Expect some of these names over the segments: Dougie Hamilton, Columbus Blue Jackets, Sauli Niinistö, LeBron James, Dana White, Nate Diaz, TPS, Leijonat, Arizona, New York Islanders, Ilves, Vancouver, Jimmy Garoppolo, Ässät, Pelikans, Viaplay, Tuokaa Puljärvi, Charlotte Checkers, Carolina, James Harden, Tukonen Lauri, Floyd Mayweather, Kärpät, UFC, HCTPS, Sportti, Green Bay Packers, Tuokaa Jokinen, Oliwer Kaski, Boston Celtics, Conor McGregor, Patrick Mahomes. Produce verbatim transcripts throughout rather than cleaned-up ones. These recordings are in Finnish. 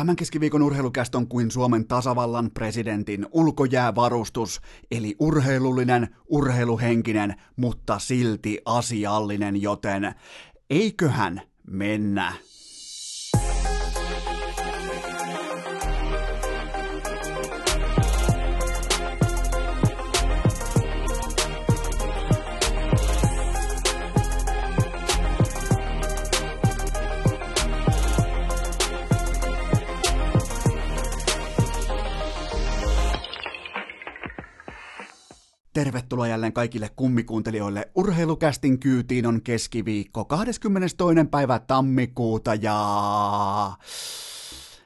Tämän keskiviikon urheilukäst on kuin Suomen tasavallan presidentin ulkojäävarustus, eli urheilullinen, urheiluhenkinen, mutta silti asiallinen, joten eiköhän mennä. Tervetuloa jälleen kaikille kummikuuntelijoille. Urheilukästin kyytiin on keskiviikko kahdeskymmenestoinen päivä tammikuuta ja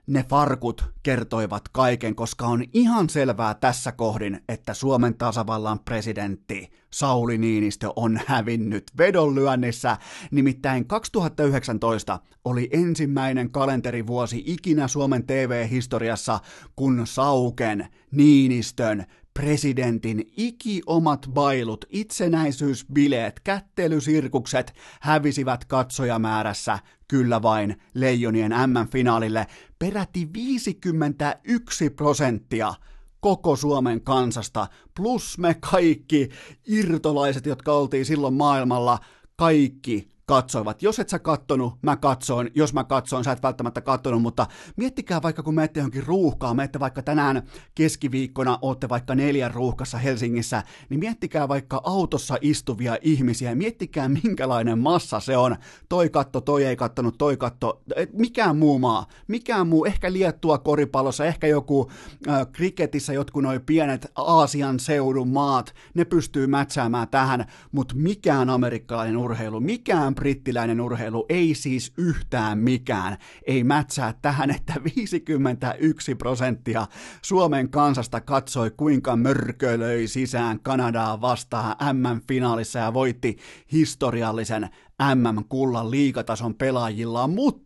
ne farkut kertoivat kaiken, koska on ihan selvää tässä kohdin, että Suomen tasavallan presidentti Sauli Niinistö on hävinnyt vedonlyönnissä. Nimittäin kaksituhattayhdeksäntoista oli ensimmäinen kalenterivuosi ikinä Suomen T V-historiassa, kun Sauken Niinistön presidentin ikiomat bailut, itsenäisyysbileet, kättelysirkukset hävisivät katsojamäärässä kyllä vain Leijonien M M-finaalille peräti viisikymmentäyksi prosenttia koko Suomen kansasta, plus me kaikki irtolaiset, jotka oltiin silloin maailmalla, kaikki katsoivat. Jos et sä kattonut, mä katsoin. Jos mä katsoin, sä et välttämättä kattonut, mutta miettikää vaikka, kun menette johonkin ruuhkaan, menette vaikka tänään keskiviikkona, ootte vaikka neljän ruuhkassa Helsingissä, niin miettikää vaikka autossa istuvia ihmisiä, miettikää minkälainen massa se on. Toi katto, toi ei kattonut, toi katto, mikään muu maa, mikään muu, ehkä Liettua koripallossa, ehkä joku äh, kriketissä, jotkut noi pienet Aasian seudun maat, ne pystyy mätsäämään tähän, mutta mikään amerikkalainen urheilu, mikään brittiläinen urheilu, ei siis yhtään mikään, ei mätsää tähän, että viisikymmentäyksi prosenttia Suomen kansasta katsoi, kuinka mörkölöi sisään Kanadaa vastaan M M-finaalissa ja voitti historiallisen M M-kullan liigatason pelaajilla, mutta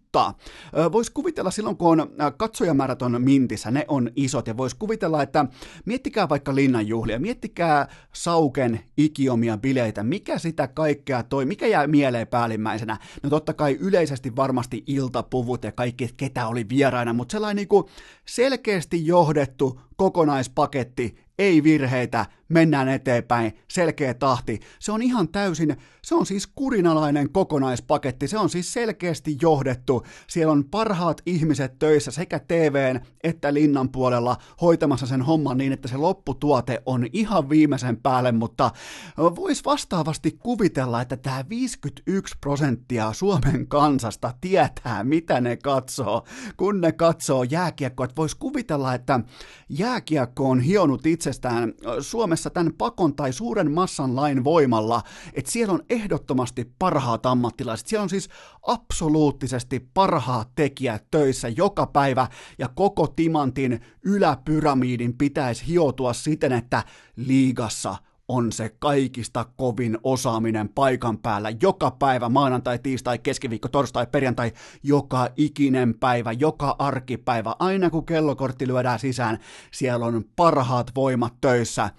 voisi kuvitella silloin, kun on katsojamäärät on mintissä, ne on isot, ja voisi kuvitella, että miettikää vaikka linnanjuhlia, miettikää Sauken ikiomia bileitä, mikä sitä kaikkea toi, mikä jää mieleen päällimmäisenä. No totta kai yleisesti varmasti iltapuvut ja kaikki, ketä oli vieraina, mutta sellainen niin kuin selkeästi johdettu kokonaispaketti, ei virheitä, mennään eteenpäin, selkeä tahti. Se on ihan täysin, se on siis kurinalainen kokonaispaketti, se on siis selkeästi johdettu. Siellä on parhaat ihmiset töissä sekä T V:n että linnan puolella hoitamassa sen homman niin, että se lopputuote on ihan viimeisen päälle, mutta voisi vastaavasti kuvitella, että tämä viisikymmentäyksi prosenttia Suomen kansasta tietää, mitä ne katsoo, kun ne katsoo jääkiekkoa. Voisi kuvitella, että jääkiekko on hionut itsestään Suomessa tämän pakon tai suuren massan lain voimalla, että siellä on ehdottomasti parhaat ammattilaiset, siellä on siis absoluuttisesti parhaat tekijät töissä joka päivä, ja koko timantin yläpyramiidin pitäisi hioutua siten, että liigassa on se kaikista kovin osaaminen paikan päällä joka päivä, maanantai, tiistai, keskiviikko, torstai, perjantai, joka ikinen päivä, joka arkipäivä, aina kun kellokortti lyödään sisään, siellä on parhaat voimat töissä.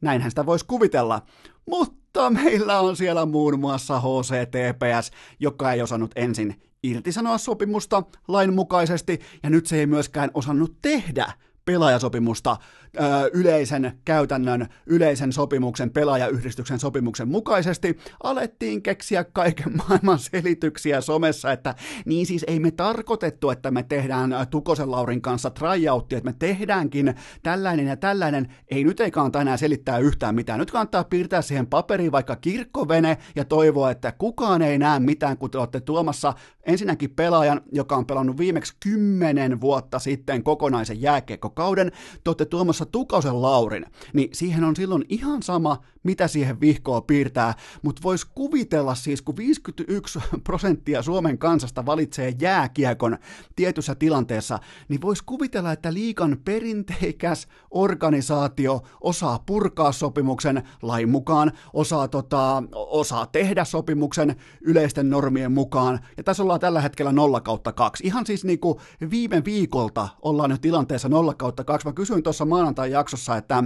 Näinhän sitä voisi kuvitella, mutta meillä on siellä muun muassa H C T P S, joka ei osannut ensin irtisanoa sopimusta lainmukaisesti, ja nyt se ei myöskään osannut tehdä pelaajasopimusta öö, yleisen käytännön, yleisen sopimuksen, pelaajayhdistyksen sopimuksen mukaisesti. Alettiin keksiä kaiken maailman selityksiä somessa, että niin siis ei me tarkoitettu, että me tehdään Tukosen Laurin kanssa tryouttia, että me tehdäänkin tällainen ja tällainen. Ei nyt ei kannata enää selittää yhtään mitään. Nyt kannattaa piirtää siihen paperiin vaikka kirkkovene ja toivoa, että kukaan ei näe mitään, kun te olette tuomassa ensinnäkin pelaajan, joka on pelannut viimeksi kymmenen vuotta sitten kokonaisen jääkiekko kauden, te olette tuomassa Tukosen Laurin, niin siihen on silloin ihan sama, mitä siihen vihkoa piirtää, mutta voisi kuvitella siis, kun viisikymmentäyksi prosenttia Suomen kansasta valitsee jääkiekon tietyssä tilanteessa, niin voisi kuvitella, että liigan perinteikäs organisaatio osaa purkaa sopimuksen lain mukaan, osaa, tota, osaa tehdä sopimuksen yleisten normien mukaan, ja tässä ollaan tällä hetkellä nolla kautta kaksi. Ihan siis niin kuin viime viikolta ollaan nyt tilanteessa nolla kautta kaksi. Mä kysyin tuossa maanantai-jaksossa, että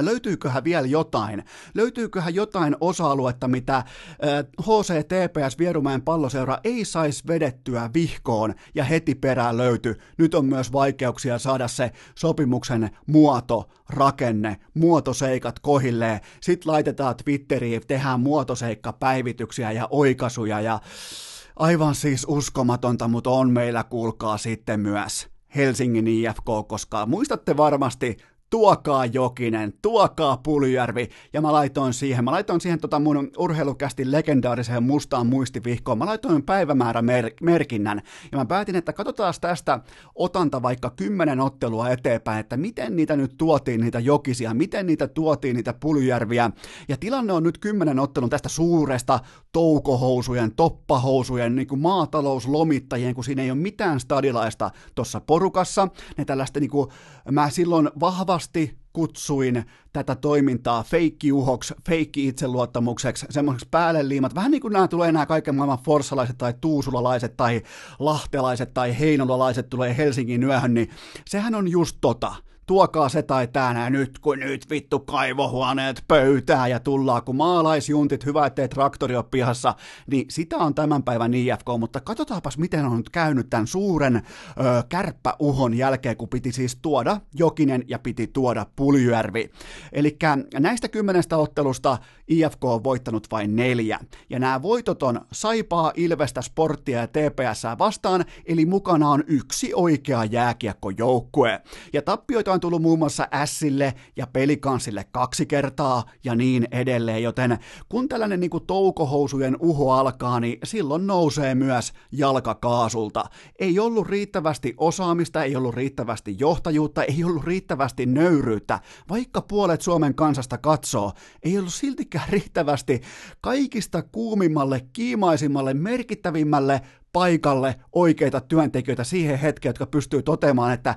Löytyyköhän vielä jotain? Löytyyköhän jotain osa-aluetta, mitä H C T P S Vierumäen palloseura ei saisi vedettyä vihkoon ja heti perään löytyy. Nyt on myös vaikeuksia saada se sopimuksen muoto, rakenne, muotoseikat kohilleen. Sitten laitetaan Twitteriin, tehdään muotoseikkapäivityksiä ja oikaisuja ja aivan siis uskomatonta, mutta on meillä kuulkaa sitten myös Helsingin I F K, koska muistatte varmasti Tuokaa Jokinen, Tuokaa Puljärvi, ja mä laitoin siihen, mä laitoin siihen tota mun urheilukästi legendaariseen mustaan muistivihkoon, mä laitoin päivämäärämerkinnän, ja mä päätin, että katsotaan tästä otanta vaikka kymmenen ottelua eteenpäin, että miten niitä nyt tuotiin, niitä Jokisia, miten niitä tuotiin, niitä Puljärviä, ja tilanne on nyt kymmenen ottelun tästä suuresta toukohousujen, toppahousujen, niin kuin maatalouslomittajien, kun siinä ei ole mitään stadilaista tuossa porukassa, ne tällaista niin kuin, mä silloin vahvasti kutsuin tätä toimintaa feikkiuhoksi, feikki-itseluottamukseksi, semmoiseksi päälle liimat. Vähän niin kuin nämä tulee nämä kaiken maailman forssalaiset tai tuusulalaiset tai lahtelaiset tai heinolalaiset tulee Helsingin yöhön, niin sehän on just tota. Tuokaa se tai tää nyt, kun nyt vittu kaivohuoneet pöytää ja tullaan, kun maalaisjuntit, hyvä ettei traktori ole pihassa, niin sitä on tämän päivän I F K, mutta katsotaanpas miten on nyt käynyt tämän suuren ö, kärppäuhon jälkeen, kun piti siis tuoda Jokinen ja piti tuoda Puljärvi. Eli näistä kymmenestä ottelusta I F K on voittanut vain neljä, ja nämä voitot on Saipaa, Ilvestä, Sporttia ja T P S:ää vastaan, eli mukana on yksi oikea jääkiekkojoukkue, ja tappioita on tullut muun muassa Ässille ja Pelikansille kaksi kertaa ja niin edelleen, joten kun tällainen niin kuin toukohousujen uho alkaa, niin silloin nousee myös jalkakaasulta. Ei ollut riittävästi osaamista, ei ollut riittävästi johtajuutta, ei ollut riittävästi nöyryyttä, vaikka puolet Suomen kansasta katsoo, ei ollut siltikään riittävästi kaikista kuumimmalle, kiimaisimmalle, merkittävimmälle paikalle oikeita työntekijöitä siihen hetkeen, jotka pystyy toteamaan, että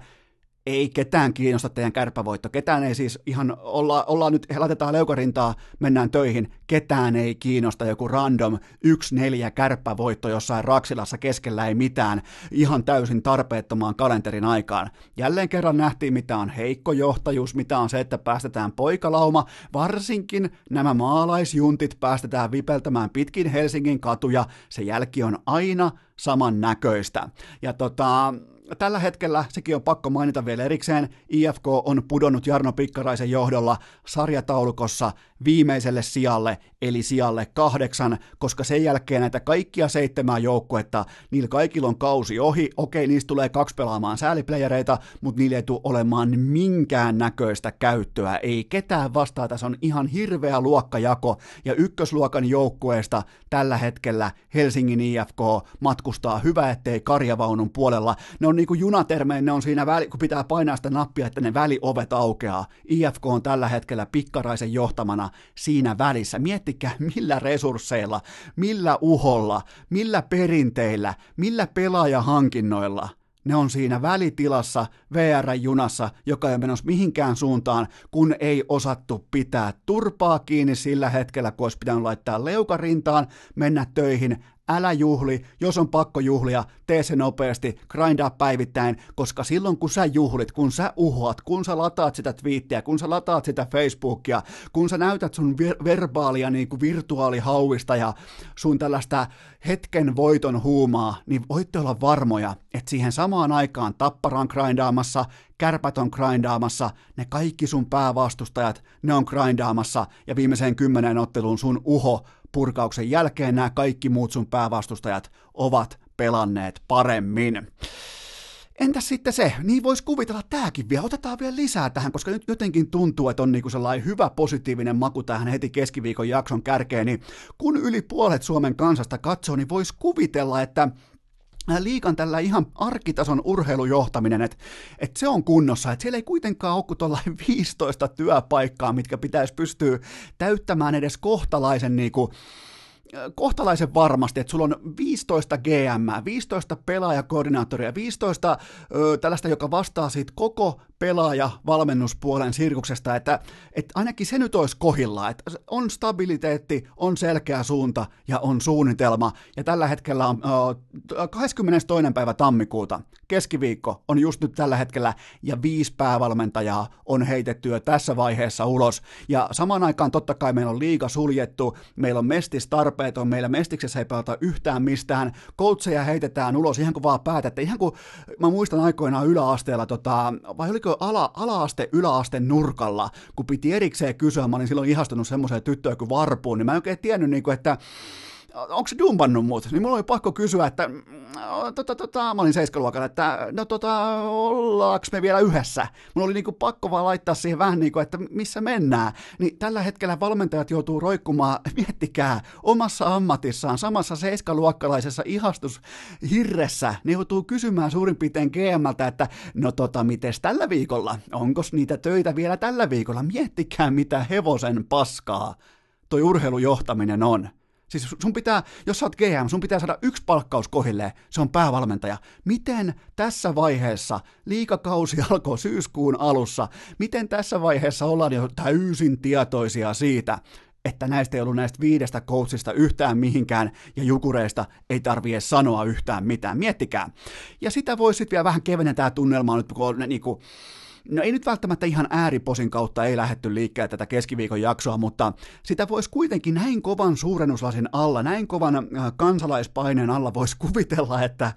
ei ketään kiinnosta teidän kärppävoitto, ketään ei siis ihan, olla, ollaan nyt, laitetaan leukarintaa, mennään töihin, ketään ei kiinnosta joku random yksi neljä kärppävoitto jossain Raksilassa keskellä ei mitään, ihan täysin tarpeettomaan kalenterin aikaan. Jälleen kerran nähtiin, mitä on heikko johtajuus, mitä on se, että päästetään poikalauma, varsinkin nämä maalaisjuntit päästetään vipeltämään pitkin Helsingin katuja, se jälki on aina samannäköistä. Ja tota... Tällä hetkellä, sekin on pakko mainita vielä erikseen, I F K on pudonnut Jarno Pikkaraisen johdolla sarjataulukossa viimeiselle sijalle, eli sijalle kahdeksan, koska sen jälkeen näitä kaikkia seitsemää joukkuetta, niillä kaikilla on kausi ohi, okei, niistä tulee kaksi pelaamaan sääliplayereita, mutta niillä ei tule olemaan minkään näköistä käyttöä, ei ketään vastaa, tässä on ihan hirveä luokkajako, ja ykkösluokan joukkueesta tällä hetkellä Helsingin I F K matkustaa hyvä, ettei karjavaunun puolella, ne on niin kuin junatermeen, ne on siinä väli, kun pitää painaa sitä nappia, että ne väliovet aukeaa. I F K on tällä hetkellä Pikkaraisen johtamana siinä välissä. Miettikää, millä resursseilla, millä uholla, millä perinteillä, millä pelaajahankinnoilla. Ne on siinä välitilassa V R-junassa, joka ei menossa mihinkään suuntaan, kun ei osattu pitää turpaa kiinni sillä hetkellä, kun olisi pitänyt laittaa leukarintaan, mennä töihin. Älä juhli, jos on pakko juhlia, tee se nopeasti, grindaa päivittäin, koska silloin kun sä juhlit, kun sä uhoat, kun sä lataat sitä twiittiä, kun sä lataat sitä Facebookia, kun sä näytät sun vir- verbaalia niin kuin virtuaalihauista ja sun tällaista hetken voiton huumaa, niin voitte olla varmoja, että siihen samaan aikaan Tapparan grindaamassa, Kärpät on grindaamassa, ne kaikki sun päävastustajat, ne on grindaamassa ja viimeiseen kymmeneen otteluun sun uho purkauksen jälkeen nämä kaikki muut sun päävastustajat ovat pelanneet paremmin. Entäs sitten se, niin voisi kuvitella tääkin vielä, otetaan vielä lisää tähän, koska nyt jotenkin tuntuu, että on niinku sellainen hyvä positiivinen maku tähän heti keskiviikon jakson kärkeen, niin kun yli puolet Suomen kansasta katsoo, niin voisi kuvitella, että liikan tällä ihan arkitason urheilujohtaminen, että et se on kunnossa, että siellä ei kuitenkaan ole kuin tuollainen viisitoista työpaikkaa, mitkä pitäisi pystyä täyttämään edes kohtalaisen niinku kohtalaisen varmasti, että sulla on viisitoista G M, viisitoista pelaajakoordinaattoria, viisitoista ö, tällaista, joka vastaa siitä koko pelaaja valmennuspuolen sirkuksesta, että, että ainakin se nyt olisi kohillaan, että on stabiliteetti, on selkeä suunta ja on suunnitelma. Ja tällä hetkellä on äh, kahdeskymmenestoinen päivä tammikuuta, keskiviikko on just nyt tällä hetkellä, ja viisi päävalmentajaa on heitetty jo tässä vaiheessa ulos. Ja samaan aikaan totta kai meillä on liiga suljettu, meillä on mestistarpeet, on meillä mestiksessä ei pelata yhtään mistään, coacheja heitetään ulos ihan kuin vaan päätätte, ihan kuin mä muistan aikoinaan yläasteella, tota, vai oliko ala, ala-aste yläaste nurkalla, kun piti erikseen kysyä, mä olin silloin ihastunut semmoiseen tyttöön kuin Varpuun, niin mä en oikein tiennyt, niin kuin, että onko se dumpannut mut? Niin mulla oli pakko kysyä, että tota, tota, mä olin seiskaluokalla, että no tota, ollaanko me vielä yhdessä? Mulla oli niinku pakko vaan laittaa siihen vähän niinku, että missä mennään. Niin tällä hetkellä valmentajat joutuu roikkumaan, miettikää, omassa ammatissaan, samassa seiskaluokkalaisessa ihastushirressä, ne joutuu kysymään suurin piirtein G M:ltä, että no tota, mites tällä viikolla? Onkos niitä töitä vielä tällä viikolla? Miettikää, mitä hevosen paskaa toi urheilujohtaminen on. Siis sun pitää, jos sä oot G M, sun pitää saada yksi palkkaus kohilleen, se on päävalmentaja. Miten tässä vaiheessa, liigakausi alkoi syyskuun alussa, miten tässä vaiheessa ollaan jo täysin tietoisia siitä, että näistä ei ollut näistä viidestä coachista yhtään mihinkään, ja Jukureista ei tarvitse sanoa yhtään mitään, miettikää. Ja sitä voisi sitten vielä vähän keventää tunnelmaa nyt, kun ne niinku... No ei nyt välttämättä ihan ääriposin kautta ei lähdetty liikkeelle tätä keskiviikon jaksoa, mutta sitä voisi kuitenkin näin kovan suurennuslasin alla, näin kovan kansalaispaineen alla voisi kuvitella, että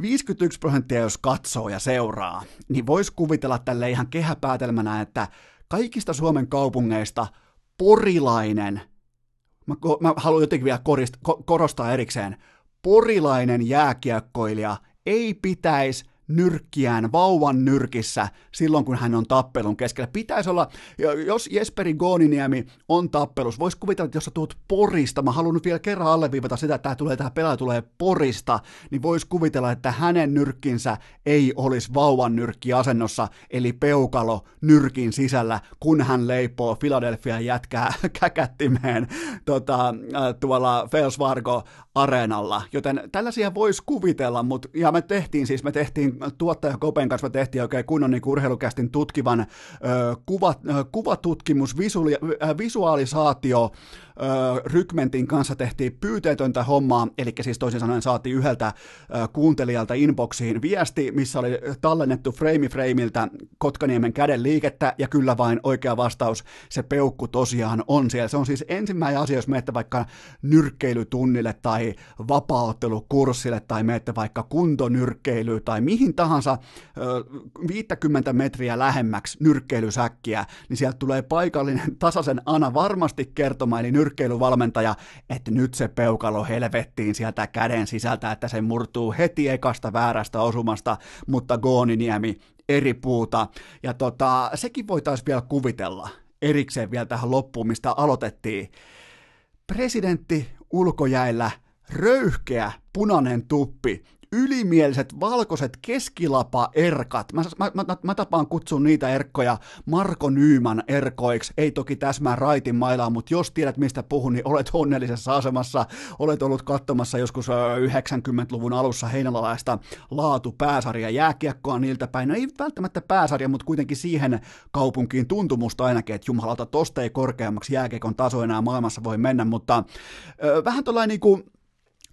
viisikymmentäyksi prosenttia jos katsoo ja seuraa, niin voisi kuvitella tälle ihan kehäpäätelmänä, että kaikista Suomen kaupungeista porilainen, mä, mä haluan jotenkin vielä korist, korostaa erikseen, porilainen jääkiekkoilija ei pitäisi nyrkkiään, vauvan nyrkissä silloin, kun hän on tappelun keskellä. Pitäisi olla, jos Jesperi Gooniniemi on tappelus, voisi kuvitella, että jos sä tulet Porista, mä haluan nyt vielä kerran alleviivata sitä, että tämä, tulee, tämä pelaaja tulee Porista, niin voisi kuvitella, että hänen nyrkkinsä ei olisi vauvan nyrkki asennossa, eli peukalo nyrkin sisällä, kun hän leipoo Philadelphian jätkää käkättimeen tota, tuolla Wells Fargo Areenalla. Joten tällaisia voisi kuvitella, mutta ja me tehtiin siis, me tehtiin tuottaja Kopen kanssa tehtiin oikein kunnon niin urheilukästin tutkivan ö, kuva, ö, kuvatutkimus, visuaali, ö, visuaalisaatio ö, Rykmentin kanssa tehtiin pyyteetöntä hommaa, eli siis toisin sanoen saatiin yhdeltä ö, kuuntelijalta inboxiin viesti, missä oli tallennettu frame frameiltä Kotkaniemen käden liikettä, ja kyllä vain oikea vastaus, se peukku tosiaan on siellä. Se on siis ensimmäinen asia, jos menette vaikka nyrkkeilytunnille tai vapaaottelukurssille tai menette vaikka kuntonyrkkeilyyn tai mihin mihin tahansa viisikymmentä metriä lähemmäksi nyrkkeilysäkkiä, niin sieltä tulee paikallinen tasaisen Ana varmasti kertomaan, eli nyrkkeilyvalmentaja, että nyt se peukalo helvettiin sieltä käden sisältä, että se murtuu heti ekasta väärästä osumasta, mutta Gooniniemi eri puuta. Ja tota, sekin voitaisiin vielä kuvitella erikseen vielä tähän loppuun, mistä aloitettiin. Presidentti ulkojäillä, röyhkeä punainen tuppi, ylimieliset valkoiset keskilapaerkat. Mä, mä, mä, mä tapaan kutsun niitä erkkoja Marko Nyyman erkoiksi. Ei toki täsmää Raitin mailaa, mutta jos tiedät mistä puhun, niin olet onnellisessa asemassa. Olet ollut katsomassa joskus yhdeksänkymmentäluvun alussa heinolalaista laatupääsarja jääkiekkoa niiltä päin. No ei välttämättä pääsarja, mutta kuitenkin siihen kaupunkiin tuntumusta ainakin, että jumalauta tosta ei korkeammaksi jääkiekon taso enää maailmassa voi mennä, mutta ö, vähän tuollainen niin kuin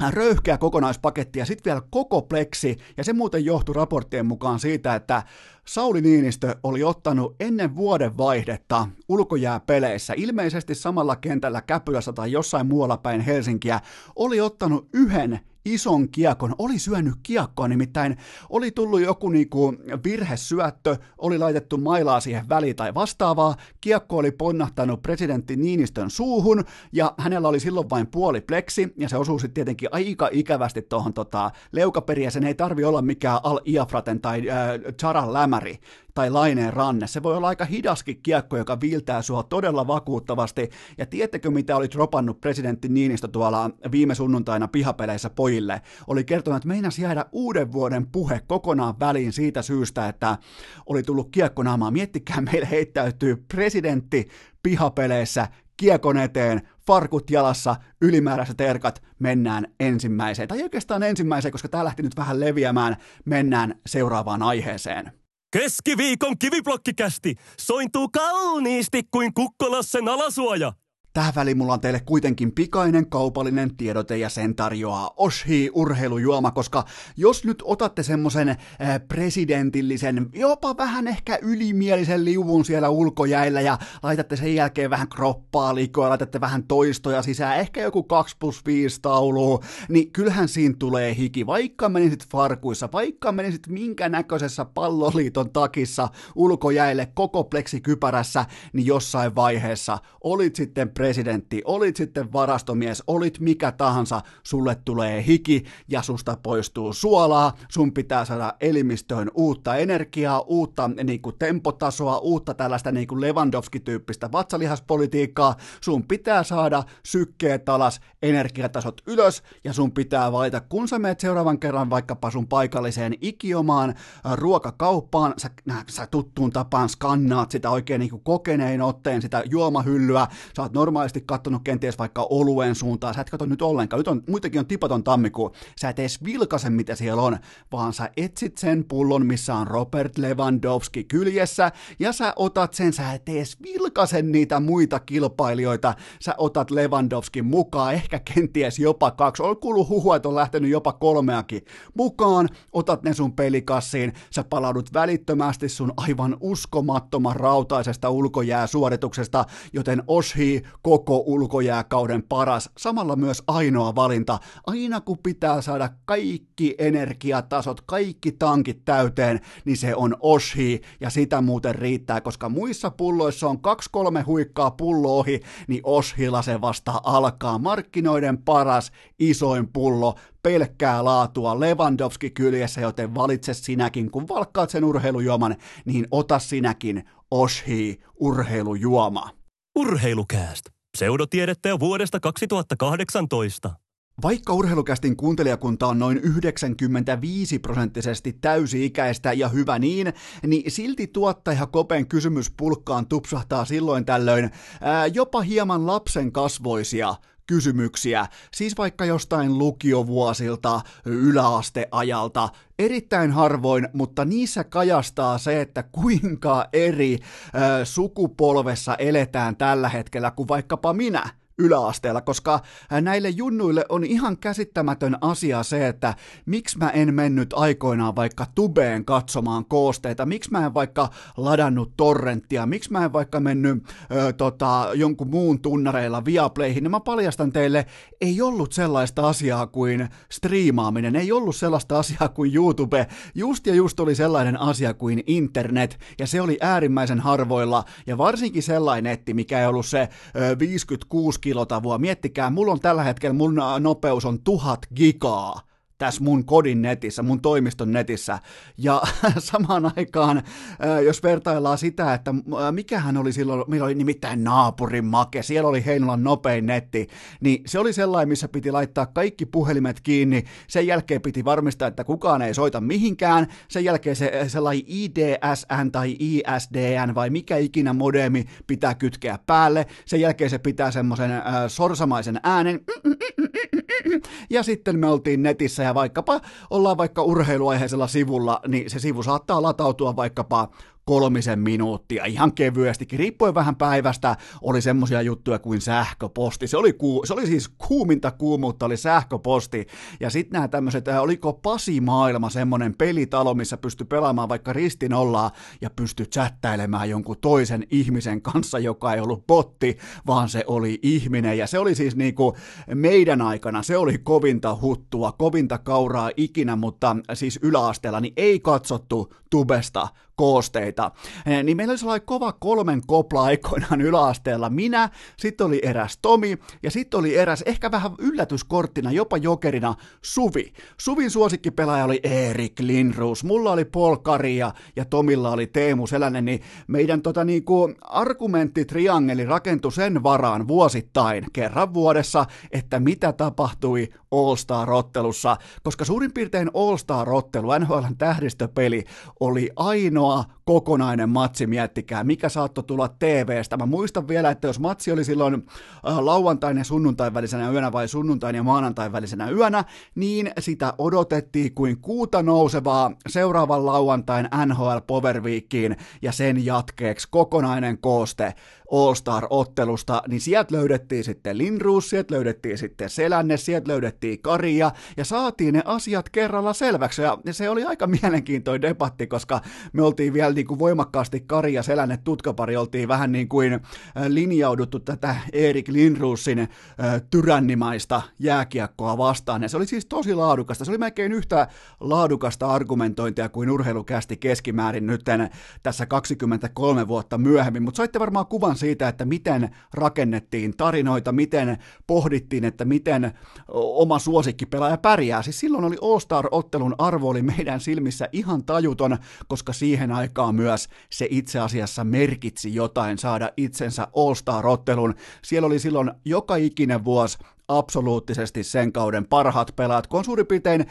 röyhkeä kokonaispaketti ja sitten vielä koko pleksi, ja se muuten johtui raporttien mukaan siitä, että Sauli Niinistö oli ottanut ennen vuodenvaihdetta ulkojääpeleissä, ilmeisesti samalla kentällä Käpylässä tai jossain muualla päin Helsinkiä, oli ottanut yhden ison kiekon, oli syönyt kiekkoa, nimittäin oli tullut joku niinku virhesyöttö, oli laitettu mailaa siihen väliin tai vastaavaa, kiekko oli ponnahtanut presidentti Niinistön suuhun, ja hänellä oli silloin vain puoli pleksi, ja se osui sitten tietenkin aika ikävästi tuohon tota, leukaperiä, sen ei tarvi olla mikään Al-Iafraten tai äh, Charan lämäri tai Laineen ranne, se voi olla aika hidaskin kiekko, joka viiltää sua todella vakuuttavasti, ja tiedättekö mitä oli dropannut presidentti Niinistö tuolla viime sunnuntaina pihapeleissä pojille? Oli kertonut, että meinasi jäädä uuden vuoden puhe kokonaan väliin siitä syystä, että oli tullut kiekkonaamaa. Miettikää, meillä heittäytyy presidentti pihapeleissä kiekon eteen, farkut jalassa, ylimääräiset erkat, mennään ensimmäiseen. Tai oikeastaan ensimmäiseen, koska tämä lähti nyt vähän leviämään, mennään seuraavaan aiheeseen. Keskiviikon kiviblokkikästi sointuu kauniisti kuin kukkolassen alasuoja. Tähän väliin mulla on teille kuitenkin pikainen kaupallinen tiedote ja sen tarjoaa Oshii urheilujuoma, koska jos nyt otatte semmoisen presidentillisen, jopa vähän ehkä ylimielisen liuvun siellä ulkojäillä ja laitatte sen jälkeen vähän kroppaa liikoa, laitatte vähän toistoja sisään, ehkä joku kaksi plus viisi taulua, niin kyllähän siinä tulee hiki, vaikka menisit farkuissa, vaikka menisit minkä näköisessä palloliiton takissa ulkojäille koko pleksikypärässä, niin jossain vaiheessa olit sitten pre- Presidentti, olit sitten varastomies, olit mikä tahansa, sulle tulee hiki ja susta poistuu suolaa, sun pitää saada elimistöön uutta energiaa, uutta niin kuin tempotasoa, uutta tällaista niin kuin Lewandowski-tyyppistä vatsalihaspolitiikkaa, sun pitää saada sykkeet alas, energiatasot ylös ja sun pitää valita, kun sä meet seuraavan kerran vaikkapa sun paikalliseen ikiomaan ruokakauppaan, sä, sä tuttuun tapaan skannaat sitä oikein niin kuin kokeneen otteen, sitä juomahyllyä, sä oot normaalisti katsonut kenties vaikka oluen suuntaan, sä et katso nyt ollenkaan, nyt on, muitakin on tipaton tammikuun, sä et edes vilkaise mitä siellä on, vaan sä etsit sen pullon, missä on Robert Lewandowski kyljessä, ja sä otat sen, sä et edes vilkaise niitä muita kilpailijoita, sä otat Lewandowskin mukaan, ehkä kenties jopa kaksi, on kuullut huhua, että on lähtenyt jopa kolmeakin mukaan, otat ne sun pelikassiin, sä palaudut välittömästi sun aivan uskomattoman rautaisesta ulkojääsuorituksesta, joten Oshii koko ulkojääkauden paras, samalla myös ainoa valinta, aina kun pitää saada kaikki energiatasot, kaikki tankit täyteen, niin se on Oshii, ja sitä muuten riittää, koska muissa pulloissa on kaksi kolme huikkaa pullo ohi, niin Oshiilla se vasta alkaa, markkinoiden paras, isoin pullo, pelkkää laatua, Lewandowski kyljessä, joten valitse sinäkin, kun valkkaat sen urheilujuoman, niin ota sinäkin Oshii urheilujuoma. Urheilukääst. Pseudotiedettä jo vuodesta kaksituhattakahdeksantoista. Vaikka urheilukästin kuuntelijakunta on noin yhdeksänkymmentäviisi prosenttisesti täysi-ikäistä ja hyvä niin, niin silti tuottaja Kopen kysymyspulkkaan tupsahtaa silloin tällöin ää, jopa hieman lapsen kasvoisia kysymyksiä, siis vaikka jostain lukiovuosilta, yläasteajalta, erittäin harvoin, mutta niissä kajastaa se, että kuinka eri ö, sukupolvessa eletään tällä hetkellä kuin vaikkapa minä yläasteella, koska näille junnuille on ihan käsittämätön asia se, että miksi mä en mennyt aikoinaan vaikka tubeen katsomaan koosteita, miksi mä en vaikka ladannut torrenttia, miksi mä en vaikka mennyt ö, tota, jonkun muun tunnareilla Viaplayhin, niin mä paljastan teille, ei ollut sellaista asiaa kuin striimaaminen, ei ollut sellaista asiaa kuin YouTube, just ja just oli sellainen asia kuin internet, ja se oli äärimmäisen harvoilla, ja varsinkin sellainen netti, mikä ei ollut se ö, viisikymmentäkuusi kilotavua. Miettikää, mulla on tällä hetkellä, mun nopeus on tuhat gigaa tässä mun kodin netissä, mun toimiston netissä, ja samaan aikaan, jos vertaillaan sitä, että mikähän oli silloin, meillä oli nimittäin naapurin make, siellä oli Heinolan nopein netti, niin se oli sellainen, missä piti laittaa kaikki puhelimet kiinni, sen jälkeen piti varmistaa, että kukaan ei soita mihinkään, sen jälkeen se sellainen I D S N tai I S D N vai mikä ikinä modemi pitää kytkeä päälle, sen jälkeen se pitää semmoisen äh, sorsamaisen äänen, ja sitten me oltiin netissä, ja vaikkapa ollaan vaikka urheiluaiheisella sivulla, niin se sivu saattaa latautua vaikkapa kolmisen minuuttia, ihan kevyestikin, riippuen vähän päivästä, oli semmoisia juttuja kuin sähköposti, se oli, ku, se oli siis kuuminta kuumuutta, oli sähköposti, ja sitten nämä tämmöiset, oliko Pasimaailma semmoinen pelitalo, missä pystyi pelaamaan vaikka ristinollaa, ja pystyi chattailemaan jonkun toisen ihmisen kanssa, joka ei ollut botti, vaan se oli ihminen, ja se oli siis niinku meidän aikana, se oli kovinta huttua, kovinta kauraa ikinä, mutta siis yläasteella, niin ei katsottu tubesta koosteita, niin meillä oli sellainen kova kolmen kopla aikoinaan yläasteella minä, sitten oli eräs Tomi, ja sitten oli eräs ehkä vähän yllätyskorttina, jopa jokerina, Suvi. Suvin suosikkipelaaja oli Erik Lindroos, mulla oli Paul Karia ja Tomilla oli Teemu Selänen, niin meidän tota, niin kuin argumenttitriangeli rakentui sen varaan vuosittain kerran vuodessa, että mitä tapahtui All-Star-ottelussa, koska suurin piirtein All-Star-ottelu, N H L-tähdistöpeli, oli ainoa ainoa kokonainen matsi, miettikää, mikä saattoi tulla T V:stä. Mä muistan vielä, että jos matsi oli silloin lauantain ja sunnuntain välisenä yönä vai sunnuntain ja maanantain välisenä yönä, niin sitä odotettiin kuin kuuta nousevaa seuraavan lauantain N H L Power Weekiin ja sen jatkeeksi kokonainen kooste All-Star-ottelusta, niin sieltä löydettiin sitten Lindruus, sieltä löydettiin sitten Selänne, sieltä löydettiin Karia, ja saatiin ne asiat kerralla selväksi, ja se oli aika mielenkiintoinen debatti, koska me oltiin vielä niin kuin voimakkaasti Kari ja Selänne tutkapari, oltiin vähän niin kuin linjauduttu tätä Erik Lindruusin tyrännimaista jääkiekkoa vastaan, ja se oli siis tosi laadukasta, se oli melkein yhtä laadukasta argumentointia kuin Urheilukästi keskimäärin nytten tässä kaksikymmentäkolme vuotta myöhemmin, mutta saitte varmaan kuvan siitä, että miten rakennettiin tarinoita, miten pohdittiin, että miten oma suosikkipelaaja pärjää. Siis silloin oli All-Star-ottelun arvo oli meidän silmissä ihan tajuton, koska siihen aikaan myös se itse asiassa merkitsi jotain saada itsensä All-Star-ottelun. Siellä oli silloin joka ikinen vuosi absoluuttisesti sen kauden parhaat pelaat. Kun on suurin piirtein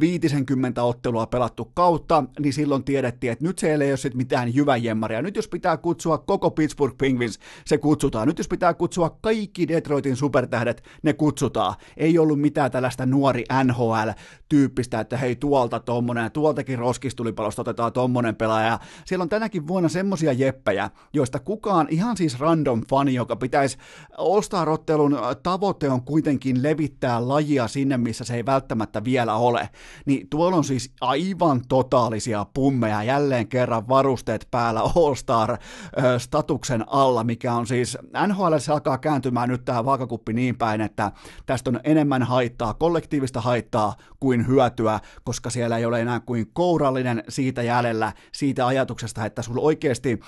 viisikymmentä ottelua pelattu kautta, niin silloin tiedettiin, että nyt siellä ei ole sit mitään jyväjemmaria. Nyt jos pitää kutsua koko Pittsburgh Penguins, se kutsutaan. Nyt jos pitää kutsua kaikki Detroitin supertähdet, ne kutsutaan. Ei ollut mitään tällaista nuori N H L-tyyppistä, että hei tuolta tommonen ja tuoltakin roskistulipalosta otetaan tommonen pelaaja. Siellä on tänäkin vuonna semmosia jeppejä, joista kukaan ihan siis random fani, joka pitäisi All-Star-ottelun tavoite on kuitenkin levittää lajia sinne, missä se ei välttämättä vielä ole, niin tuolla on siis aivan totaalisia pummeja, jälleen kerran varusteet päällä All-Star-statuksen alla, mikä on siis, N H L se alkaa kääntymään nyt tähän vaakakuppi niin päin, että tästä on enemmän haittaa, kollektiivista haittaa kuin hyötyä, koska siellä ei ole enää kuin kourallinen siitä jäljellä, siitä ajatuksesta, että sulla oikeasti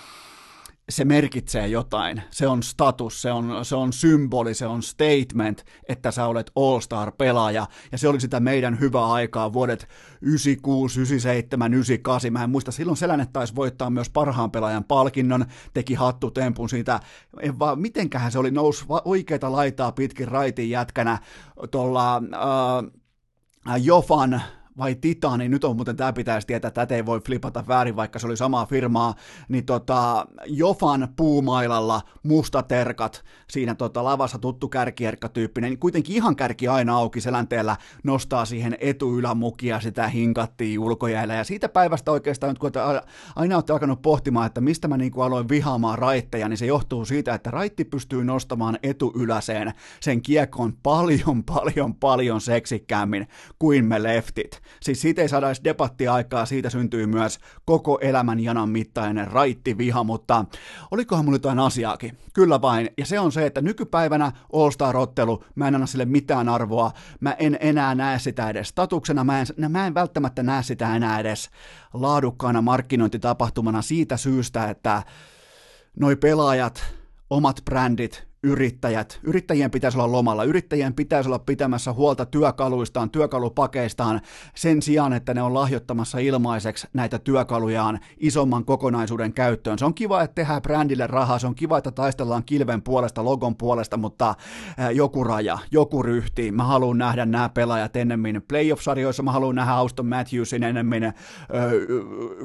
se merkitsee jotain, se on status, se on, se on symboli, se on statement, että sä olet All-Star-pelaaja, ja se oli sitä meidän hyvää aikaa, vuodet yhdeksänkymmentäkuusi, yhdeksänkymmentäseitsemän, yhdeksänkymmentäkahdeksan, mä en muista, silloin Selänne taisi voittaa myös parhaan pelaajan palkinnon, teki hattutempun siitä, en vaan, mitenköhän se oli, nousi oikeita laitaa pitkin raitin jätkänä tuolla äh, Jofan, vai Titani, nyt on muuten, tämä pitäisi tietää, tätä ei voi flipata väärin, vaikka se oli samaa firmaa, niin tota, Jofan puumailalla mustaterkat, siinä tota, lavassa tuttu kärkierkka-tyyppinen, kuitenkin ihan kärki aina auki, Selänteellä nostaa siihen etuylämukia, sitä hinkattiin ulkojäällä, ja siitä päivästä oikeastaan, kun aina olette alkanut pohtimaan, että mistä mä niin kuin aloin vihaamaan raitteja, niin se johtuu siitä, että raitti pystyy nostamaan etuyläseen sen kiekon paljon, paljon, paljon seksikkäämmin kuin me leftit. Siis siitä ei saada edes debattiaikaa, siitä syntyy myös koko elämän janan mittainen raittiviha, mutta olikohan mun jotain asiaakin? Kyllä vain, ja se on se, että nykypäivänä All-Star-ottelu, mä en anna sille mitään arvoa, mä en enää näe sitä edes statuksena, mä en, mä en välttämättä näe sitä enää edes laadukkaana markkinointitapahtumana siitä syystä, että noi pelaajat, omat brändit, yrittäjät. Yrittäjien pitäisi olla lomalla, yrittäjien pitäisi olla pitämässä huolta työkaluistaan, työkalupakeistaan sen sijaan, että ne on lahjoittamassa ilmaiseksi näitä työkalujaan isomman kokonaisuuden käyttöön. Se on kiva, että tehdään brändille rahaa, se on kiva, että taistellaan kilven puolesta, logon puolesta, mutta joku raja, joku ryhti. Mä haluan nähdä nämä pelaajat ennemmin playoff-sarjoissa, mä haluan nähdä Auston Matthewsin ennemmin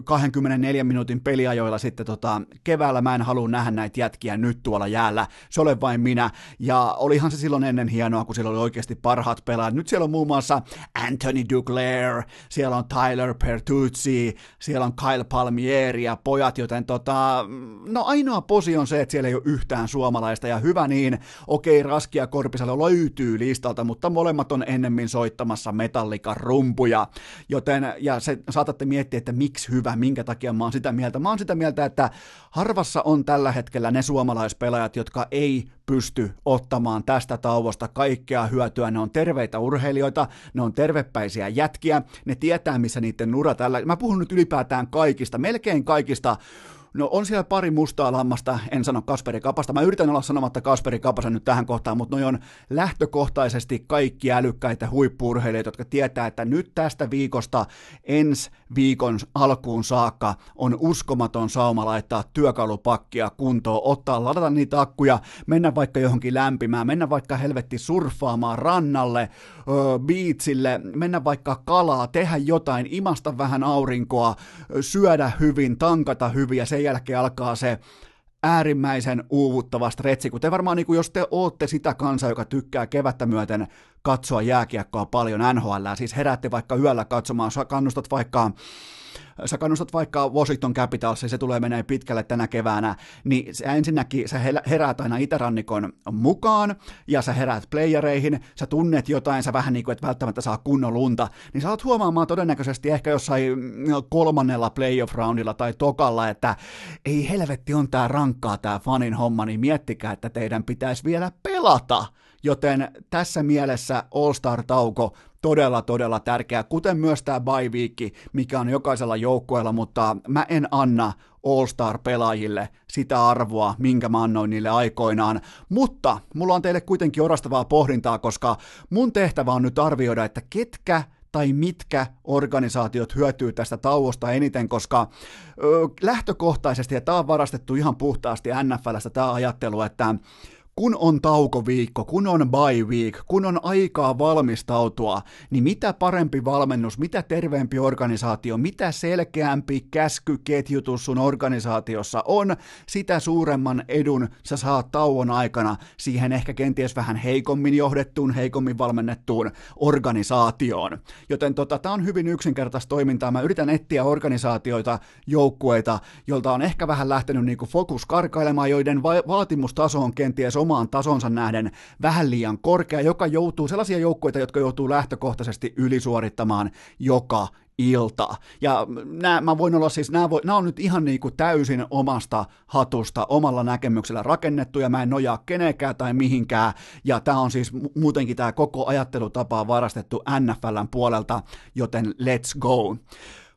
kaksikymmentäneljä minuutin peliajoilla sitten tota, keväällä. Mä en halua nähdä näitä jätkiä nyt tuolla jäällä. Se ole vain minä, ja olihan se silloin ennen hienoa, kun siellä oli oikeasti parhaat pelaajat. Nyt siellä on muun muassa Anthony Duclair, siellä on Tyler Bertuzzi, siellä on Kyle Palmieri ja pojat, joten tota, no ainoa posi on se, että siellä ei ole yhtään suomalaista, ja hyvä niin, okei, Raski ja Korpisalo löytyy listalta, mutta molemmat on ennemmin soittamassa metallikan rumpuja, joten, ja se, saatatte miettiä, että miksi hyvä, minkä takia mä oon sitä mieltä. Mä oon sitä mieltä, että harvassa on tällä hetkellä ne suomalaispelaajat, jotka ei pysty ottamaan tästä tauosta kaikkea hyötyä. Ne on terveitä urheilijoita, ne on tervepäisiä jätkiä, ne tietää, missä niiden ura tällä... Mä puhun nyt ylipäätään kaikista, melkein kaikista No on siellä pari mustaa lammasta, en sano Kasperi Kapasta. Mä yritän olla sanomatta Kasperi Kapasa nyt tähän kohtaan, mutta noi on lähtökohtaisesti kaikki älykkäitä huippu-urheilijoita, jotka tietää, että nyt tästä viikosta ensi viikon alkuun saakka on uskomaton sauma laittaa työkalupakkia kuntoon, ottaa, ladata niitä akkuja, mennä vaikka johonkin lämpimään, mennä vaikka helvetti surffaamaan rannalle, öö, biitsille, mennä vaikka kalaa, tehdä jotain, imasta vähän aurinkoa, syödä hyvin, tankata hyvin ja sen jälkeen alkaa se äärimmäisen uuvuttava stretsi, kun te varmaan, niin kun jos te ootte sitä kansaa, joka tykkää kevättä myöten katsoa jääkiekkoa paljon N H L:ää, siis heräätte vaikka yöllä katsomaan, sä kannustat vaikka, sä kannustat vaikka Washington Capitalsia, se tulee menee pitkälle tänä keväänä, niin sä ensinnäkin sä heräät aina itärannikon mukaan, ja sä heräät playereihin, sä tunnet jotain, sä vähän niin kuin et välttämättä saa kunnon lunta, niin sä alat huomaamaan todennäköisesti ehkä jossain kolmannella playoff-roundilla tai tokalla, että ei helvetti on tää rankkaa tää fanin homma, niin miettikää, että teidän pitäisi vielä pelata, joten tässä mielessä All-Star-tauko todella, todella tärkeä, kuten myös tämä bye week, mikä on jokaisella joukkueella, mutta mä en anna All-Star-pelaajille sitä arvoa, minkä mä annoin niille aikoinaan, mutta mulla on teille kuitenkin orastavaa pohdintaa, koska mun tehtävä on nyt arvioida, että ketkä tai mitkä organisaatiot hyötyy tästä tauosta eniten, koska ö, lähtökohtaisesti, ja tää on varastettu ihan puhtaasti N F L:stä tää ajattelu, että kun on taukoviikko, kun on bye week, kun on aikaa valmistautua, niin mitä parempi valmennus, mitä terveempi organisaatio, mitä selkeämpi käskyketjutus sun organisaatiossa on, sitä suuremman edun sä saat tauon aikana siihen ehkä kenties vähän heikommin johdettuun, heikommin valmennettuun organisaatioon. Joten tota, tää on hyvin yksinkertaista toimintaa. Mä yritän etsiä organisaatioita, joukkueita, jolta on ehkä vähän lähtenyt niinku fokus karkailemaan, joiden va- vaatimustaso on kenties omaan tasonsa nähden vähän liian korkea, joka joutuu, sellaisia joukkueita, jotka joutuu lähtökohtaisesti ylisuorittamaan joka ilta. Ja nämä, mä voin olla siis, nämä, voi, nämä on nyt ihan niin kuin täysin omasta hatusta, omalla näkemyksellä rakennettu, ja mä en nojaa kenenkään tai mihinkään, ja tämä on siis muutenkin tämä koko ajattelutapa varastettu N F L:n puolelta, joten let's go.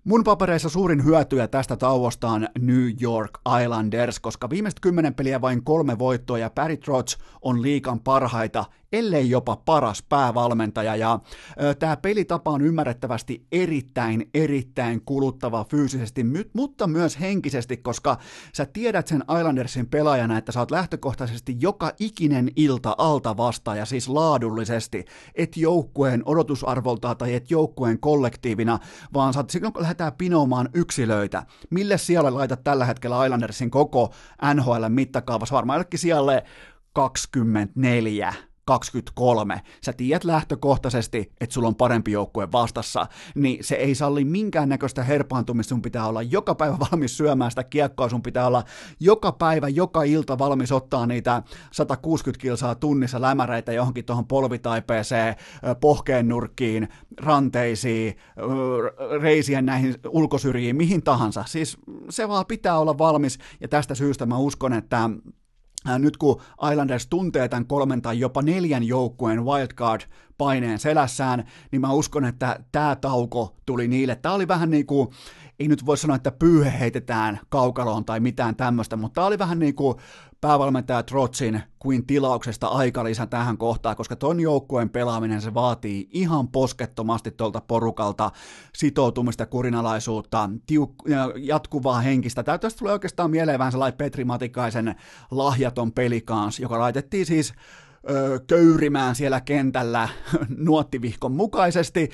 Mun papereissa suurin hyötyjä tästä tauosta on New York Islanders, koska viimeiset kymmenen peliä vain kolme voittoa ja Barry Trotz on liigan parhaita, ellei jopa paras päävalmentaja, ja tämä pelitapa on ymmärrettävästi erittäin, erittäin kuluttava fyysisesti, my- mutta myös henkisesti, koska sä tiedät sen Islandersin pelaajana, että sä oot lähtökohtaisesti joka ikinen ilta alta vastaaja, siis laadullisesti, et joukkueen odotusarvolta tai et joukkueen kollektiivina, vaan sä oot, silloin kun lähdetään pinoamaan yksilöitä, mille sijalle laitat tällä hetkellä Islandersin koko N H L:n mittakaavassa, varmaan jollekin sijalle kaksikymmentäneljä. kaksikymmentäkolme. Sä tiedät lähtökohtaisesti, että sulla on parempi joukkue vastassa, niin se ei salli minkäännäköistä herpaantumista, sun pitää olla joka päivä valmis syömään sitä kiekkoa, sun pitää olla joka päivä, joka ilta valmis ottaa niitä sata kuusikymmentä kilsaa tunnissa lämäreitä johonkin tuohon polvitaipeeseen, pohkeen nurkkiin, ranteisiin, reisien näihin ulkosyrjiin, mihin tahansa. Siis se vaan pitää olla valmis, ja tästä syystä mä uskon, että nyt kun Islanders tuntee tämän kolmen tai jopa neljän joukkueen wildcard paineen selässään, niin mä uskon, että tämä tauko tuli niille. Tämä oli vähän niin kuin, ei nyt voi sanoa, että pyyhe heitetään kaukaloon tai mitään tämmöistä, mutta tämä oli vähän niin kuin päävalmentaja Trotzin kuin tilauksesta aikalisä tähän kohtaan, koska ton joukkueen pelaaminen se vaatii ihan poskettomasti tuolta porukalta sitoutumista, kurinalaisuutta, tiuk- jatkuvaa henkistä. Tästä tulee oikeastaan mieleen vähän sellainen Petri Matikaisen lahjaton pelikans, joka laitettiin siis öö, köyrimään siellä kentällä nuottivihkon mukaisesti.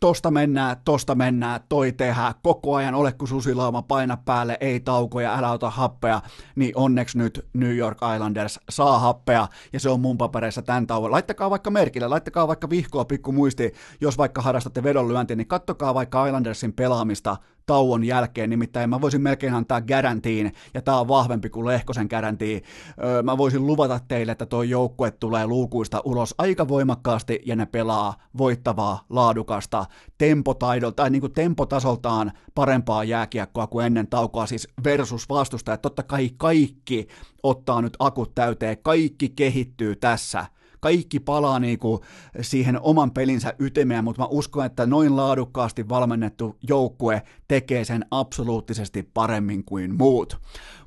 Tosta mennään, tosta mennään, toi tehdään, koko ajan ole kun susilauma, paina päälle, ei taukoja, älä ota happea, niin onneksi nyt New York Islanders saa happea, ja se on mun papereissa tämän tauon. Laittakaa vaikka merkille, laittakaa vaikka vihkoa pikku muisti, jos vaikka harrastatte vedonlyöntiä, niin kattokaa vaikka Islandersin pelaamista tauon jälkeen, nimittäin mä voisin melkein antaa garantiin, ja tää on vahvempi kuin Lehkosen garantiin, öö, mä voisin luvata teille, että toi joukkue tulee luukuista ulos aika voimakkaasti, ja ne pelaa voittavaa, laadukasta, tempotaidolta, tai niin kuin tempotasoltaan parempaa jääkiekkoa kuin ennen taukoa, siis versus vastustajat, totta kai kaikki ottaa nyt akut täyteen, kaikki kehittyy tässä kaikki palaa niinku siihen oman pelinsä ytimeen, mutta mä uskon, että noin laadukkaasti valmennettu joukkue tekee sen absoluuttisesti paremmin kuin muut.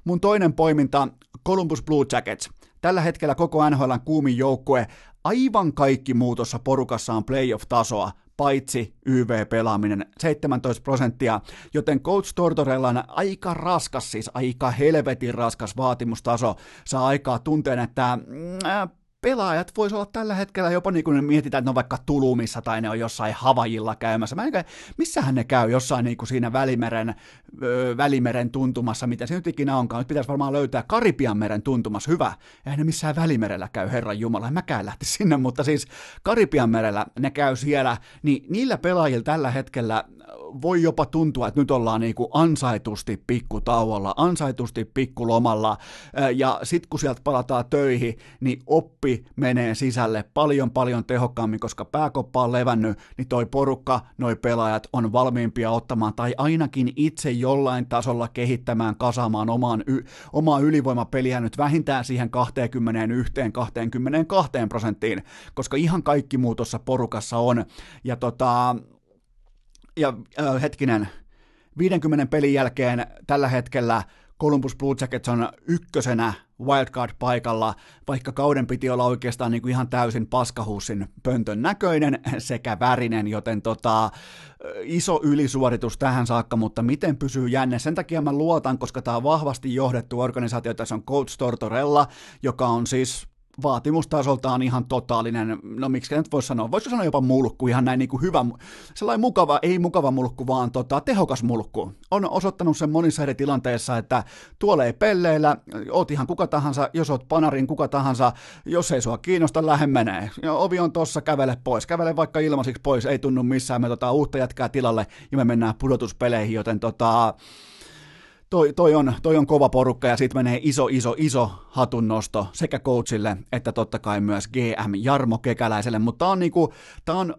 Mun toinen poiminta, Columbus Blue Jackets. Tällä hetkellä koko N H L:n kuumin joukkue, aivan kaikki muutossa porukassa on playoff-tasoa, paitsi Y V-pelaaminen, seitsemäntoista prosenttia, joten Coach Tortorellan aika raskas, siis aika helvetin raskas vaatimustaso saa aikaa tunteen, että äh, pelaajat voisi olla tällä hetkellä jopa niin kuin ne mietitään, että ne on vaikka Tulumissa tai ne on jossain Havajilla käymässä. Mä enkä, missähän ne käy jossain niin kuin siinä välimeren, öö, välimeren tuntumassa, mitä se nyt ikinä onkaan. Nyt pitäisi varmaan löytää Karibianmeren tuntumassa. Hyvä. Eihän ne missään Välimerellä käy, Herran Jumala. En mäkään lähti sinne, mutta siis Karibianmerellä ne käy siellä. Niin niillä pelaajilla tällä hetkellä voi jopa tuntua, että nyt ollaan niin kuin ansaitusti pikkutauolla, ansaitusti pikkulomalla. Ja sit kun sieltä palataan töihin, niin oppi menee sisälle paljon paljon tehokkaammin, koska pääkoppa on levännyt, niin toi porukka, noi pelaajat on valmiimpia ottamaan tai ainakin itse jollain tasolla kehittämään, kasaamaan omaan y- omaa ylivoimapeliä nyt vähintään siihen kaksikymmentäyksi kaksikymmentäkaksi prosenttiin, koska ihan kaikki muu tuossa porukassa on. Ja tota, ja äh, hetkinen, viidenkymmenen pelin jälkeen tällä hetkellä Columbus Blue Jackets on ykkösenä wildcard-paikalla, vaikka kauden piti olla oikeastaan niin kuin ihan täysin paskahuussin pöntön näköinen sekä värinen, joten tota, iso ylisuoritus tähän saakka, mutta miten pysyy jänne? Sen takia mä luotan, koska tämä on vahvasti johdettu organisaatio, tässä on Coach Tortorella, joka on siis vaatimustasoltaan ihan totaalinen, no miksi nyt voisi sanoa, voisiko sanoa jopa mulkku, ihan näin niin kuin hyvä, sellainen mukava, ei mukava mulkku, vaan tota, tehokas mulkku. On osoittanut sen monissa eri tilanteissa, että tuolla ei pelleillä, oot ihan kuka tahansa, jos oot panarin kuka tahansa, jos ei sua kiinnosta, lähde menee. Ovi on tossa, kävele pois, kävele vaikka ilmaisiksi pois, ei tunnu missään, me tota, uutta jätkää tilalle ja me mennään pudotuspeleihin, joten tota... Toi, toi, on, toi on kova porukka ja siitä menee iso, iso, iso hatunnosto sekä coachille että totta kai myös G M Jarmo Kekäläiselle, mutta tämä on, niinku, on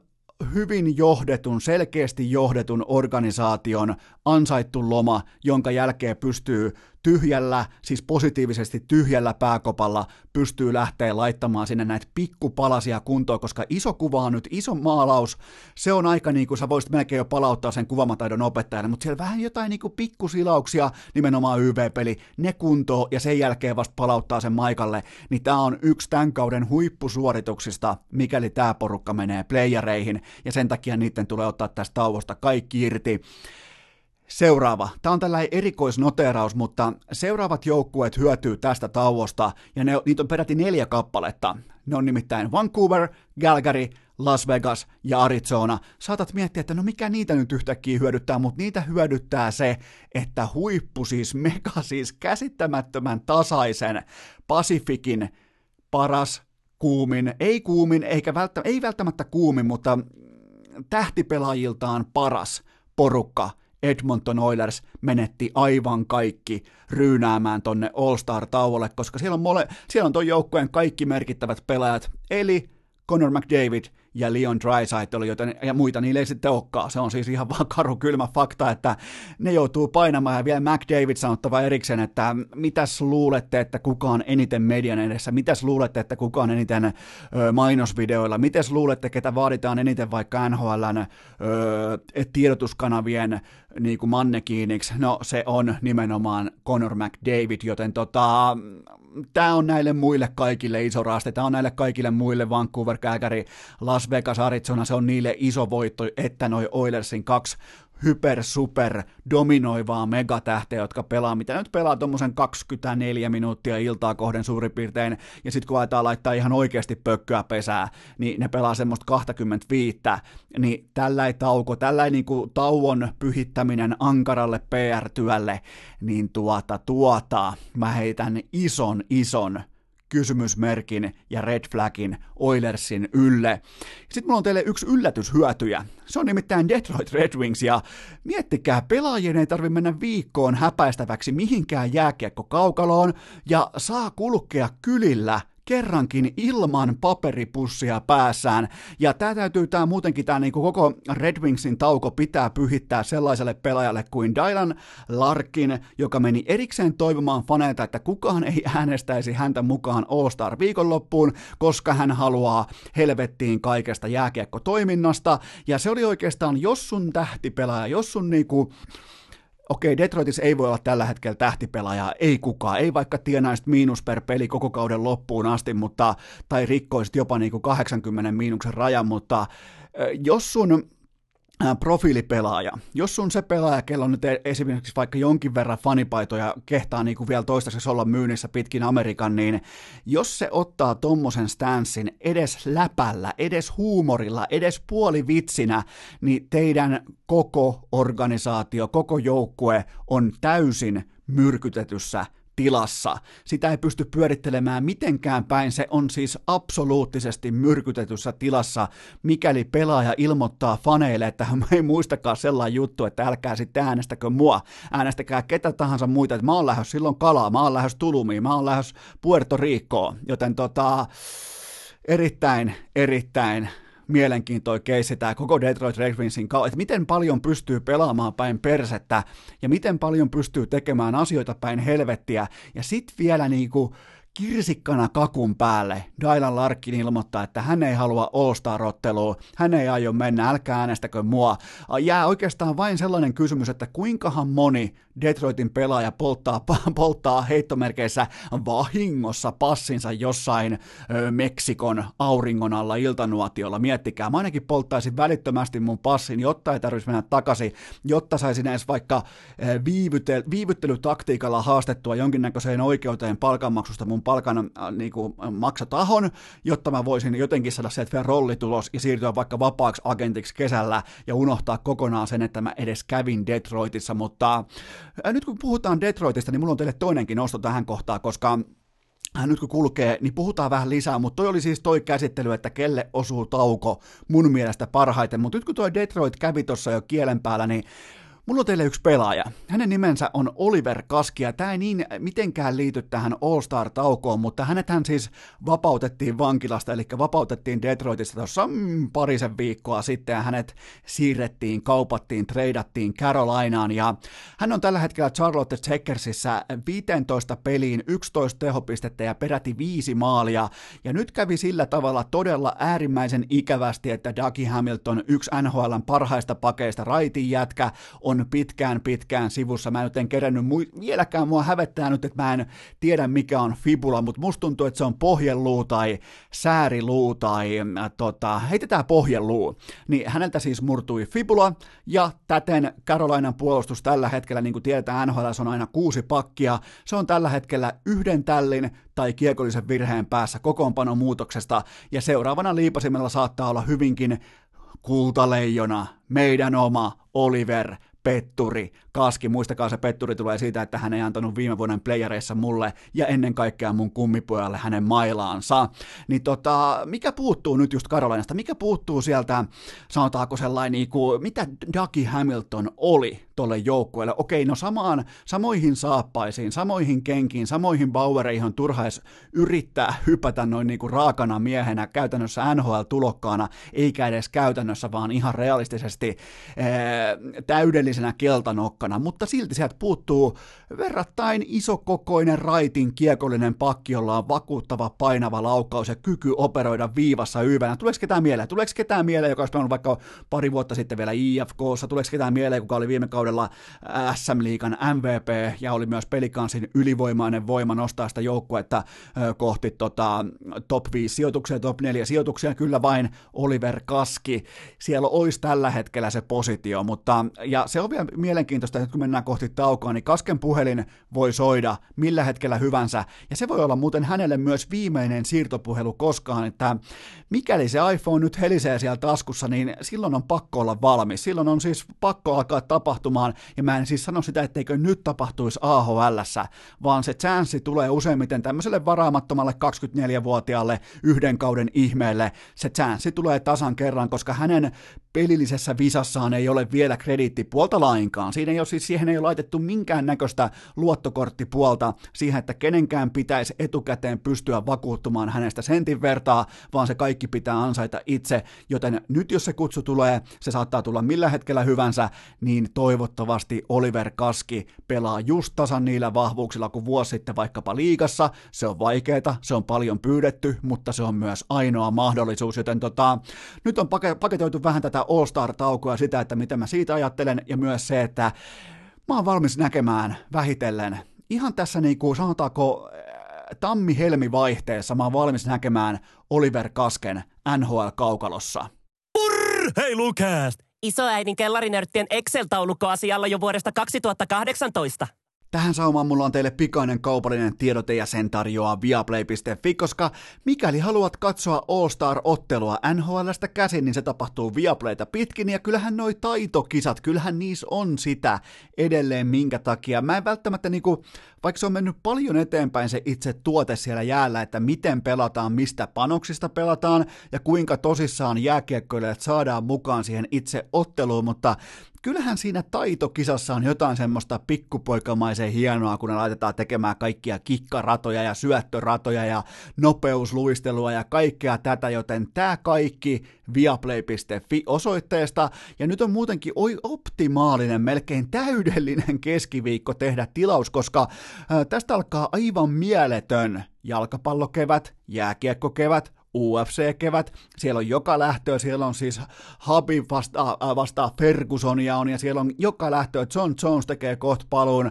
hyvin johdetun, selkeästi johdetun organisaation ansaittu loma, jonka jälkeen pystyy tyhjällä, siis positiivisesti tyhjällä pääkopalla pystyy lähteä laittamaan sinne näitä pikkupalasia kuntoon, koska iso kuva on nyt, iso maalaus, se on aika niin kuin sä voisit melkein jo palauttaa sen kuvamataidon opettajalle, mutta siellä vähän jotain niin kuin pikkusilauksia, nimenomaan Y V-peli, ne kuntoon ja sen jälkeen vasta palauttaa sen maikalle, niin tää on yksi tämän kauden huippusuorituksista, mikäli tää porukka menee playereihin ja sen takia niiden tulee ottaa tästä tauosta kaikki irti. Seuraava. Tämä on tällainen erikoisnoteeraus, mutta seuraavat joukkueet hyötyy tästä tauosta, ja ne, niitä on peräti neljä kappaletta. Ne on nimittäin Vancouver, Calgary, Las Vegas ja Arizona. Saatat miettiä, että no mikä niitä nyt yhtäkkiä hyödyttää, mutta niitä hyödyttää se, että huippu siis mega siis käsittämättömän tasaisen Pasifikin paras kuumin, ei kuumin, eikä välttämättä, ei välttämättä kuumin, mutta tähtipelaajiltaan paras porukka. Edmonton Oilers menetti aivan kaikki ryynäämään tonne All-Star-tauolle, koska siellä on, mole, siellä on ton joukkueen kaikki merkittävät pelaajat, eli Connor McDavid ja Leon Draisaitl, joten ja muita niillä ei sitten olekaan. Se on siis ihan vaan karu kylmä fakta, että ne joutuu painamaan ja vielä McDavid sanottava erikseen, että mitäs luulette, että kukaan eniten median edessä, mitäs luulette, että kukaan eniten ö, mainosvideoilla, mitäs luulette, ketä vaaditaan eniten vaikka N H L:n ö, tiedotuskanavien niin kuin mannekiiniksi, no se on nimenomaan Connor McDavid, joten tota... Tämä on näille muille kaikille iso raaste, tämä on näille kaikille muille Vancouver, Calgary, Las Vegas, Arizona, se on niille iso voitto, että noi Oilersin kaksi hyper, super, dominoivaa megatähteä, jotka pelaa, mitä nyt pelaa tuommoisen kaksikymmentäneljä minuuttia iltaa kohden suurin piirtein, ja sitten kun aletaan laittaa ihan oikeasti pökköä pesää, niin ne pelaa semmoista kaksikymmentäviisi, niin tällä ei tauko, tällä ei niinku tauon pyhittäminen ankaralle P R-työlle, niin tuota tuota, mä heitän ison, ison kysymysmerkin ja red flagin Oilersin ylle. Sitten mulla on teille yksi yllätyshyötyjä. Se on nimittäin Detroit Red Wings, ja miettikää, pelaajien ei tarvitse mennä viikkoon häpäistäväksi mihinkään jääkiekkokaukaloon, ja saa kulkea kylillä kerrankin ilman paperipussia päässään. Ja tämä täytyy tää muutenkin tämä niinku koko Red Wingsin tauko pitää pyhittää sellaiselle pelaajalle kuin Dylan Larkin, joka meni erikseen toivomaan faneilta, että kukaan ei äänestäisi häntä mukaan All-Star viikonloppuun, koska hän haluaa helvettiin kaikesta jääkiekkotoiminnasta. Ja se oli oikeastaan, jos sun tähtipelaaja, jos sun niinku... Okei, Detroitissa ei voi olla tällä hetkellä tähtipelaajaa, ei kukaan, ei vaikka tienaisit miinus per peli koko kauden loppuun asti, mutta, tai rikkoisit jopa niin kuin kahdeksankymmenen miinuksen rajan, mutta jos sun profiilipelaaja, jos sun se pelaaja, kello on nyt esimerkiksi vaikka jonkin verran fanipaitoja, kehtaa niin kuin vielä toistaiseksi olla myynnissä pitkin Amerikan, niin jos se ottaa tommosen stanssin edes läpällä, edes huumorilla, edes puolivitsinä, niin teidän koko organisaatio, koko joukkue on täysin myrkytetyssä tilassa. Sitä ei pysty pyörittelemään mitenkään päin, se on siis absoluuttisesti myrkytetyssä tilassa, mikäli pelaaja ilmoittaa faneille, että mä ei muistakaan sellainen juttu, että älkää sitten äänestäkö mua, äänestäkää ketä tahansa muita, että mä oon lähdössä silloin Kalaa, mä oon lähdössä Tulumiin, mä oon lähdössä Puerto Ricoon, joten tota, erittäin, erittäin mielenkiintoinen keissi tämä koko Detroit Red Wingsin kautta, että miten paljon pystyy pelaamaan päin persettä ja miten paljon pystyy tekemään asioita päin helvettiä ja sitten vielä niinku kirsikkana kakun päälle Dylan Larkin ilmoittaa, että hän ei halua All-Star-ottelua, hän ei aio mennä, älkää äänestäkö mua. Jää oikeastaan vain sellainen kysymys, että kuinkahan moni Detroitin pelaaja polttaa, polttaa heittomerkeissä vahingossa passinsa jossain ö, Meksikon auringon alla iltanuotiolla. Miettikää, mä ainakin polttaisin välittömästi mun passin, jotta ei tarvitsisi mennä takaisin, jotta saisin edes vaikka viivyte, viivyttelytaktiikalla haastettua jonkinnäköiseen oikeuteen palkanmaksusta mun palkan äh, niin kuin, maksatahon, jotta mä voisin jotenkin saada sieltä vielä rollitulos ja siirtyä vaikka vapaaksi agentiksi kesällä ja unohtaa kokonaan sen, että mä edes kävin Detroitissa, mutta äh, nyt kun puhutaan Detroitista, niin mulla on teille toinenkin nosto tähän kohtaan, koska nyt kun kulkee, niin puhutaan vähän lisää, mutta toi oli siis toi käsittely, että kelle osuu tauko mun mielestä parhaiten, mutta nyt kun toi Detroit kävi tuossa jo kielen päällä, niin mulla on teille yksi pelaaja. Hänen nimensä on Oliwer Kaski, ja tämä ei niin mitenkään liity tähän All-Star-taukoon, mutta hänethän siis vapautettiin vankilasta, eli vapautettiin Detroitista tuossa mm, parisen viikkoa sitten, ja hänet siirrettiin, kaupattiin, treidattiin Carolinaan, ja hän on tällä hetkellä Charlotte Checkersissä viisitoista peliin, yksitoista tehopistettä ja peräti viisi maalia, ja nyt kävi sillä tavalla todella äärimmäisen ikävästi, että Dougie Hamilton, yksi N H L:n parhaista pakeista, raitin jätkä, on pitkään pitkään sivussa. Mä nyt en kerennyt mu- vieläkään, mua hävettää nyt, että mä en tiedä mikä on fibula, mutta musta tuntuu, että se on pohjeluu tai sääriluu tai äh, tota, heitetään pohjeluu. Niin häneltä siis murtui fibula ja täten Carolinan puolustus tällä hetkellä, niin kuin tiedetään, N H L on aina kuusi pakkia. Se on tällä hetkellä yhden tällin tai kiekollisen virheen päässä kokoonpanon muutoksesta ja seuraavana liipasimella saattaa olla hyvinkin kultaleijona meidän oma Oliwer Petturi Kaski. Muistakaa, se Petturi tulee siitä, että hän ei antanut viime vuoden playereissa mulle ja ennen kaikkea mun kummipojalle hänen mailaansa. Niin tota, mikä puuttuu nyt just Carolinasta? Mikä puuttuu sieltä, sanotaanko sellainen, niin kuin, mitä Dougie Hamilton oli tolle joukkueelle? Okei, no samaan, samoihin saappaisiin, samoihin kenkiin, samoihin bauereihin on turha edes yrittää hypätä noin niin kuin raakana miehenä, käytännössä N H L-tulokkaana, eikä edes käytännössä, vaan ihan realistisesti ee, täydellisenä keltanokkana, mutta silti sieltä puuttuu verrattain isokokoinen raitin kiekollinen pakki, jolla on vakuuttava painava laukaus ja kyky operoida viivassa yvänä. Tuleeko ketään mieleen? Tuleeko ketään mieleen, joka olisi pelannut vaikka pari vuotta sitten vielä I F K:ssa? Tuleeko ketään mieleen, joka oli viime kauden S M-liigan M V P ja oli myös pelikansin ylivoimainen voima nostaa sitä joukkuetta kohti tota, top viisi sijoituksia, top neljä sijoituksia, kyllä vain Oliwer Kaski. Siellä olisi tällä hetkellä se positio, mutta ja se on vielä mielenkiintoista, että kun mennään kohti taukoa, niin Kasken puhelin voi soida millä hetkellä hyvänsä, ja se voi olla muuten hänelle myös viimeinen siirtopuhelu koskaan, että mikäli se iPhone nyt helisee siellä taskussa, niin silloin on pakko olla valmis, silloin on siis pakko alkaa tapahtumaan. Ja mä en siis sano sitä, etteikö nyt tapahtuisi A H L:ssä, vaan se chanssi tulee useimmiten tämmöiselle varaamattomalle kaksikymmentäneljävuotiaalle yhden kauden ihmeelle. Se chanssi tulee tasan kerran, koska hänen pelillisessä visassaan ei ole vielä krediittipuolta lainkaan. Siinä ei ole, siis siihen ei ole laitettu minkäännäköistä luottokorttipuolta siihen, että kenenkään pitäisi etukäteen pystyä vakuuttumaan hänestä sentin vertaa, vaan se kaikki pitää ansaita itse. Joten nyt jos se kutsu tulee, se saattaa tulla millä hetkellä hyvänsä, niin toivottavasti Oliwer Kaski pelaa just tasan niillä vahvuuksilla kuin vuosi sitten vaikkapa liigassa. Se on vaikeeta, se on paljon pyydetty, mutta se on myös ainoa mahdollisuus, joten tota, nyt on paketoitu vähän tätä All-Star-taukoa sitä, että mitä mä siitä ajattelen, ja myös se, että mä oon valmis näkemään vähitellen. Ihan tässä niin kuin sanotaanko tammi-helmi vaihteessa mä oon valmis näkemään Oliwer Kasken N H L-kaukalossa. Urheilukääst! Isoäidin kellarinörttien Excel-taulukko asialla jo vuodesta kaksituhattakahdeksantoista. Tähän saumaan mulla on teille pikainen kaupallinen tiedote ja sen tarjoaa viaplay piste fi, koska mikäli haluat katsoa All-Star-ottelua N H L:stä käsin, niin se tapahtuu Viaplayta pitkin, ja kyllähän noi taitokisat, kyllähän niissä on sitä edelleen minkä takia. Mä en välttämättä niinku, vaikka se on mennyt paljon eteenpäin se itse tuote siellä jäällä, että miten pelataan, mistä panoksista pelataan ja kuinka tosissaan jääkiekkoilijat saadaan mukaan siihen itse otteluun, mutta kyllähän siinä taitokisassa on jotain semmoista pikkupoikamaisen hienoa, kun ne laitetaan tekemään kaikkia kikkaratoja ja syöttöratoja ja nopeusluistelua ja kaikkea tätä, joten tämä kaikki viaplay piste fi-osoitteesta, ja nyt on muutenkin oi optimaalinen, melkein täydellinen keskiviikko tehdä tilaus, koska ää, tästä alkaa aivan mieletön jalkapallokevät, jääkiekkokevät, U F C-kevät, siellä on joka lähtöä, siellä on siis Khabib vastaa, vastaa Fergusonia on, ja siellä on joka lähtöä, John Jones tekee kohta paluun,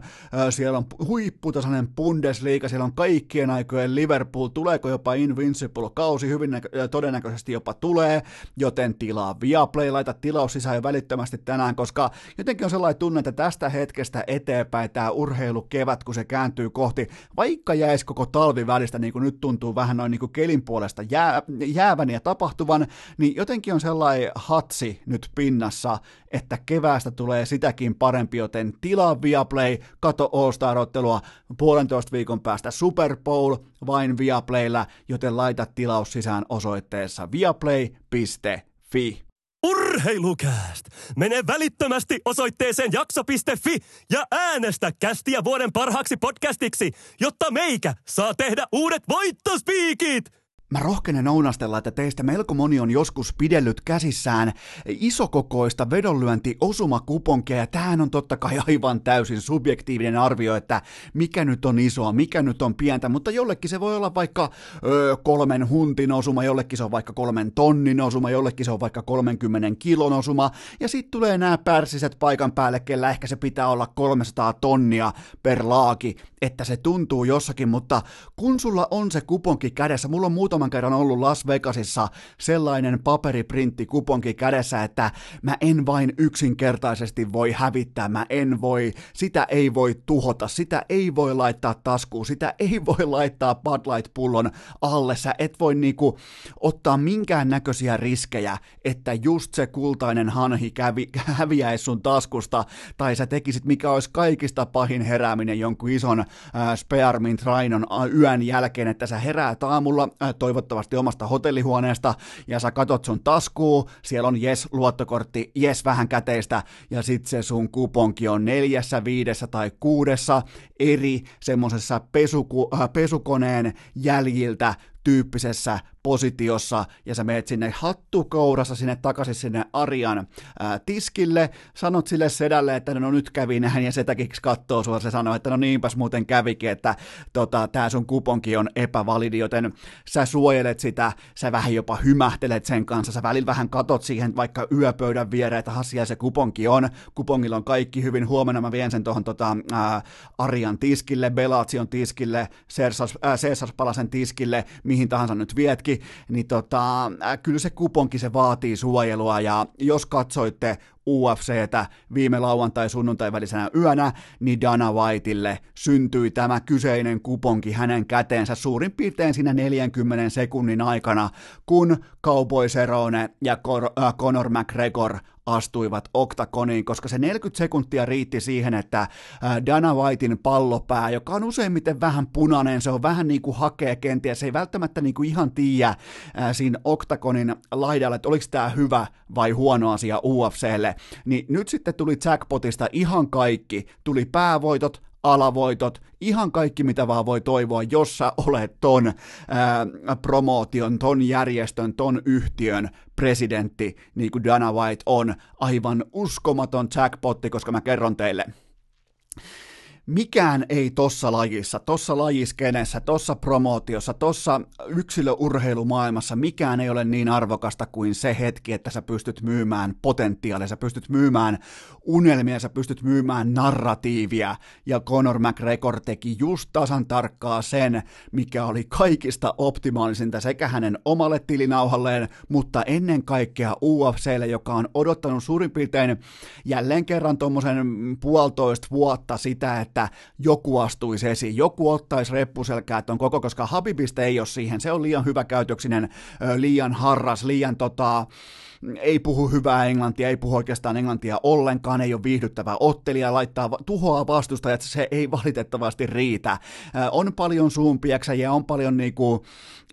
siellä on huipputasainen Bundesliga, siellä on kaikkien aikojen Liverpool, tuleeko jopa Invincible-kausi, hyvin nä- todennäköisesti jopa tulee, joten tilaa Viaplay, laita tilaus sisään jo välittömästi tänään, koska jotenkin on sellainen tunne, että tästä hetkestä eteenpäin tämä urheilukevät, kun se kääntyy kohti, vaikka jäisi koko talvi välistä, niin kuin nyt tuntuu vähän noin niin kuin kelin puolesta jää, jäävän ja tapahtuvan, niin jotenkin on sellainen hatsi nyt pinnassa, että keväästä tulee sitäkin parempi, joten tilaa Viaplay, kato All-Star-ottelua puolentoista viikon päästä Super Bowl vain Viaplaylla, joten laita tilaus sisään osoitteessa viaplay piste fi. Urheilukääst! Mene välittömästi osoitteeseen jakso piste fi ja äänestä kästiä vuoden parhaaksi podcastiksi, jotta meikä saa tehdä uudet voittospiikit! Mä rohkenen ounastella, että teistä melko moni on joskus pidellyt käsissään isokokoista vedonlyönti-osumakuponkia, ja tämähän on totta kai aivan täysin subjektiivinen arvio, että mikä nyt on isoa, mikä nyt on pientä, mutta jollekin se voi olla vaikka öö, kolmen huntin osuma, jollekin se on vaikka kolmen tonnin osuma, jollekin se on vaikka kolmenkymmenen kilon osuma, ja sitten tulee nämä pärsiset paikan päälle, kellä ehkä se pitää olla kolmesataa tonnia per laaki, että se tuntuu jossakin, mutta kun sulla on se kuponki kädessä, mulla on muutama Mä kerran ollut Las Vegasissa sellainen paperiprintti kuponki kädessä, että mä en vain yksinkertaisesti voi hävittää, mä en voi, sitä ei voi tuhota, sitä ei voi laittaa taskuun, sitä ei voi laittaa Bud Light-pullon alle, sä et voi niinku ottaa minkäännäköisiä riskejä, että just se kultainen hanhi kävi, häviäisi sun taskusta, tai sä tekisit mikä olisi kaikista pahin herääminen jonkun ison äh, Spearmint Rhinon yön jälkeen, että sä heräät aamulla, äh, toivottavasti omasta hotellihuoneesta, ja sä katot sun taskuu, siellä on jes luottokortti, jes vähän käteistä, ja sit se sun kuponki on neljässä, viidessä tai kuudessa eri semmosessa pesuku, äh, pesukoneen jäljiltä tyyppisessä positiossa, ja sä meet sinne hattukourassa sinne takaisin sinne Arjan ää, tiskille, sanot sille sedälle, että no nyt kävi näin, ja setäkin kattoo sua, se sanoo, että no niinpäs muuten kävikin, että tota, tää sun kuponki on epävalidi, joten sä suojelet sitä, sä vähän jopa hymähtelet sen kanssa, sä välillä vähän katot siihen vaikka yöpöydän viereen, että siellä se kuponki on, kupongilla on kaikki hyvin, huomenna mä vien sen tuohon tota, Arjan tiskille, Belazion tiskille, Cesar Palasen tiskille, mihin tahansa nyt vietkin, niin tota, kyllä se kuponki, se vaatii suojelua, ja jos katsoitte U F C:tä viime lauantai-sunnuntai välisenä yönä, niin Dana Whiteille syntyi tämä kyseinen kuponki hänen käteensä suurin piirtein siinä neljänkymmenen sekunnin aikana, kun Cowboy Cerrone ja Cor- äh, Conor McGregor astuivat oktakoniin, koska se neljäkymmentä sekuntia riitti siihen, että Dana Whiten pallopää, joka on useimmiten vähän punainen, se on vähän niin kuin hakee kenties, se ei välttämättä niin kuin ihan tiedä siinä oktakonin laidalla, että oliko tämä hyvä vai huono asia U F C:lle, niin nyt sitten tuli jackpotista ihan kaikki, tuli päävoitot, alavoitot, ihan kaikki mitä vaan voi toivoa, jos sä olet ton ää, promootion, ton järjestön, ton yhtiön presidentti, niin kuin Dana White on, aivan uskomaton jackpotti, koska mä kerron teille. Mikään ei tossa lajissa, tossa lajiskenessä, tossa promootiossa, tossa yksilöurheilumaailmassa, mikään ei ole niin arvokasta kuin se hetki, että sä pystyt myymään potentiaalia, sä pystyt myymään unelmia, sä pystyt myymään narratiivia, ja Conor McGregor teki just tasan tarkkaa sen, mikä oli kaikista optimaalisinta sekä hänen omalle tilinauhalleen, mutta ennen kaikkea U F C:lle, joka on odottanut suurin piirtein jälleen kerran tommosen puolitoista vuotta sitä, että joku astuisi esiin, joku ottaisi reppuselkää ton koko, koska Khabibista ei ole siihen, se on liian hyväkäytöksinen, liian harras, liian tota, ei puhu hyvää englantia, ei puhu oikeastaan englantia ollenkaan, ei ole viihdyttävä ottelija, laittaa tuhoaa vastustajat, se ei valitettavasti riitä. On paljon suunpieksäjiä, on paljon niinku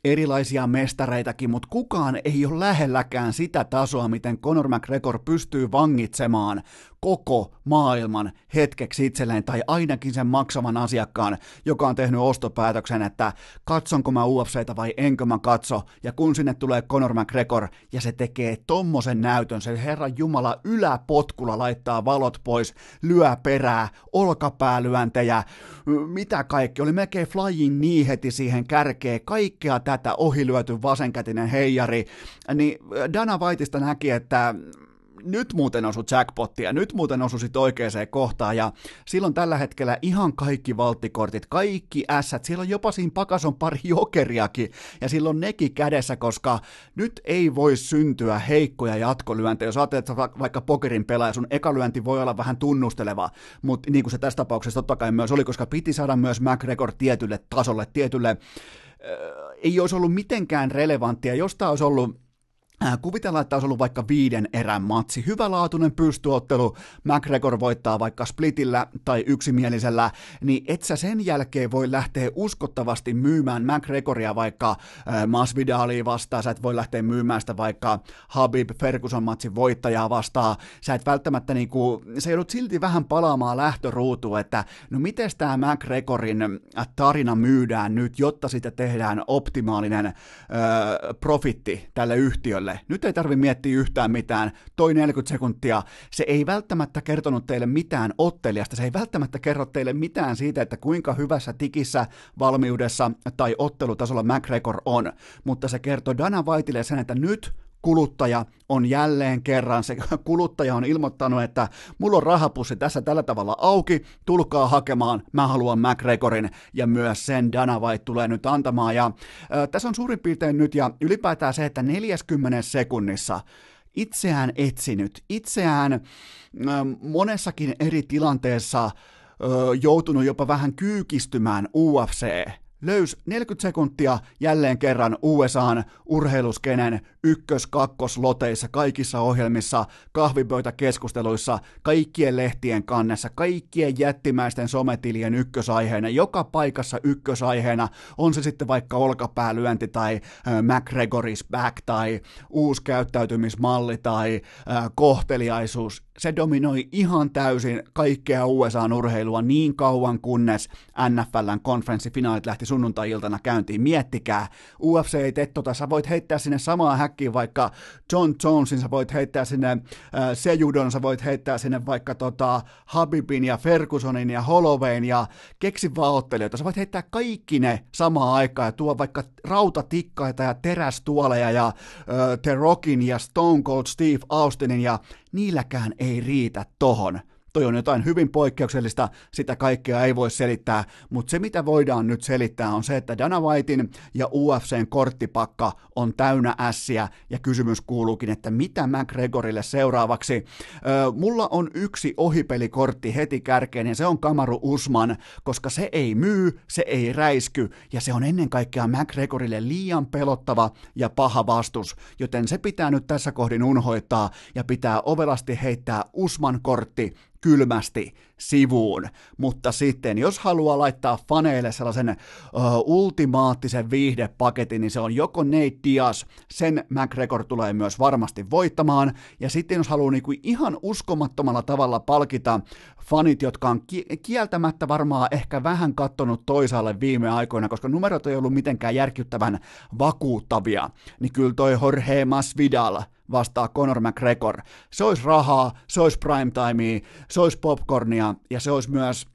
erilaisia mestareitakin, mutta kukaan ei ole lähelläkään sitä tasoa, miten Conor McGregor pystyy vangitsemaan koko maailman hetkeksi itselleen, tai ainakin sen maksavan asiakkaan, joka on tehnyt ostopäätöksen, että katsonko mä U F C:tä vai enkö mä katso, ja kun sinne tulee Conor McGregor, ja se tekee tommosen näytön, se Herran Jumala yläpotkulla laittaa valot pois, lyö perää, olkapäälyöntejä, mitä kaikki, oli melkein flying knee heti siihen kärkeen, kaikkea tätä ohilyöty vasenkätinen heijari, niin Dana Whiteista näki, että nyt muuten osui jackpottia, nyt muuten osui sit oikeeseen kohtaan, ja silloin tällä hetkellä ihan kaikki valttikortit, kaikki ässät, siellä on jopa siinä pakas on pari jokeriakin, ja silloin nekin kädessä, koska nyt ei voi syntyä heikkoja jatkolyöntejä, jos ajattelet, että vaikka pokerin pelaaja, sun eka lyönti voi olla vähän tunnusteleva, mutta niin kuin se tässä tapauksessa totta kai myös oli, koska piti saada myös McGregor tietylle tasolle, tietylle, äh, ei olisi ollut mitenkään relevanttia, jos tämä olisi ollut, kuvitellaan, että olisi ollut vaikka viiden erän matsi. Hyvälaatuinen pystyottelu, McGregor voittaa vaikka splitillä tai yksimielisellä, niin et sä sen jälkeen voi lähteä uskottavasti myymään McGregoria vaikka Masvidalia vastaan, sä et voi lähteä myymään sitä vaikka Khabib Ferguson matsin voittajaa vastaan, sä et välttämättä niinku, sä joudut silti vähän palaamaan lähtöruutuun, että no mites tää McGregorin tarina myydään nyt, jotta siitä tehdään optimaalinen öö, profitti tälle yhtiölle. Nyt ei tarvitse miettiä yhtään mitään, toi neljäkymmentä sekuntia, se ei välttämättä kertonut teille mitään ottelijasta, se ei välttämättä kerro teille mitään siitä, että kuinka hyvässä tikissä, valmiudessa tai ottelutasolla McGregor on, mutta se kertoi Dana Whiteille sen, että nyt kuluttaja on jälleen kerran, se kuluttaja on ilmoittanut, että mulla on rahapussi tässä tällä tavalla auki, tulkaa hakemaan, mä haluan McGregorin, ja myös sen Dana White tulee nyt antamaan, ja äh, tässä on suurin piirtein nyt, ja ylipäätään se, että neljäkymmentä sekunnissa itseään etsinyt, itseään äh, monessakin eri tilanteessa äh, joutunut jopa vähän kyykistymään U F C, löys neljäkymmentä sekuntia jälleen kerran U S A:n urheiluskenen ykkös-, kakkosloteissa, kaikissa ohjelmissa, kahvipöytäkeskusteluissa, kaikkien lehtien kannessa, kaikkien jättimäisten sometilien ykkösaiheena, joka paikassa ykkösaiheena, on se sitten vaikka olkapäälyönti tai äh, McGregor's back tai uusi käyttäytymismalli tai äh, kohteliaisuus. Se dominoi ihan täysin kaikkea U S A:n urheilua niin kauan, kunnes N F L:n konferenssifinaalit lähti sunnuntai-iltana käyntiin. Miettikää, U F C ei tee tota, sä voit heittää sinne samaa häkkiin vaikka John Jonesin, sä voit heittää sinne äh, Sejudon, sä voit heittää sinne vaikka tota, Khabibin ja Fergusonin ja Hollowayn ja keksi vaan ottelijoita, sä voit heittää kaikki ne samaan aikaan ja tuo vaikka rautatikkaita ja terästuoleja ja äh, The Rockin ja Stone Cold Steve Austinin, ja niilläkään ei riitä tohon. toi on jotain hyvin poikkeuksellista, sitä kaikkea ei voi selittää, mutta se mitä voidaan nyt selittää on se, että Dana Whiten ja U F C:n korttipakka on täynnä ässiä, ja kysymys kuuluukin, että mitä McGregorille seuraavaksi? Öö, mulla on yksi ohipelikortti heti kärkeen, ja se on Kamaru Usman, koska se ei myy, se ei räisky, ja se on ennen kaikkea McGregorille liian pelottava ja paha vastus, joten se pitää nyt tässä kohdin unhoittaa, ja pitää ovelasti heittää Usman-kortti kylmästi sivuun, mutta sitten jos haluaa laittaa faneille sellaisen ö, ultimaattisen viihdepaketin, niin se on joko Nate Diaz, sen McGregor tulee myös varmasti voittamaan, ja sitten jos haluaa niinku ihan uskomattomalla tavalla palkita fanit, jotka on ki- kieltämättä varmaan ehkä vähän kattonut toisaalle viime aikoina, koska numerot ei ollut mitenkään järkyttävän vakuuttavia, niin kyllä toi Jorge Masvidal vastaa Conor McGregor. Se olisi rahaa, se olisi primetimea, se olisi popcornia ja se olisi myös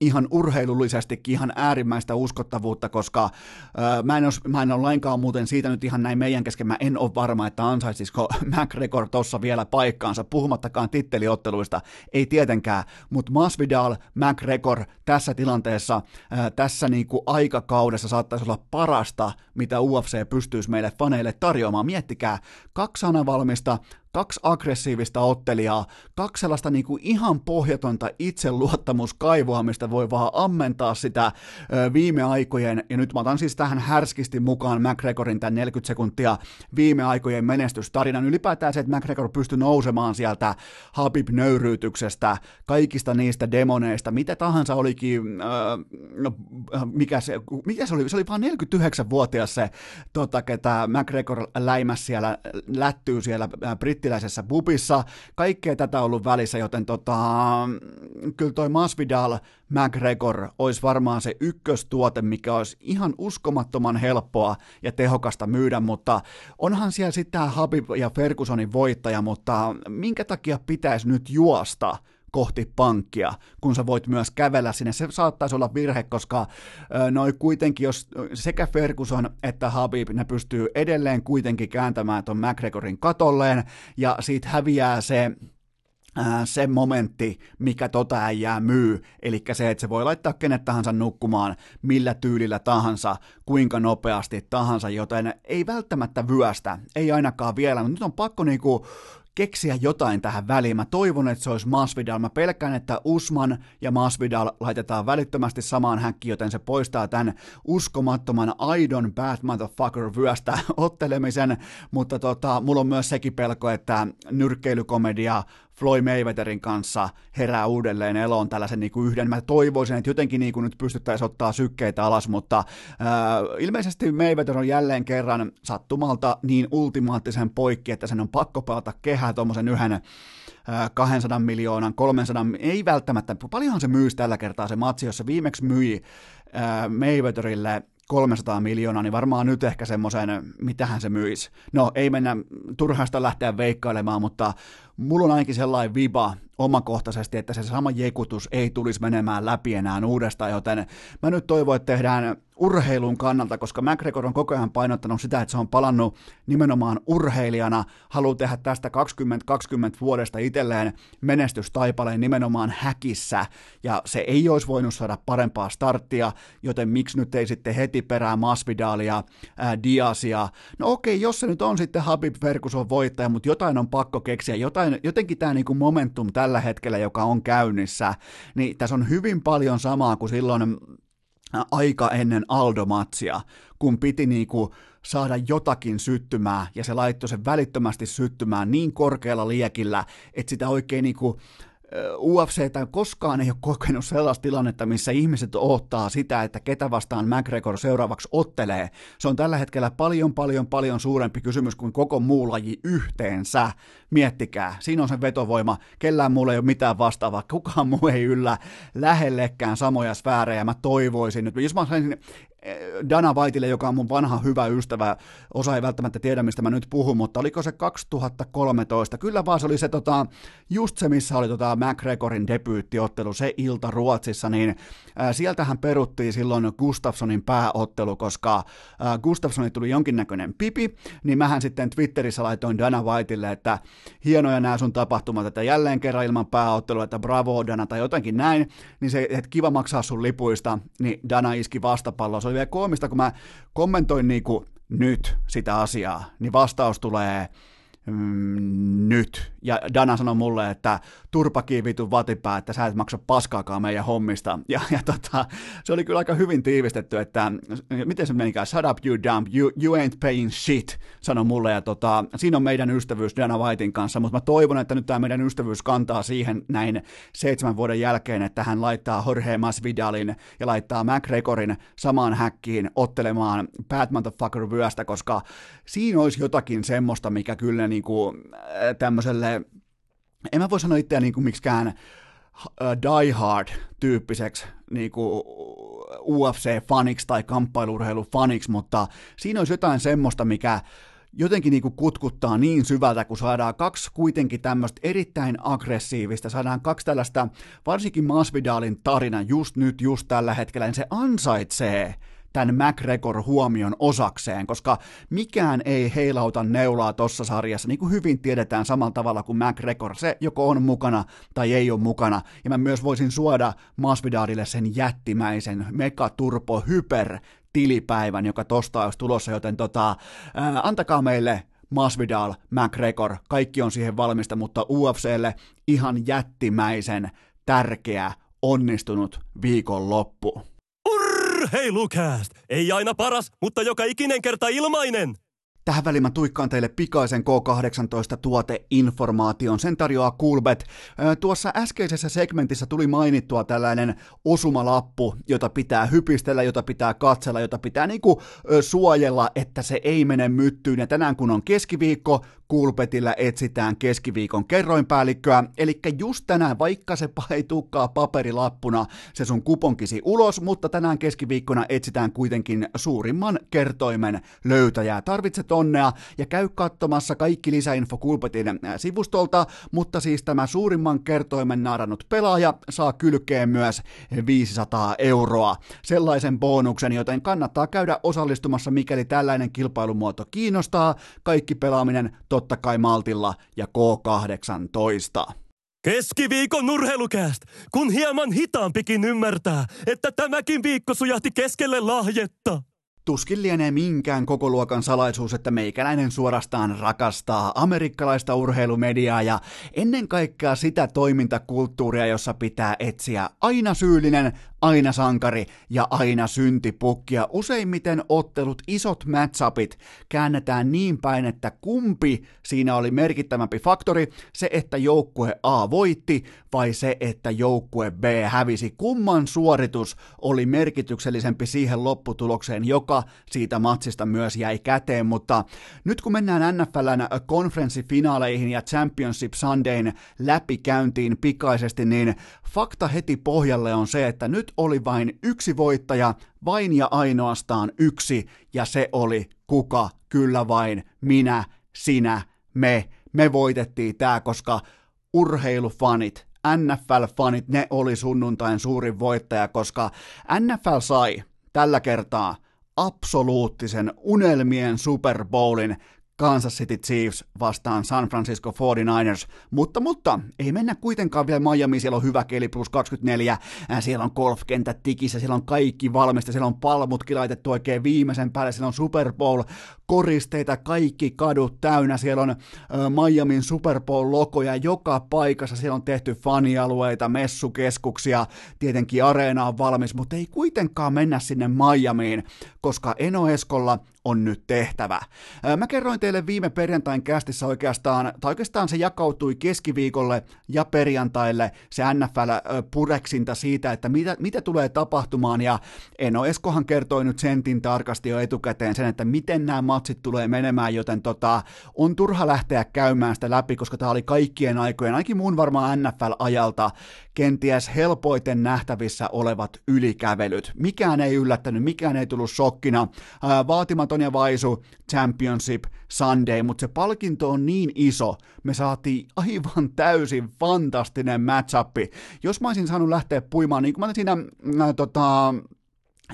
ihan urheilullisestikin ihan äärimmäistä uskottavuutta, koska öö, mä, en os, mä en ole lainkaan muuten siitä nyt ihan näin meidän kesken, mä en ole varma, että ansaitsisiko McGregor tuossa vielä paikkaansa, puhumattakaan titteliotteluista, ei tietenkään, mutta Masvidal, McGregor tässä tilanteessa, öö, tässä niinku aikakaudessa saattaisi olla parasta, mitä U F C pystyisi meille faneille tarjoamaan, miettikää, kaksi sanavalmista, kaksi aggressiivista ottelijaa, kaksi sellaista niin kuin ihan pohjatonta itseluottamuskaivoa, mistä voi vaan ammentaa sitä ö, viime aikojen, ja nyt mä otan siis tähän härskisti mukaan McGregorin tämän neljäkymmentä sekuntia viime aikojen menestystarinan. Ylipäätään se, että McGregor pystyi nousemaan sieltä Habib-nöyryytyksestä, kaikista niistä demoneista, mitä tahansa olikin, ö, no mikä se, mikä se oli, se oli vaan neljäkymmentäyhdeksänvuotias se, tota, ketä McGregor läimäs siellä, lättyy siellä Britannia, brittiläisessä pubissa, kaikkea tätä on ollut välissä, joten tota, kyllä toi Masvidal McGregor olisi varmaan se ykköstuote, mikä olisi ihan uskomattoman helppoa ja tehokasta myydä, mutta onhan siellä sitten tämä Khabib ja Fergusonin voittaja, mutta minkä takia pitäisi nyt juosta kohti pankkia, kun sä voit myös kävellä sinne. Se saattaisi olla virhe, koska noi kuitenkin, jos sekä Ferguson että Khabib, ne pystyy edelleen kuitenkin kääntämään ton McGregorin katolleen, ja siitä häviää se se momentti, mikä tota äijää myy, eli se, että se voi laittaa kenet tahansa nukkumaan, millä tyylillä tahansa, kuinka nopeasti tahansa, joten ei välttämättä vyöstä, ei ainakaan vielä, mutta nyt on pakko niinku keksiä jotain tähän väliin. Mä toivon, että se olisi Masvidal. Mä pelkään, että Usman ja Masvidal laitetaan välittömästi samaan häkkiin, joten se poistaa tämän uskomattoman aidon bad motherfucker vyöstä ottelemisen, mutta tota, mulla on myös sekin pelko, että nyrkkeilykomedia Floyd Mayweatherin kanssa herää uudelleen eloon tällaisen niin kuin yhden. Mä toivoisin, että jotenkin niin kuin nyt pystyttäisiin ottaa sykkeitä alas, mutta ää, ilmeisesti Mayweather on jälleen kerran sattumalta niin ultimaattisen poikki, että sen on pakko pelata kehää tuommoisen yhden kahdensadan miljoonan, kolmensadan, ei välttämättä, paljonhan se myy tällä kertaa se matsi, jossa viimeksi myi ää, Mayweatherille kolmesataa miljoonaa, niin varmaan nyt ehkä semmoisen, mitähän se myisi. No, ei mennä turhaista lähteä veikkailemaan, mutta mulla on ainakin sellainen viba omakohtaisesti, että se sama jekutus ei tulisi menemään läpi enää uudestaan, joten mä nyt toivon, että tehdään urheilun kannalta, koska McGregor on koko ajan painottanut sitä, että se on palannut nimenomaan urheilijana, haluaa tehdä tästä kaksikymmentä kaksikymmentä vuodesta itselleen menestystaipaleen nimenomaan häkissä, ja se ei olisi voinut saada parempaa starttia, joten miksi nyt ei sitten heti perää Masvidalia, ää, Diasia, no okei, jos se nyt on sitten Khabib Ferguson voittaja, mutta jotain on pakko keksiä, jotain, jotenkin tämä niinku momentum tällä hetkellä, joka on käynnissä, niin tässä on hyvin paljon samaa kuin silloin aika ennen Aldo-matsia, kun piti niinku saada jotakin syttymään, ja se laittoi sen välittömästi syttymään niin korkealla liekillä, että sitä oikein niinku U F C:tä koskaan ei ole kokenut sellaista tilannetta, missä ihmiset odottaa sitä, että ketä vastaan McGregor seuraavaksi ottelee. Se on tällä hetkellä paljon, paljon, paljon suurempi kysymys kuin koko muu laji yhteensä. Miettikää, siinä on se vetovoima, kellään muulla ei ole mitään vastaavaa, kukaan muu ei yllä lähellekään samoja sfäärejä. Mä toivoisin nyt, jos mä saisin Dana Whitelle, joka on mun vanha hyvä ystävä, osa ei välttämättä tiedä, mistä mä nyt puhun, mutta oliko se kaksituhattakolmetoista? Kyllä vaan se oli se, tota, just se, missä oli tota McGregorin debyyttiottelu, se ilta Ruotsissa, niin ää, sieltähän peruttiin silloin Gustafssonin pääottelu, koska ää, Gustafssonille tuli jonkinnäköinen pipi, niin mähän sitten Twitterissä laitoin Dana Whitelle, että hienoja nämä sun tapahtumat, että jälleen kerran ilman pääottelua, että bravo Dana, tai jotenkin näin, niin se, että kiva maksaa sun lipuista, niin Dana iski vastapalloa. Se oli vielä koomista, kun mä kommentoin niin kuin nyt sitä asiaa, niin vastaus tulee mm, nyt. Ja Dana sanoi mulle, että turpakin vitun vatipää, että sä et maksa paskaakaan meidän hommista. Ja, ja tota, se oli kyllä aika hyvin tiivistetty, että miten se menikään, shut up you dumb, you, you ain't paying shit, sanoi mulle. Ja tota, siinä on meidän ystävyys Dana Whiten kanssa, mutta mä toivon, että nyt tämä meidän ystävyys kantaa siihen näin seitsemän vuoden jälkeen, että hän laittaa Jorge Masvidalin ja laittaa McGregorin samaan häkkiin ottelemaan bad motherfucker vyöstä, koska siinä olisi jotakin semmoista, mikä kyllä niinku tämmöiselle, en mä voi sanoa itseä niin kuin miksikään die hard-tyyppiseksi niin kuin U F C-faniksi tai kamppailu-urheilu-faniksi, mutta siinä olisi jotain semmoista, mikä jotenkin niin kuin kutkuttaa niin syvältä, kun saadaan kaksi kuitenkin tämmöistä erittäin aggressiivista, saadaan kaksi tällaista, varsinkin Masvidalin tarina just nyt, just tällä hetkellä, niin se ansaitsee tämän McGregor-huomion osakseen, koska mikään ei heilauta neulaa tuossa sarjassa, niin kuin hyvin tiedetään samalla tavalla kuin McGregor, se joko on mukana tai ei ole mukana, ja mä myös voisin suoda Masvidalille sen jättimäisen megaturbo-hyper-tilipäivän, joka tosta olisi tulossa, joten tota, ää, antakaa meille Masvidal, McGregor, kaikki on siihen valmista, mutta U F C:lle ihan jättimäisen tärkeä, onnistunut viikonloppu. Hei Lukast! Ei aina paras, mutta joka ikinen kerta ilmainen! Tähän väliin mä tuikkaan teille pikaisen K kahdeksantoista-tuoteinformaation, sen tarjoaa Coolbet. Tuossa äskeisessä segmentissä tuli mainittua tällainen osumalappu, jota pitää hypistellä, jota pitää katsella, jota pitää niinku suojella, että se ei mene myttyyn. Ja tänään kun on keskiviikko, Coolbetillä etsitään keskiviikon kerroinpäällikköä, eli just tänään, vaikka se ei tulekaan paperilappuna, se sun kuponkisi ulos, mutta tänään keskiviikkona etsitään kuitenkin suurimman kertoimen löytäjää. Tarvitset onnea ja käy katsomassa kaikki lisäinfo Coolbetin sivustolta, mutta siis tämä suurimman kertoimen naarannut pelaaja saa kylkeen myös viisisataa euroa. Sellaisen bonuksen, joten kannattaa käydä osallistumassa, mikäli tällainen kilpailumuoto kiinnostaa. Kaikki pelaaminen totta kai maltilla ja K kahdeksantoista. Keskiviikon urheilukääst, kun hieman hitaampikin ymmärtää, että tämäkin viikko sujahti keskelle lahjetta. Tuskin lienee minkään kokoluokan salaisuus, että meikäläinen suorastaan rakastaa amerikkalaista urheilumediaa ja ennen kaikkea sitä toimintakulttuuria, jossa pitää etsiä aina syyllinen, aina sankari ja aina syntipukkia. Useimmiten ottelut, isot matchupit käännetään niin päin, että kumpi siinä oli merkittävämpi faktori, se että joukkue A voitti vai se että joukkue B hävisi. Kumman suoritus oli merkityksellisempi siihen lopputulokseen, joka siitä matsista myös jäi käteen, mutta nyt kun mennään N F L:n konferenssifinaaleihin ja Championship Sundayn läpikäyntiin pikaisesti, niin fakta heti pohjalle on se, että nyt oli vain yksi voittaja, vain ja ainoastaan yksi, ja se oli kuka? Kyllä vain minä, sinä, me. Me voitettiin tää, koska urheilufanit, N F L-fanit, ne oli sunnuntain suurin voittaja, koska N F L sai tällä kertaa absoluuttisen unelmien Super Bowlin Kansas City Chiefs vastaan San Francisco forty-niners, mutta, mutta ei mennä kuitenkaan vielä Miamiin, siellä on hyvä keli plus kaksikymmentäneljä, siellä on golfkentät tikissä, siellä on kaikki valmista, siellä on palmutkin laitettu oikein viimeisen päälle, siellä on Super Bowl koristeita, kaikki kadut täynnä, siellä on Miamin Super Bowl logoja joka paikassa, siellä on tehty fanialueita, messukeskuksia, tietenkin areena on valmis, mutta ei kuitenkaan mennä sinne Miamiin, koska Eno Eskolla on nyt tehtävä. Mä kerroin teille viime perjantain kästissä oikeastaan, tai oikeastaan se jakautui keskiviikolle ja perjantaille, se N F L-pureksinta siitä, että mitä, mitä tulee tapahtumaan, ja Eno Eskohan kertoi nyt sentin tarkasti jo etukäteen sen, että miten nämä matsit tulee menemään, joten tota, on turha lähteä käymään sitä läpi, koska tämä oli kaikkien aikojen, ainakin mun varmaan N F L-ajalta, kenties helpoiten nähtävissä olevat ylikävelyt. Mikään ei yllättänyt, mikään ei tullut shokkina. Vaatimaton ja vaisu Championship Sunday, mutta se palkinto on niin iso. Me saatiin aivan täysin fantastinen match-up. Jos mä olisin saanut lähteä puimaan, niin kuin mä siinä äh, tota...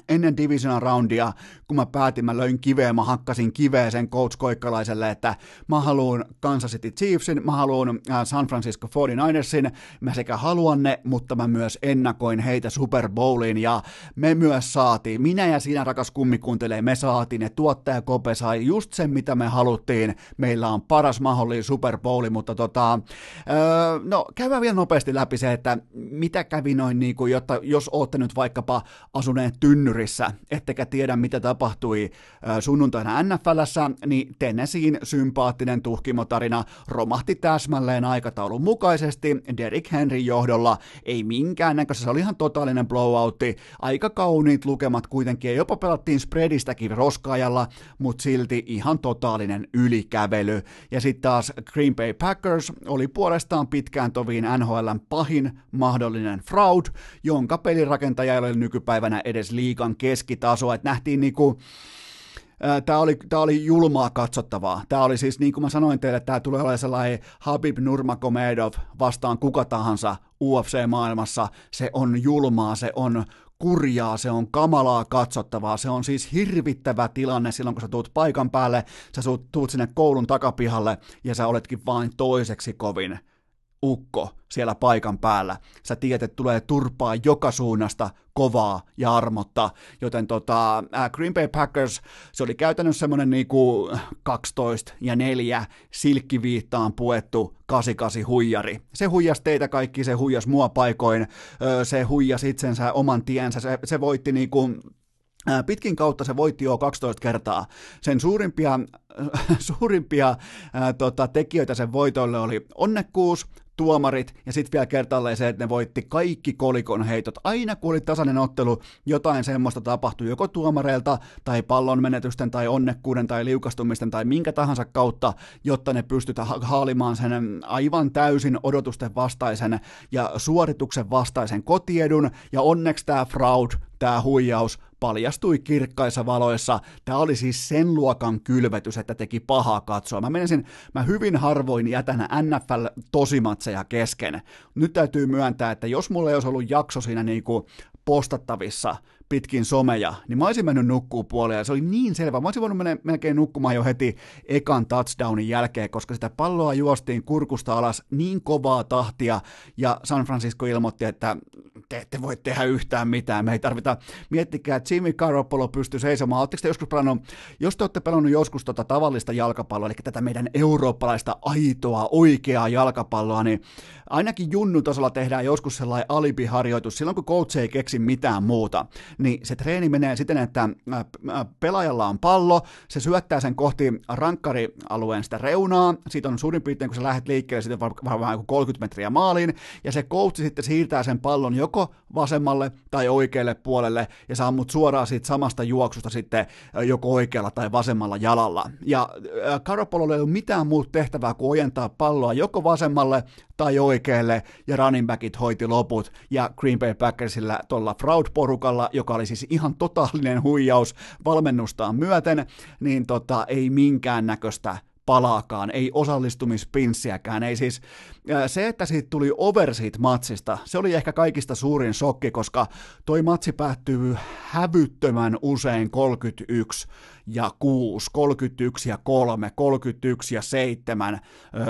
ennen divisionan roundia, kun mä päätin, mä löin kiveen, mä hakkasin kiveen sen coach Koikkalaiselle, että mä haluun Kansas City Chiefsin, mä haluun San Francisco forty-ninersin, mä sekä haluan ne, mutta mä myös ennakoin heitä Super Bowliin, ja me myös saatiin, minä ja sinä rakas kummikuuntelee, me saatiin, ne tuottaja Kope sai just sen, mitä me haluttiin, meillä on paras mahdollinen Super Bowli, mutta tota, öö, no käydään vielä nopeasti läpi se, että mitä kävi noin, niin kuin, jotta jos ootte nyt vaikkapa asuneen tynnyrissä, ettekä tiedä, mitä tapahtui sunnuntaina N F L:ssä, niin Tennesseein sympaattinen tuhkimotarina romahti täsmälleen aikataulun mukaisesti Derrick Henryn johdolla. Ei minkäännäköisessä, se oli ihan totaalinen blowoutti. Aika kauniit lukemat kuitenkin, jopa pelattiin spreadistäkin roskaajalla, mutta silti ihan totaalinen ylikävely. Ja sitten taas Green Bay Packers oli puolestaan pitkään toviin N H L:n pahin mahdollinen fraud, jonka pelirakentaja ei ole nykypäivänä edes liikaa. Liigan keskitasoa, että nähtiin niinku, tämä oli, oli julmaa katsottavaa. Tämä oli siis, niin kuin mä sanoin teille, tämä tulee olemaan sellainen Khabib Nurmagomedov vastaan kuka tahansa U F C-maailmassa. Se on julmaa, se on kurjaa, se on kamalaa katsottavaa, se on siis hirvittävä tilanne silloin, kun sä tuut paikan päälle, sä tuut sinne koulun takapihalle ja sä oletkin vain toiseksi kovin ukko siellä paikan päällä. Sä tiedät, että tulee turpaa joka suunnasta, kovaa ja armotta, joten tota, Green Bay Packers, se oli käytännössä semmoinen niinku kaksitoista ja neljä silkkiviittaan puettu kahdeksankymmentäkahdeksan huijari. Se huijasi teitä kaikki, se huijasi mua paikoin, se huijasi itsensä oman tiensä, se, se voitti niinku pitkin kautta se voitti jo kaksitoista kertaa. Sen suurimpia, suurimpia ää, tota, tekijöitä sen voitolle oli onnekkuus, tuomarit ja sitten vielä kertalleen se, että ne voitti kaikki kolikon heitot. Aina kun oli tasainen ottelu, jotain semmoista tapahtui joko tuomareilta tai pallon menetysten tai onnekkuuden tai liukastumisten tai minkä tahansa kautta, jotta ne pystytään haalimaan sen aivan täysin odotusten vastaisen ja suorituksen vastaisen kotiedun, ja onneksi tämä fraud, tämä huijaus paljastui kirkkaissa valoissa. Tämä oli siis sen luokan kylvetys, että teki pahaa katsoa. Mä menisin, mä hyvin harvoin jätän N F L-tosimatseja kesken. Nyt täytyy myöntää, että jos mulla ei olisi ollut jakso siinä niinku postattavissa pitkin someja, niin mä olisin mennyt nukkuu puoleen. Se oli niin selvä. Mä olisin voinut mennä melkein nukkumaan jo heti ekan touchdownin jälkeen, koska sitä palloa juostiin kurkusta alas niin kovaa tahtia, ja San Francisco ilmoitti, että te ette voi tehdä yhtään mitään, me ei tarvita. Miettikää, että Jimmy Garoppolo pystyy seisomaan. Oletteko te joskus pelannut, jos te olette pelannut joskus tota tavallista jalkapalloa, eli tätä meidän eurooppalaista aitoa, oikeaa jalkapalloa, niin ainakin junnu-tasolla tehdään joskus sellainen alibiharjoitus, silloin kun coach ei keksi mitään muuta, niin se treeni menee siten, että pelaajalla on pallo, se syöttää sen kohti rankkarialueen sitä reunaa, siitä on suurin piirtein, kun sä lähdet liikkeelle, siitä on varmaan joku kolmekymmentä metriä maaliin, ja se coach sitten siirtää sen pallon joko vasemmalle tai oikealle puolelle, ja saa mut suoraan siitä samasta juoksusta sitten joko oikealla tai vasemmalla jalalla. Ja Garoppololla ei ole mitään muuta tehtävää kuin ojentaa palloa joko vasemmalle tai oikealle, ja running backit hoiti loput, ja Green Bay Packersillä tuolla fraud-porukalla, joka oli siis ihan totaalinen huijaus valmennustaan myöten, niin tota, ei minkäännäköistä palaakaan, ei osallistumispinssiäkään, ei siis se, että siitä tuli over siitä matsista, se oli ehkä kaikista suurin shokki, koska toi matsi päättyy hävyttömän usein kolmekymmentäyksi ja kuusi, kolmekymmentäyksi ja kolme, kolmekymmentäyksi ja seitsemän,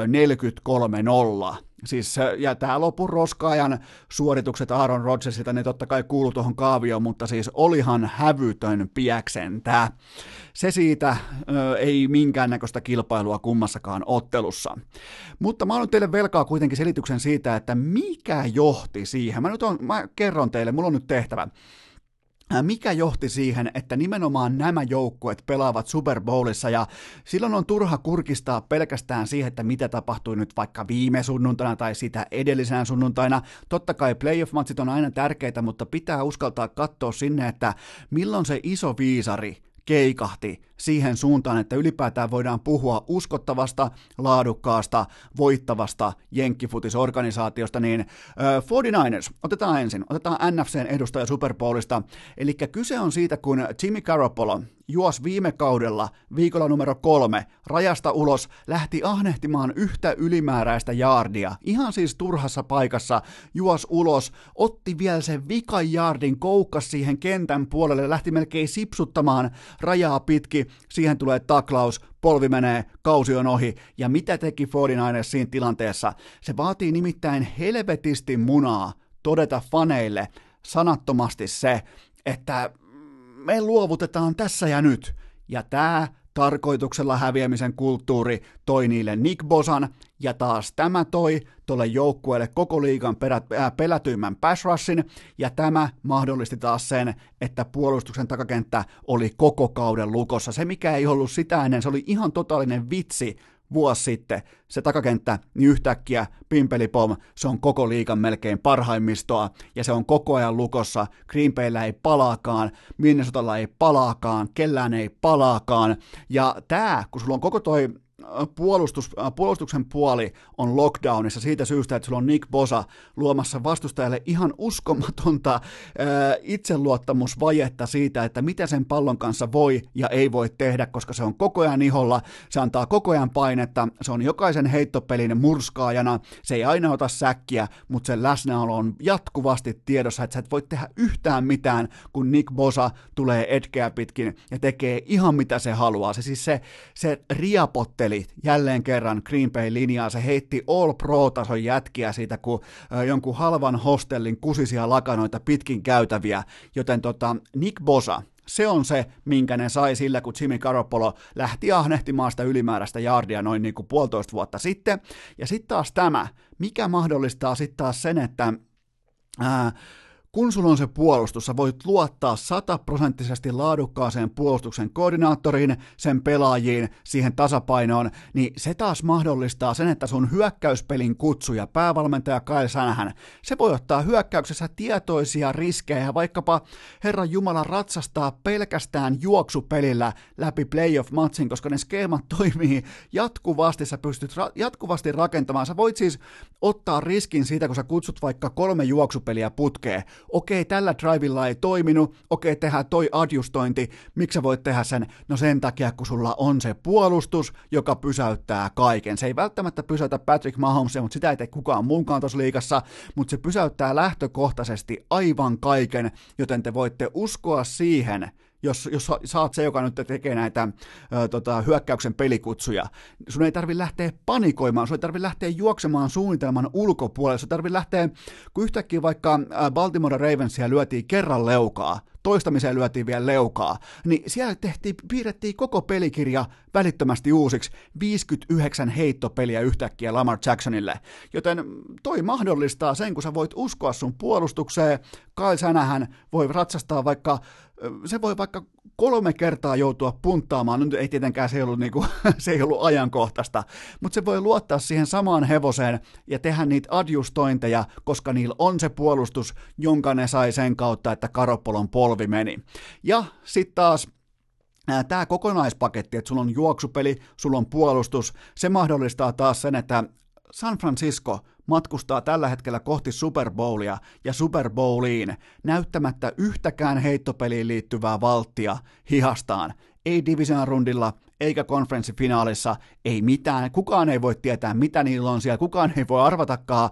neljäkymmentäkolme nolla. Siis, ja tämä lopun roskaajan suoritukset Aaron Rodgersilta, ne totta kai kuului tuohon kaavioon, mutta siis olihan hävytön piäksentä. Se siitä ö, ei minkäännäköistä kilpailua kummassakaan ottelussa. Mutta mä annan teille velkaa kuitenkin selityksen siitä, että mikä johti siihen. Mä nyt on, mä kerron teille, mulla on nyt tehtävä. Mikä johti siihen, että nimenomaan nämä joukkueet pelaavat Super Bowlissa, ja silloin on turha kurkistaa pelkästään siihen, että mitä tapahtui nyt vaikka viime sunnuntaina tai sitä edellisenä sunnuntaina. Totta kai playoff-matsit on aina tärkeitä, mutta pitää uskaltaa katsoa sinne, että milloin se iso viisari keikahti siihen suuntaan, että ylipäätään voidaan puhua uskottavasta, laadukkaasta, voittavasta jenkkifutisorganisaatiosta, niin äh, forty-niners, otetaan ensin, otetaan N F C:n edustaja Super Bowlista, eli kyse on siitä, kun Jimmy Garoppolo juosi viime kaudella viikolla numero kolme rajasta ulos, lähti ahnehtimaan yhtä ylimääräistä jaardia, ihan siis turhassa paikassa, juosi ulos, otti vielä sen vikan jaardin, koukkas siihen kentän puolelle, lähti melkein sipsuttamaan rajaa pitkin, siihen tulee taklaus, polvi menee, kausi on ohi, ja mitä teki forty-niners siinä tilanteessa? Se vaatii nimittäin helvetisti munaa todeta faneille sanattomasti se, että me luovutetaan tässä ja nyt, ja tämä tarkoituksella häviämisen kulttuuri toi niille Nick Bosan, ja taas tämä toi tuolle joukkueelle koko liigan perät, äh, pelätyimmän pass rushin, ja tämä mahdollisti taas sen, että puolustuksen takakenttä oli koko kauden lukossa. Se, mikä ei ollut sitä ennen, se oli ihan totaalinen vitsi vuosi sitten, se takakenttä, niin yhtäkkiä pimpelipom, se on koko liigan melkein parhaimmistoa, ja se on koko ajan lukossa, Green Bayllä ei palaakaan, Minnesotalla ei palaakaan, kellään ei palaakaan, ja tää, kun sulla on koko toi Puolustus, puolustuksen puoli on lockdownissa siitä syystä, että sulla on Nick Bosa luomassa vastustajalle ihan uskomatonta äh, itseluottamusvajetta siitä, että mitä sen pallon kanssa voi ja ei voi tehdä, koska se on koko ajan iholla, se antaa koko ajan painetta, se on jokaisen heittopelin murskaajana, se ei aina ota säkkiä, mutta sen läsnäolo on jatkuvasti tiedossa, että sä et voi tehdä yhtään mitään, kun Nick Bosa tulee etkeä pitkin ja tekee ihan mitä se haluaa. Se siis se, se riapotteli jälleen kerran Green Bay linjaa, se heitti all pro-tason jätkiä siitä, kun jonkun halvan hostellin kusisia lakanoita pitkin käytäviä, joten tota, Nick Bosa, se on se, minkä ne sai sillä, kun Jimmy Garoppolo lähti ahnehtimaan sitä ylimääräistä jaardia noin niin kuin puolitoista vuotta sitten, ja sitten taas tämä, mikä mahdollistaa sitten taas sen, että ää, kun sulla on se puolustus, sä voit luottaa sataprosenttisesti laadukkaaseen puolustuksen koordinaattoriin, sen pelaajiin, siihen tasapainoon, niin se taas mahdollistaa sen, että sun hyökkäyspelin kutsuja, päävalmentaja Kyle Shanahan, se voi ottaa hyökkäyksessä tietoisia riskejä, vaikkapa Herran Jumala ratsastaa pelkästään juoksupelillä läpi playoff-matsin, koska ne skeemat toimii jatkuvasti, sä pystyt ra- jatkuvasti rakentamaan, sä voit siis ottaa riskin siitä, kun sä kutsut vaikka kolme juoksupeliä putkeen, okei, tällä drivilla ei toiminut, okei, tehdään toi adjustointi, miksi sä voit tehdä sen? No sen takia, kun sulla on se puolustus, joka pysäyttää kaiken. Se ei välttämättä pysäytä Patrick Mahomesia, mutta sitä ei tee kukaan muunkaan tuossa liigassa, mutta se pysäyttää lähtökohtaisesti aivan kaiken, joten te voitte uskoa siihen, Jos, jos sä oot se, joka nyt tekee näitä ö, tota, hyökkäyksen pelikutsuja, sun ei tarvi lähteä panikoimaan, sun ei tarvi lähteä juoksemaan suunnitelman ulkopuolelle, sun ei tarvi lähteä, kun yhtäkkiä vaikka Baltimore Ravensia lyötiin kerran leukaa, toistamiseen lyötiin vielä leukaa, niin siellä tehtiin, piirrettiin koko pelikirja välittömästi uusiksi, viisikymmentäyhdeksän heittopeliä yhtäkkiä Lamar Jacksonille, joten toi mahdollistaa sen, kun sä voit uskoa sun puolustukseen, Kyle Shanahan voi ratsastaa vaikka, se voi vaikka kolme kertaa joutua punttaamaan, nyt ei tietenkään se ei ollut, niinku, se ei ollut ajankohtaista, mutta se voi luottaa siihen samaan hevoseen ja tehdä niitä adjustointeja, koska niillä on se puolustus, jonka ne sai sen kautta, että Garoppolon polvi meni. Ja sitten taas tämä kokonaispaketti, että sulla on juoksupeli, sulla on puolustus, se mahdollistaa taas sen, että San Francisco matkustaa tällä hetkellä kohti Super Bowlia ja Super Bowliin näyttämättä yhtäkään heittopeliin liittyvää valttia hihastaan. Ei division rundilla, eikä konferenssifinaalissa, ei mitään, kukaan ei voi tietää, mitä niillä on siellä, kukaan ei voi arvatakaan,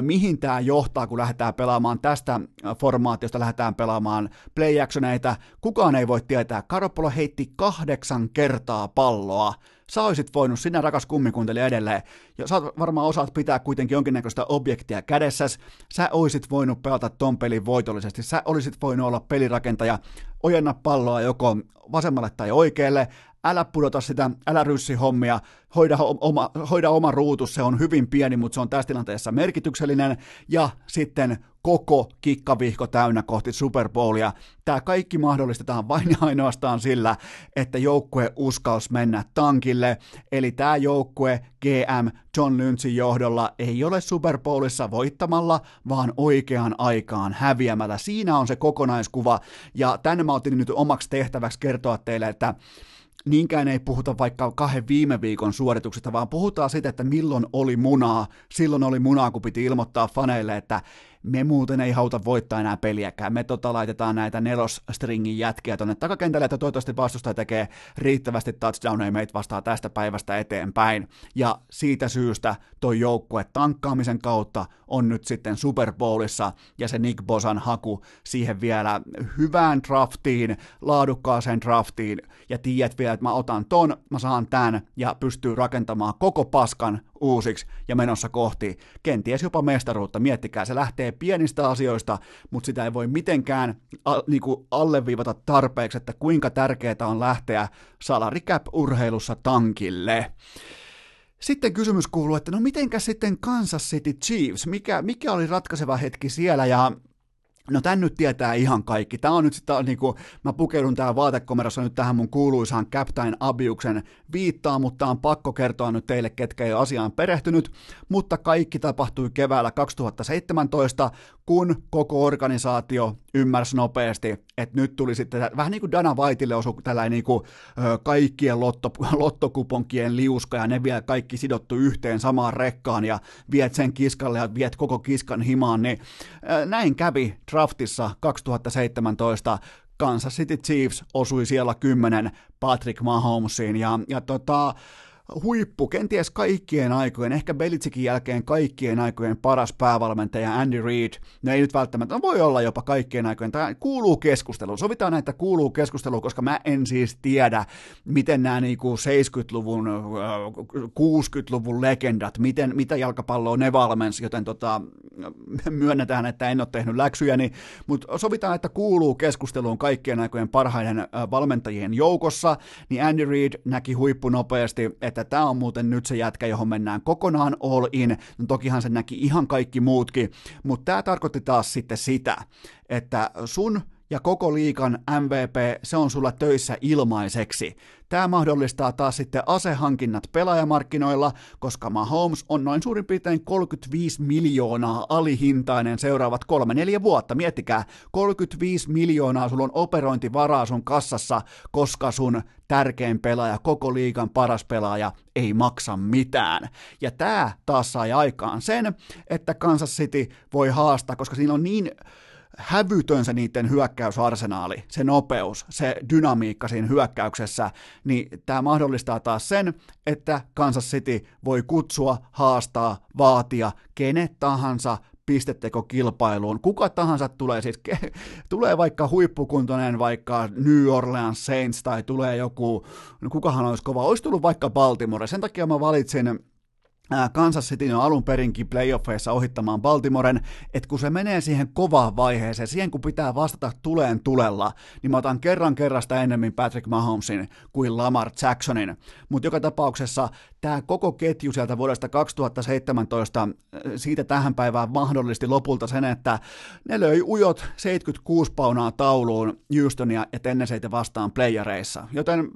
mihin tämä johtaa, kun lähdetään pelaamaan tästä formaatiosta, lähdetään pelaamaan play-actioneita, kukaan ei voi tietää, Garoppolo heitti kahdeksan kertaa palloa, sä olisit voinut, sinä rakas kummikuuntelija edelleen, ja sä varmaan osaat pitää kuitenkin jonkinnäköistä objektia kädessäsi, sä olisit voinut pelata ton pelin voitollisesti, sä olisit voinut olla pelirakentaja, ojenna palloa joko vasemmalle tai oikealle, älä pudota sitä, älä ryssi hommia, hoida oma, hoida oma ruutus, se on hyvin pieni, mutta se on tässä tilanteessa merkityksellinen, ja sitten koko kikkavihko täynnä kohti Super Bowlia. Tämä kaikki mahdollistetaan vain ja ainoastaan sillä, että joukkue uskalsi mennä tankille, eli tämä joukkue G M John Lynchin johdolla ei ole Super Bowlissa voittamalla, vaan oikeaan aikaan häviämällä. Siinä on se kokonaiskuva, ja tänne mä otin nyt omaksi tehtäväksi kertoa teille, että niinkään ei puhuta vaikka kahden viime viikon suorituksista, vaan puhutaan siitä, että milloin oli munaa. Silloin oli munaa, kun piti ilmoittaa faneille, että me muuten ei hauta voittaa enää peliäkään. Me tota laitetaan näitä nelosstringin jätkiä tonne takakentälle, että toivottavasti vastustaja tekee riittävästi touchdowneja meitä vastaan tästä päivästä eteenpäin. Ja siitä syystä toi joukkue tankkaamisen kautta on nyt sitten Super Bowlissa, ja se Nick Bosan haku siihen vielä hyvään draftiin, laadukkaaseen draftiin, ja tiedät vielä, että mä otan ton, mä saan tän, ja pystyy rakentamaan koko paskan uusiksi ja menossa kohti kenties jopa mestaruutta. Miettikää, se lähtee pienistä asioista, mutta sitä ei voi mitenkään a- niinku alleviivata tarpeeksi, että kuinka tärkeää on lähteä salary cap-urheilussa tankille. Sitten kysymys kuuluu, että no mitenkäs sitten Kansas City Chiefs, mikä, mikä oli ratkaiseva hetki siellä, ja no tän nyt tietää ihan kaikki. Tää on nyt sitä, niin kuin, mä pukeudun täällä vaatekomerossa nyt tähän mun kuuluisaan Captain Abiuksen viittaan, mutta on pakko kertoa nyt teille, ketkä ei ole asiaan perehtynyt, mutta kaikki tapahtui keväällä kaksituhattaseitsemäntoista, kun koko organisaatio ymmärsi nopeasti, että nyt tuli sitten, vähän niin kuin Dana Whiteille osui tällainen niin kuin, ö, kaikkien lotto, lottokuponkien liuska, ja ne vielä kaikki sidottu yhteen samaan rekkaan, ja viet sen kiskalle ja viet koko kiskan himaan, niin ö, näin kävi draftissa kaksituhattaseitsemäntoista. Kansas City Chiefs osui siellä kymmenen Patrick Mahomesiin, ja, ja tota... huippu, kenties kaikkien aikojen, ehkä Belichickin jälkeen kaikkien aikojen paras päävalmentaja Andy Reid, no ei nyt välttämättä, no voi olla jopa kaikkien aikojen, tämä kuuluu keskusteluun, sovitaan näitä kuuluu keskusteluun, koska mä en siis tiedä, miten nämä niinku seitsemänkymmentäluvun, kuudenkymmenenluvun legendat, miten, mitä jalkapalloa ne valmensi, joten tota, myönnetään, että en ole tehnyt läksyjäni, mutta sovitaan, että kuuluu keskusteluun kaikkien aikojen parhaiden valmentajien joukossa, niin Andy Reid näki huippunopeasti, että tämä on muuten nyt se jätkä, johon mennään kokonaan all in. No tokihan se näki ihan kaikki muutkin, mutta tämä tarkoitti taas sitten sitä, että sun ja koko liikan M V P, se on sulla töissä ilmaiseksi. Tämä mahdollistaa taas sitten asehankinnat pelaajamarkkinoilla, koska Mahomes on noin suurin piirtein kolmekymmentäviisi miljoonaa alihintainen seuraavat kolme neljä vuotta. Miettikää, kolmekymmentäviisi miljoonaa sulla on operointivaraa sun kassassa, koska sun tärkein pelaaja, koko liigan paras pelaaja, ei maksa mitään. Ja tämä taas sai aikaan sen, että Kansas City voi haastaa, koska siinä on niin hävytön se niiden hyökkäysarsenaali, se nopeus, se dynamiikka siinä hyökkäyksessä, niin tämä mahdollistaa taas sen, että Kansas City voi kutsua, haastaa, vaatia kenet tahansa pisteteko kilpailuun. Kuka tahansa tulee siis, ke- tulee vaikka huippukuntoinen, vaikka New Orleans Saints, tai tulee joku, no kukahan olisi kova, olisi tullut vaikka Baltimore. Sen takia mä valitsin Kansas City on alun perinkin playoffeissa ohittamaan Baltimoren, että kun se menee siihen kovaan vaiheeseen, siihen kun pitää vastata tuleen tulella, niin mä otan kerran kerrasta enemmän Patrick Mahomesin kuin Lamar Jacksonin. Mutta joka tapauksessa tämä koko ketju sieltä vuodesta kaksituhattaseitsemäntoista siitä tähän päivään mahdollisti lopulta sen, että ne löi ujot seitsemänkymmentäkuusi paunaa tauluun Houstonia ja Tennesseitä vastaan playareissa. Joten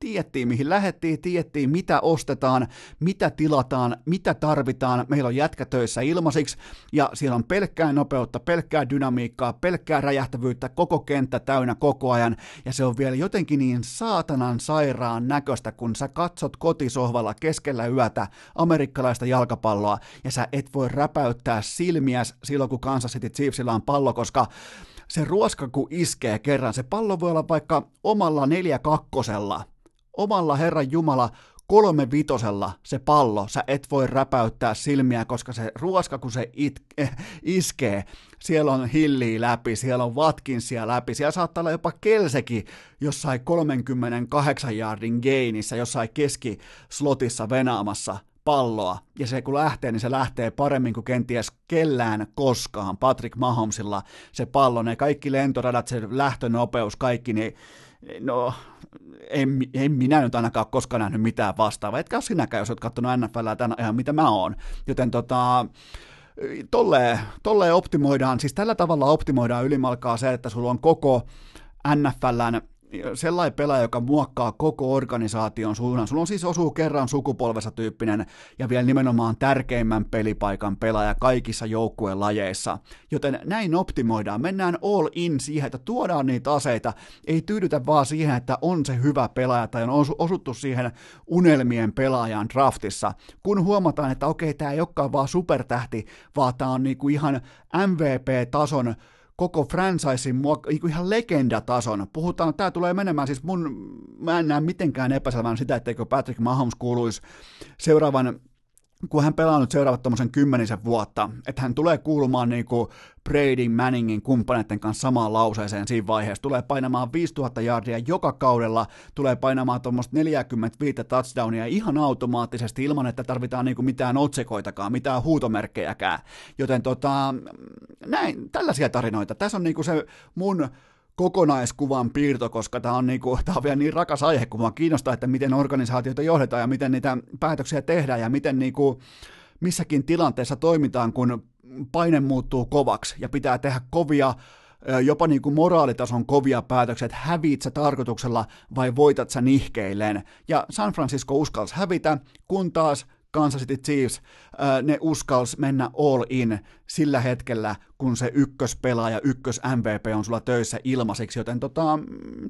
tiedettiin mihin lähdettiin, tiedettiin mitä ostetaan, mitä tilataan, mitä tarvitaan, meillä on jätkä töissä ilmaisiksi, ja siellä on pelkkää nopeutta, pelkkää dynamiikkaa, pelkkää räjähtävyyttä, koko kenttä täynnä koko ajan, ja se on vielä jotenkin niin saatanan sairaan näköistä, kun sä katsot kotisohvalla keskellä yötä amerikkalaista jalkapalloa, ja sä et voi räpäyttää silmiäs silloin, kun Kansas City Chiefsillä on pallo, koska se ruoska, kun iskee kerran, se pallo voi olla vaikka omalla neljä kakkosella, omalla Herran Jumala, kolme vitosella se pallo, sä et voi räpäyttää silmiä, koska se ruoska, kun se it, äh, iskee, siellä on Hilliä läpi, siellä on Watkinsia läpi, siellä saattaa olla jopa Kelsekin jossain kolmenkymmenenkahdeksan jaardin gainissa, jossain keskislotissa venaamassa palloa, ja se kun lähtee, niin se lähtee paremmin kuin kenties kellään koskaan Patrick Mahomesilla se pallo, ne kaikki lentoradat, se lähtönopeus, kaikki, niin no, en, en minä nyt ainakaan koskaan nähnyt mitään vastaavaa, etkä ole sinäkään, jos olet katsonut N F L:ää tänä ajan, mitä mä oon, joten tota, tolleen, tolleen optimoidaan, siis tällä tavalla optimoidaan ylimalkaa se, että sulla on koko N F L:n sellainen pelaaja, joka muokkaa koko organisaation suunnan. Sulla on siis osuu kerran sukupolvessa tyyppinen ja vielä nimenomaan tärkeimmän pelipaikan pelaaja kaikissa joukkueen lajeissa. Joten näin optimoidaan. Mennään all in siihen, että tuodaan niitä aseita. Ei tyydytä vaan siihen, että on se hyvä pelaaja tai on osuttu siihen unelmien pelaajan draftissa. Kun huomataan, että okei, tämä ei olekaan vaan supertähti, vaan tämä on niinku ihan M V P-tason koko franchisein ihan legendatason. Puhutaan, että tämä tulee menemään, siis mun, mä en näe mitenkään epäselvänä sitä, etteikö Patrick Mahomes kuuluisi seuraavan, kun hän pelaa nyt seuraavat tommosen kymmenisen vuotta, että hän tulee kuulumaan niinku Brady, Manningin kumppaneiden kanssa samaan lauseeseen siinä vaiheessa. Tulee painamaan viisituhatta yardia joka kaudella, tulee painamaan tuommoista neljäkymmentäviisi touchdownia ihan automaattisesti ilman, että tarvitaan niinku mitään otsikoitakaan, mitään huutomerkkejäkään. Joten tota, näin, tällaisia tarinoita. Tässä on niinku se mun kokonaiskuvan piirto, koska tämä on, niinku, tämä on vielä niin rakas aihe, kun minua kiinnostaa, että miten organisaatioita johdetaan ja miten niitä päätöksiä tehdään ja miten niinku missäkin tilanteessa toimitaan, kun paine muuttuu kovaksi ja pitää tehdä kovia, jopa niin kuin moraalitason kovia päätöksiä, että häviit sä tarkoituksella vai voitat sä nihkeilleen. Ja San Francisco uskalsi hävitä, kun taas Kansas City Chiefs, ne uskalsi mennä all in sillä hetkellä, kun se ykköspelaaja, ykkös M V P on sulla töissä ilmaiseksi, joten tota,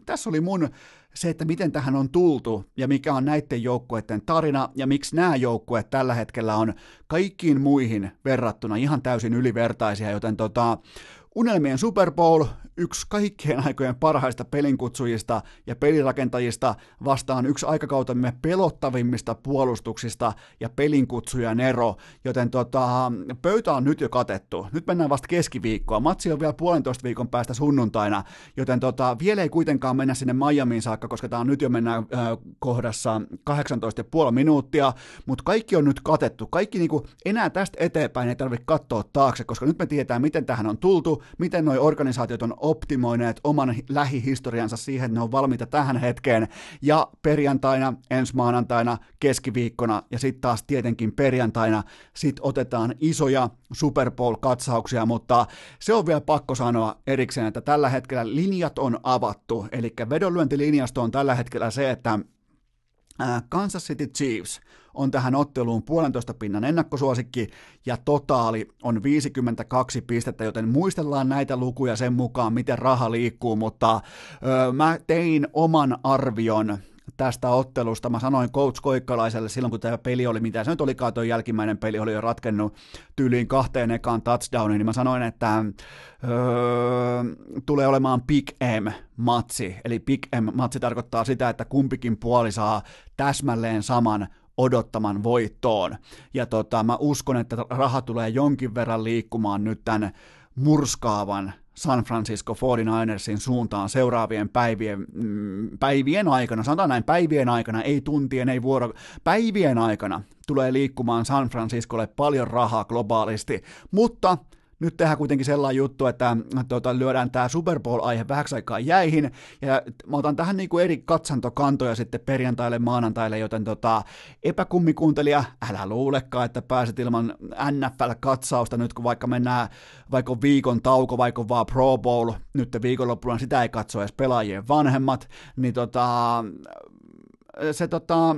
tässä oli mun se, että miten tähän on tultu ja mikä on näiden joukkueiden tarina ja miksi nämä joukkueet tällä hetkellä on kaikkiin muihin verrattuna ihan täysin ylivertaisia, joten tota, unelmien Super Bowl, yksi kaikkien aikojen parhaista pelinkutsujista ja pelirakentajista vastaan yksi aikakautemme pelottavimmista puolustuksista ja pelinkutsujan ero, joten tota, pöytä on nyt jo katettu. Nyt mennään vasta keskiviikkoa. Matsi on vielä puolentoista viikon päästä sunnuntaina, joten tota, vielä ei kuitenkaan mennä sinne Miamiin saakka, koska tämä on nyt jo mennään ö, kohdassa kahdeksantoista pilkku viisi minuuttia, mutta kaikki on nyt katettu. Kaikki niinku, enää tästä eteenpäin ei tarvitse katsoa taakse, koska nyt me tiedetään, miten tähän on tultu, miten noi organisaatiot on optimoineet oman lähihistoriansa siihen, että ne on valmiita tähän hetkeen, ja perjantaina, ensi maanantaina, keskiviikkona, ja sitten taas tietenkin perjantaina, sit otetaan isoja Super Bowl-katsauksia, mutta se on vielä pakko sanoa erikseen, että tällä hetkellä linjat on avattu, eli vedonlyöntilinjasto on tällä hetkellä se, että Kansas City Chiefs on tähän otteluun puolentoista pinnan ennakkosuosikki ja totaali on viisikymmentäkaksi pistettä, joten muistellaan näitä lukuja sen mukaan, miten raha liikkuu, mutta öö, mä tein oman arvion tästä ottelusta. Mä sanoin coach Koikkalaiselle silloin, kun tämä peli oli, mitä se nyt olikaan, tuo jälkimmäinen peli oli jo ratkennut tyyliin kahteen ekaan touchdowniin, niin mä sanoin, että öö, tulee olemaan Big M-matsi. Eli Big M-matsi tarkoittaa sitä, että kumpikin puoli saa täsmälleen saman odottaman voittoon. Ja tota, mä uskon, että raha tulee jonkin verran liikkumaan nyt tämän murskaavan San Francisco forty-ninersin suuntaan seuraavien päivien, mm, päivien aikana, sanotaan näin, päivien aikana, ei tuntien, ei vuoro, päivien aikana tulee liikkumaan San Franciscolle paljon rahaa globaalisti, mutta nyt tehdään kuitenkin sellainen juttu, että tuota, lyödään tämä Super Bowl-aihe vähäksi aikaa jäihin, ja mä otan tähän niinku eri katsantokantoja sitten perjantaille, maanantaille, joten tota, epäkummikuuntelija, älä luulekaan, että pääset ilman N F L-katsausta nyt, kun vaikka mennään, vaikka viikon tauko, vaikka vaan Pro Bowl, nyt viikonloppuna sitä ei katso edes pelaajien vanhemmat, niin tota, se tota...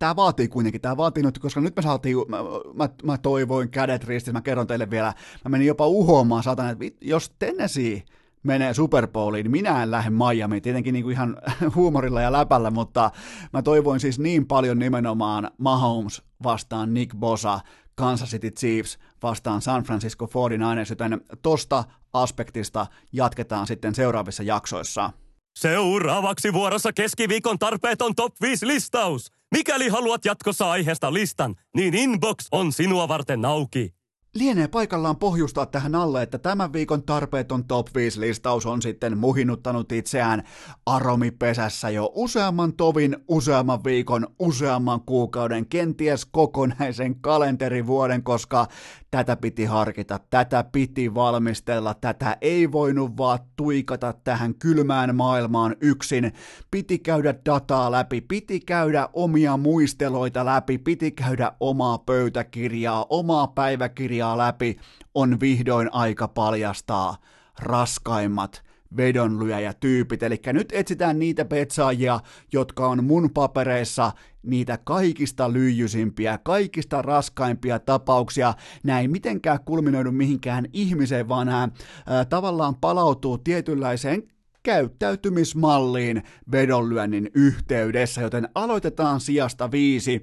Tämä vaatii kuitenkin, tämä vaatii nyt, koska nyt me saatiin, mä, mä, mä toivoin kädet ristissä, mä kerron teille vielä, mä menin jopa uhoamaan satana, että jos Tennessee menee Super Bowliin, minä en lähde Miamiin, tietenkin niin kuin ihan huumorilla ja läpällä, mutta mä toivoin siis niin paljon nimenomaan Mahomes vastaan Nick Bosa, Kansas City Chiefs vastaan San Francisco forty-niners, joten tosta aspektista jatketaan sitten seuraavissa jaksoissa. Seuraavaksi vuorossa keskiviikon tarpeeton top viisi listaus. Mikäli haluat jatkossa aiheesta listan, niin inbox on sinua varten auki. Lienee paikallaan pohjustaa tähän alle, että tämän viikon tarpeeton top viisi listaus on sitten muhinuttanut itseään aromipesässä jo useamman tovin, useamman viikon, useamman kuukauden, kenties kokonaisen kalenterivuoden, koska tätä piti harkita, tätä piti valmistella, tätä ei voinut vaan tuikata tähän kylmään maailmaan yksin, piti käydä dataa läpi, piti käydä omia muisteloita läpi, piti käydä omaa pöytäkirjaa, omaa päiväkirjaa läpi, on vihdoin aika paljastaa raskaimmat vedonlyöjätyypit, eli nyt etsitään niitä betsaajia, jotka on mun papereissa niitä kaikista lyijysimpiä, kaikista raskaimpia tapauksia. Nämä ei mitenkään kulminoidu mihinkään ihmiseen, vaan nämä ää, tavallaan palautuu tietynlaiseen käyttäytymismalliin vedonlyönnin yhteydessä, joten aloitetaan sijasta viisi.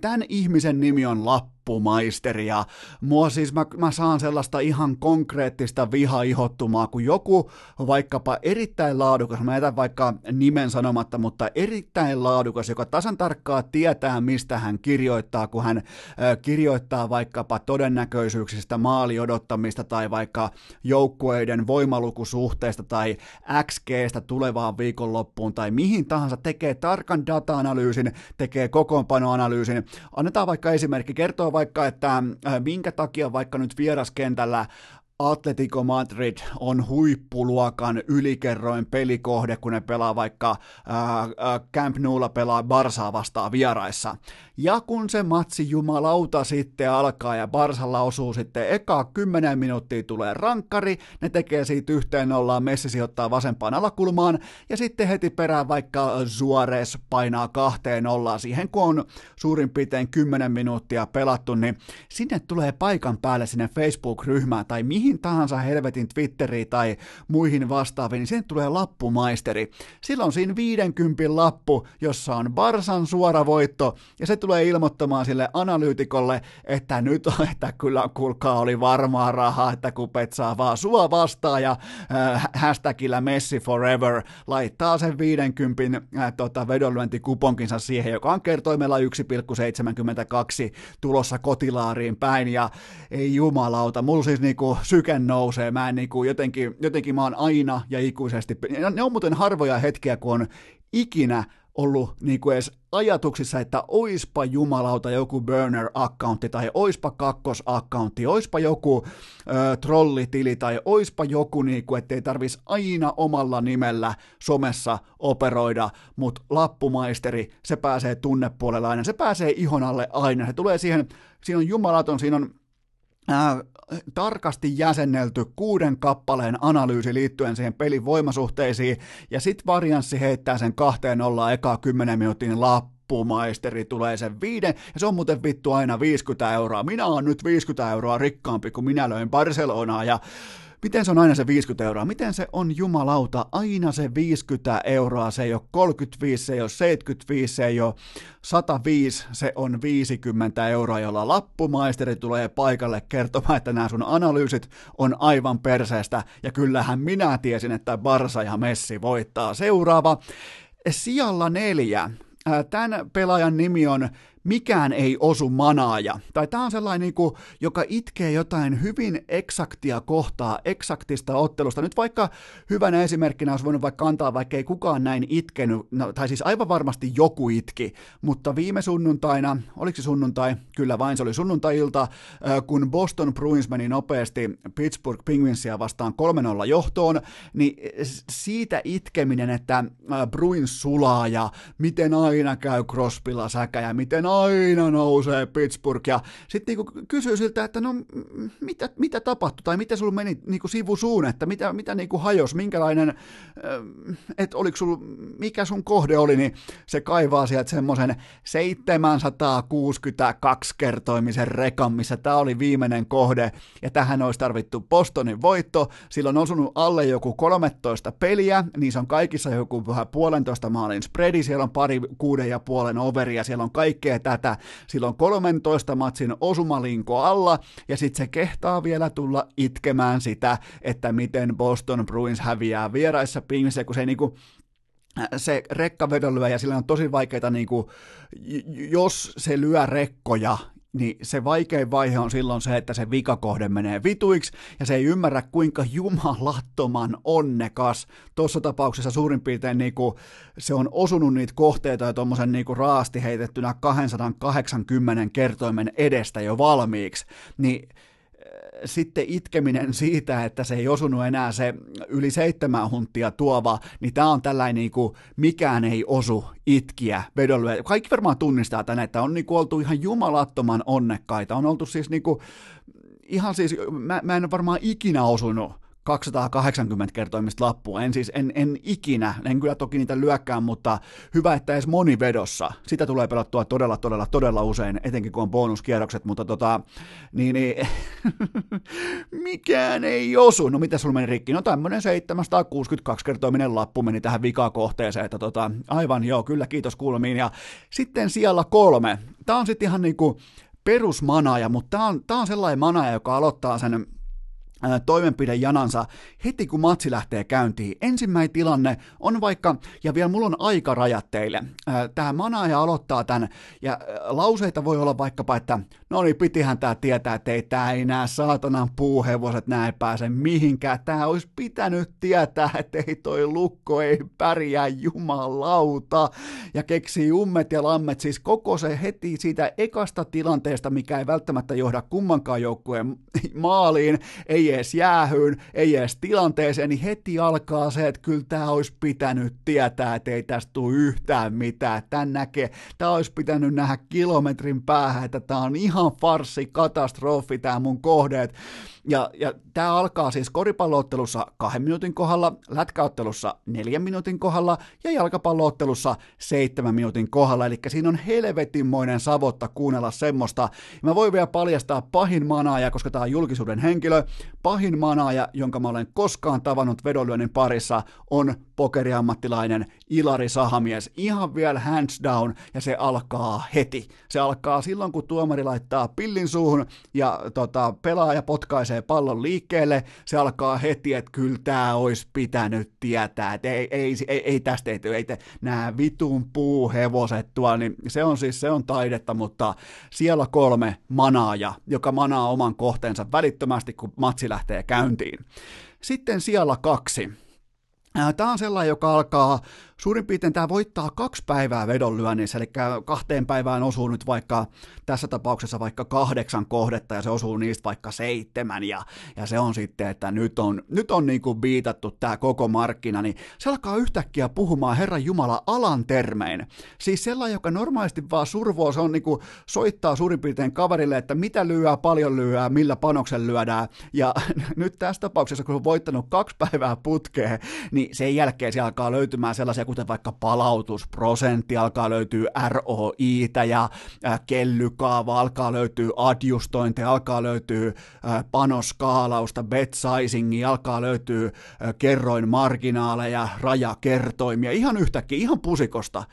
Tämän ihmisen nimi on Lappumaisteri, ja mua siis mä, mä saan sellaista ihan konkreettista vihaihottumaa, kun joku vaikkapa erittäin laadukas, mä jätän vaikka nimen sanomatta, mutta erittäin laadukas, joka tasan tarkkaa tietää, mistä hän kirjoittaa, kun hän ö, kirjoittaa vaikkapa todennäköisyyksistä, maaliodottamista tai vaikka joukkueiden voimalukusuhteista tai X G:stä tulevaan viikonloppuun tai mihin tahansa, tekee tarkan data-analyysin, tekee kokoonpanoanalyysin. Annetaan vaikka esimerkki, kertoo vaikka, että minkä takia vaikka nyt vieraskentällä Atletico Madrid on huippuluokan ylikerroin pelikohde, kun ne pelaa vaikka ää, ää, Camp Noulla pelaa Barsaa vastaan vieraissa. Ja kun se matsi jumalauta sitten alkaa ja Barsalla osuu sitten ekaa kymmenen minuuttia tulee rankkari, ne tekee siitä yhteen nollaan, Messi sijoittaa vasempaan alakulmaan ja sitten heti perään vaikka Suarez painaa kahteen nollaan siihen, kun on suurin piirtein kymmenen minuuttia pelattu, niin sinne tulee paikan päälle sinne Facebook-ryhmään tai mihin tahansa helvetin Twitteriin tai muihin vastaaviin, niin sinne tulee Lappumaisteri. Sillä on siinä viidenkympin lappu, jossa on Barsan suora voitto, ja se tulee ilmoittamaan sille analyytikolle, että nyt on, että kyllä kuulkaa oli varmaa rahaa, että kun petsaa vaan sua vastaan, ja äh, hashtagillä Messi Forever laittaa sen viidenkympin äh, tota, vedonlyöntikuponkinsa siihen, joka on kertoimella yksi pilkku seitsemänkymmentäkaksi tulossa kotilaariin päin, ja ei jumalauta, mulla siis niinku syke nousee, mä en niin kuin jotenkin, jotenkin mä oon aina ja ikuisesti, ne on muuten harvoja hetkiä, kun on ikinä ollut niin kuin edes ajatuksissa, että oispa jumalauta joku burner-accountti tai oispa kakkosakkautti, oispa joku ö, trollitili tai oispa joku, niin kuin, ettei tarvitsisi aina omalla nimellä somessa operoida, mutta Lappumaisteri, se pääsee tunnepuolella aina, se pääsee ihon alle aina, se tulee siihen, siinä on jumalaton, siinä on Äh, tarkasti jäsennelty kuuden kappaleen analyysi liittyen siihen pelin voimasuhteisiin, ja sit varianssi heittää sen kahteen nollaan ekaa kymmenen minuutin Lappumaisteri tulee sen viiden, ja se on muuten vittu aina viisikymmentä euroa, minä oon nyt viisikymmentä euroa rikkaampi, kun minä löin Barcelonaa, ja miten se on aina se viisikymmentä euroa? Miten se on jumalauta aina se viisikymmentä euroa? Se ei ole kolmekymmentäviisi, se ei ole seitsemänkymmentäviisi, se ei ole sata viisi, se on viisikymmentä euroa, jolla Lappumaisteri tulee paikalle kertomaan, että nämä sun analyysit on aivan perseestä, ja kyllähän minä tiesin, että Barsa ja Messi voittaa. Seuraava sijalla neljä. Tämän pelaajan nimi on Mikään ei osu manaaja. Tai tämä on sellainen, niin kuin, joka itkee jotain hyvin eksaktia kohtaa, eksaktista ottelusta. Nyt vaikka hyvänä esimerkkinä olisi voinut vaikka antaa, vaikka ei kukaan näin itkenyt, no, tai siis aivan varmasti joku itki, mutta viime sunnuntaina, oliko se sunnuntai? Kyllä vain, se oli sunnuntai-ilta, kun Boston Bruins meni nopeasti Pittsburgh Penguinsia vastaan kolme nolla johtoon, niin siitä itkeminen, että Bruins sulaa ja miten aina käy Crosbylla säkä ja miten aina nousee Pittsburgh, ja sitten niinku kysyy siltä, että no mitä, mitä tapahtui, tai mitä sulla meni niinku sivusuun, että mitä, mitä niinku hajosi, minkälainen, että oliko sulla, mikä sun kohde oli, niin se kaivaa sieltä semmoisen seitsemänsataakuusikymmentäkaksi kertoimisen rekan, missä tämä oli viimeinen kohde, ja tähän olisi tarvittu Bostonin voitto, silloin on osunut alle joku kolmetoista peliä, niissä on kaikissa joku vähän puolentoista maalin spreadi, siellä on pari kuuden ja puolen overia, siellä on kaikki tätä. Silloin kolmentoista matsin osumalinko alla, ja sitten se kehtaa vielä tulla itkemään sitä, että miten Boston Bruins häviää vieraissa Penguinsia, kun se niinku se rekkavedonlyöjä, sillä on tosi vaikeita, niinku, jos se lyö rekkoja niin se vaikein vaihe on silloin se, että se vikakohde menee vituiksi, ja se ei ymmärrä, kuinka jumalattoman onnekas tuossa tapauksessa suurin piirtein niinku, se on osunut niitä kohteita ja tuommoisen niinku raasti heitettynä kaksisataakahdeksankymmentä kertoimen edestä jo valmiiksi, niin sitten itkeminen siitä, että se ei osunut enää se yli seitsemän huntia tuova, niin tämä on tällainen niin kuin mikään ei osu itkiä vedolle. Kaikki varmaan tunnistaa tänne, että on niin kuin oltu ihan jumalattoman onnekkaita. On oltu siis niin kuin, ihan siis, mä, mä en varmaan ikinä osunut kaksisataakahdeksankymmentä kertoimista lappua. En siis, en, en ikinä, en kyllä toki niitä lyökkään, mutta hyvä, että edes moni vedossa. Sitä tulee pelattua todella, todella, todella usein, etenkin kun on bonuskierrokset, mutta tota, niin, niin mikään ei osu. No mitä sulla meni rikki? No tämmönen seitsemänsataakuusikymmentäkaksi kertoiminen lappu meni tähän vikakohteeseen, että tota, aivan joo, kyllä kiitos kuulumiin. Ja sitten siellä kolme. Tää on sitten ihan niinku perusmanaja, mutta tää on, tää on sellainen manaja, joka aloittaa sen toimenpidejanansa heti, kun matsi lähtee käyntiin. Ensimmäinen tilanne on vaikka, ja vielä mulla on aikarajat teille. Tämä manaaja aloittaa tämän, ja lauseita voi olla vaikkapa, että no niin, pitihän tämä tietää, että ei tämä ei nää saatanan puuhevoset, nää ei pääse mihinkään. Tämä olisi pitänyt tietää, että ei toi lukko, ei pärjää jumalauta. Ja keksii ummet ja lammet, siis koko se heti siitä ekasta tilanteesta, mikä ei välttämättä johda kummankaan joukkueen maaliin, ei ees jäähyyn, ei ees tilanteeseen, niin heti alkaa se, että kyllä tämä olisi pitänyt tietää, että ei tästä tule yhtään mitään. Tän näkee, tämä olisi pitänyt nähdä kilometrin päähän, että tämä on ihan farssi, katastrofi, tämä mun kohdeet. Ja, ja tämä alkaa siis koripalloottelussa kahden minuutin kohdalla, lätkäottelussa neljän minuutin kohdalla ja jalkapalloottelussa seitsemän minuutin kohdalla. Eli siinä on helvetinmoinen savotta kuunnella semmoista. Mä voin vielä paljastaa pahin manaaja, koska tämä on julkisuuden henkilö. Pahin manaaja, jonka mä olen koskaan tavannut vedonlyönnin parissa, on pokeriammattilainen Ilari Sahamies. Ihan vielä hands down, ja se alkaa heti. Se alkaa silloin, kun tuomari laittaa pillin suuhun ja tota, pelaaja potkaisee pallon liikkeelle. Se alkaa heti, että kyllä tämä olisi pitänyt tietää, että ei, ei, ei, ei tästä ei tule. Nämä vitun puuhevoset tuolla, niin se on siis se on taidetta, mutta siellä kolme manaaja, joka manaa oman kohteensa välittömästi, kun matsi lähtee käyntiin. Sitten siellä kaksi. Tämä on sellainen, joka alkaa, suurin piirtein tämä voittaa kaksi päivää vedonlyönnissä, eli kahteen päivään osuu nyt vaikka, tässä tapauksessa vaikka kahdeksan kohdetta, ja se osuu niistä vaikka seitsemän, ja, ja se on sitten, että nyt on, nyt on niin kuin viitattu tämä koko markkina, niin se alkaa yhtäkkiä puhumaan Herran Jumala alan termein. Siis sellainen, joka normaalisti vaan survoo, se on niin kuin soittaa suurin piirtein kaverille, että mitä lyöää, paljon lyöää, millä panoksen lyödään, ja nyt tässä tapauksessa, kun on voittanut kaksi päivää putkeen, niin sen jälkeen se alkaa löytymään sellaisia, kuten vaikka palautusprosentti, alkaa löytyä R O I:tä ja kellykaava, alkaa löytyä adjustointeja, alkaa löytyä panoskaalausta, bet sizingia, alkaa löytyä kerroinmarginaaleja, rajakertoimia, ihan yhtäkkiä, ihan pusikosta.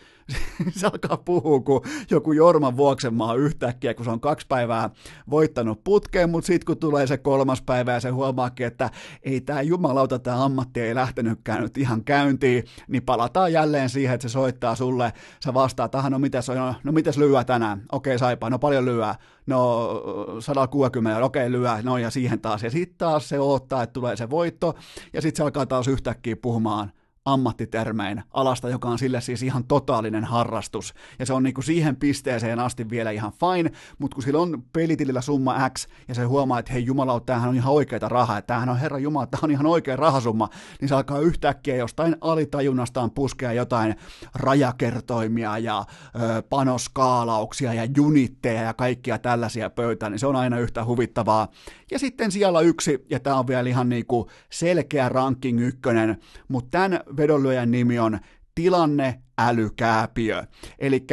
Se alkaa puhua, kun joku Jorman Vuoksenmaa yhtäkkiä, kun se on kaksi päivää voittanut putkeen, mutta sitten kun tulee se kolmas päivä ja se huomaakin, että ei tämä jumalauta, tämä ammatti ei lähtenytkään nyt ihan käyntiin, niin palataan jälleen siihen, että se soittaa sulle, sä vastaat, aha, no mitäs, no, no mitäs lyöä tänään, okei saipa, no paljon lyöä, no sata kuusikymmentä, okei lyöä, no ja siihen taas, ja sitten taas se odottaa, että tulee se voitto, ja sitten se alkaa taas yhtäkkiä puhumaan ammattitermein alasta, joka on sille siis ihan totaalinen harrastus, ja se on niinku siihen pisteeseen asti vielä ihan fine, mutta kun sillä on pelitilillä summa X, ja se huomaa, että hei jumala, tämähän on ihan oikeita rahaa, että tämähän on herra jumala, tämä on ihan oikea rahasumma, niin se alkaa yhtäkkiä jostain alitajunnastaan puskea jotain rajakertoimia ja ö, panoskaalauksia ja junitteja ja kaikkia tällaisia pöytään, niin se on aina yhtä huvittavaa. Ja sitten siellä yksi, ja tämä on vielä ihan niinku selkeä ranking ykkönen, mutta tämän vedonlyöjän nimi on tilanne älykääpiö. Eli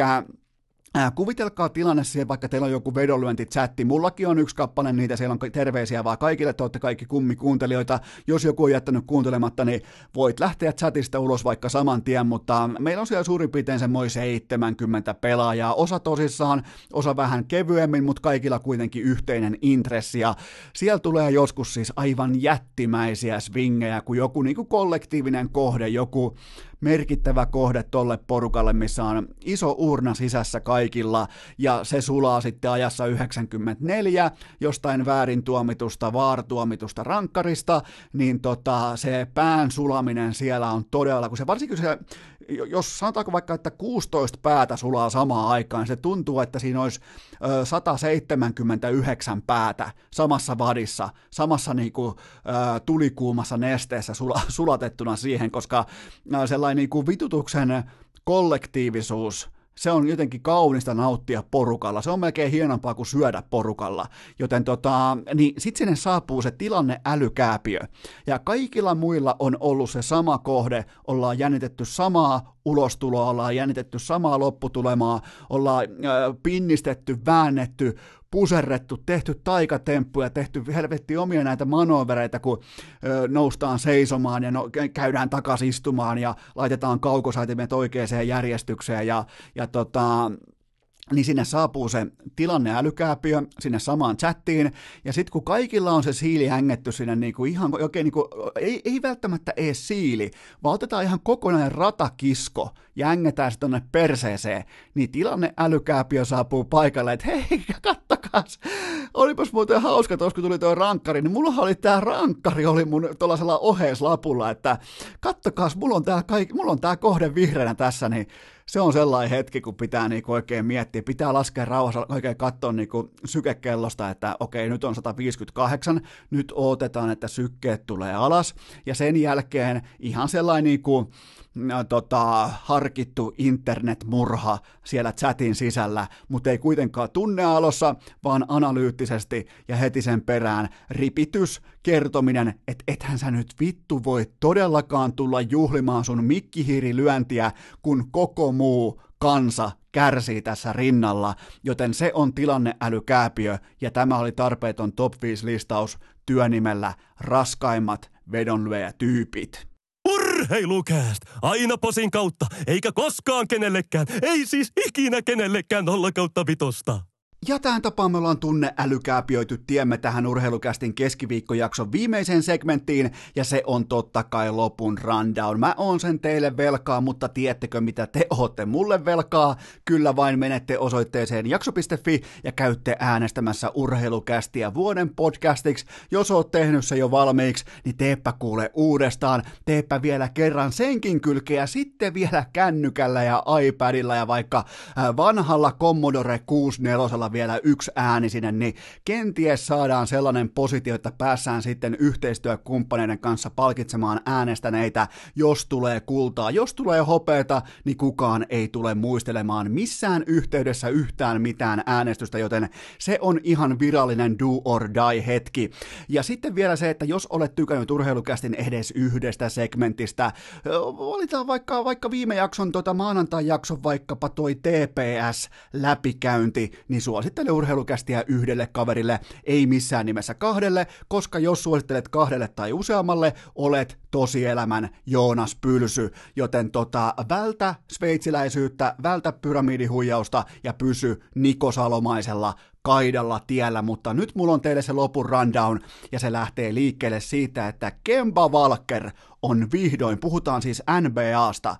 kuvitelkaa tilanne siihen, vaikka teillä on joku vedonlyönti-chatti. Mullakin on yksi kappale niitä, siellä on terveisiä vaan kaikille, te olette kaikki kummi kuuntelijoita. Jos joku on jättänyt kuuntelematta, niin voit lähteä chatista ulos vaikka saman tien, mutta meillä on siellä suurin piirtein semmoinen seitsemänkymmentä pelaajaa. Osa tosissaan, osa vähän kevyemmin, mutta kaikilla kuitenkin yhteinen intressi. Ja siellä tulee joskus siis aivan jättimäisiä swingejä, kun joku niin kuin kollektiivinen kohde, joku merkittävä kohde tolle porukalle, missä on iso urna sisässä kaikilla, ja se sulaa sitten ajassa yhdeksänkymmentäneljä jostain väärin tuomitusta, vaaratuomitusta rankkarista, niin tota, se pään sulaminen siellä on todella, kun se varsinkin se, jos sanotaanko vaikka, että kuusitoista päätä sulaa samaan aikaan, niin se tuntuu, että siinä olisi sata seitsemänkymmentäyhdeksän päätä samassa vadissa, samassa niinku, tulikuumassa nesteessä sulatettuna siihen, koska sellainen niinku vitutuksen kollektiivisuus, se on jotenkin kaunista nauttia porukalla. Se on melkein hienompaa kuin syödä porukalla. Joten tota, niin sitten sinne saapuu se tilanne älykääpiö. Ja kaikilla muilla on ollut se sama kohde. Ollaan jännitetty samaa ulostuloa, ollaan jännitetty samaa lopputulemaa, ollaan äh, pinnistetty, väännetty, puserrettu, tehty taikatemppuja, tehty helvetti omia näitä manövereitä, kun ö, noustaan seisomaan ja no, käydään takaisin istumaan ja laitetaan kaukosaitimet oikeaan järjestykseen ja, ja tota... niin sinne saapuu se tilanneälykääpiö sinne samaan chattiin, ja sitten kun kaikilla on se siili hängetty sinne niinku ihan, okay, niinku, ei, ei välttämättä ees siili, vaan otetaan ihan kokonainen ratakisko ja hängetään se tonne perseeseen, niin tilanneälykääpiö saapuu paikalle, että hei, kattokaa, olipas muuten hauska tuossa, kun tuli tuo rankkari, niin mullahan oli tää rankkari, oli mun tuollaisella oheislapulla, että kattokaa, mulla on tää, kaik- mulla on tää kohde vihreänä tässä, niin se on sellainen hetki, kun pitää niinku oikein miettiä, pitää laskea rauhassa, oikein katsoa niinku sykekellosta, että okei, nyt on sata viisikymmentäkahdeksan, nyt odotetaan, että sykkeet tulee alas, ja sen jälkeen ihan sellainen niinku, no, tota, harkittu internetmurha siellä chatin sisällä, mutta ei kuitenkaan tunnealossa, vaan analyyttisesti ja heti sen perään ripitys, kertominen, että ethän sä nyt vittu voi todellakaan tulla juhlimaan sun mikkihiirilyöntiä, kun koko muu kansa kärsii tässä rinnalla, joten se on tilanneälykääpiö, ja tämä oli tarpeeton top viisi-listaus työnimellä raskaimmat vedonlyöjätyypit. Urheilukääst! Aina posin kautta, eikä koskaan kenellekään, ei siis ikinä kenellekään nolla kautta vitosta. Ja tähän tapaan me ollaan tunneälykääpiöity tiemme tähän urheilukästin keskiviikkojakson viimeiseen segmenttiin, ja se on totta kai lopun rundown. Mä oon sen teille velkaa, mutta tiedättekö mitä te ootte mulle velkaa? Kyllä vain menette osoitteeseen jakso piste fi ja käytte äänestämässä urheilukästiä vuoden podcastiksi. Jos oot tehnyt se jo valmiiksi, niin teepä kuule uudestaan, teepä vielä kerran senkin kylkeä, sitten vielä kännykällä ja iPadilla ja vaikka vanhalla Commodore kuusikymmentäneljä vielä yksi ääni sinne, niin kenties saadaan sellainen positio, että päässään sitten yhteistyökumppaneiden kanssa palkitsemaan äänestäneitä, jos tulee kultaa, jos tulee hopeata, niin kukaan ei tule muistelemaan missään yhteydessä yhtään mitään äänestystä, joten se on ihan virallinen do or die hetki. Ja sitten vielä se, että jos olet tykännyt urheilukästin edes yhdestä segmentistä, valitaan vaikka, vaikka viime jakson, tota maanantai-jakson vaikkapa toi T P S-läpikäynti, niin suosittele urheilukästiä yhdelle kaverille, ei missään nimessä kahdelle, koska jos suosittelet kahdelle tai useammalle, olet tosielämän Joonas Pylsy, joten tota, vältä sveitsiläisyyttä, vältä pyramidihuijausta ja pysy Niko Salomaisella kaidalla tiellä, mutta nyt mulla on teille se lopun rundown, ja se lähtee liikkeelle siitä, että Kemba Walker on vihdoin, puhutaan siis N B A:sta,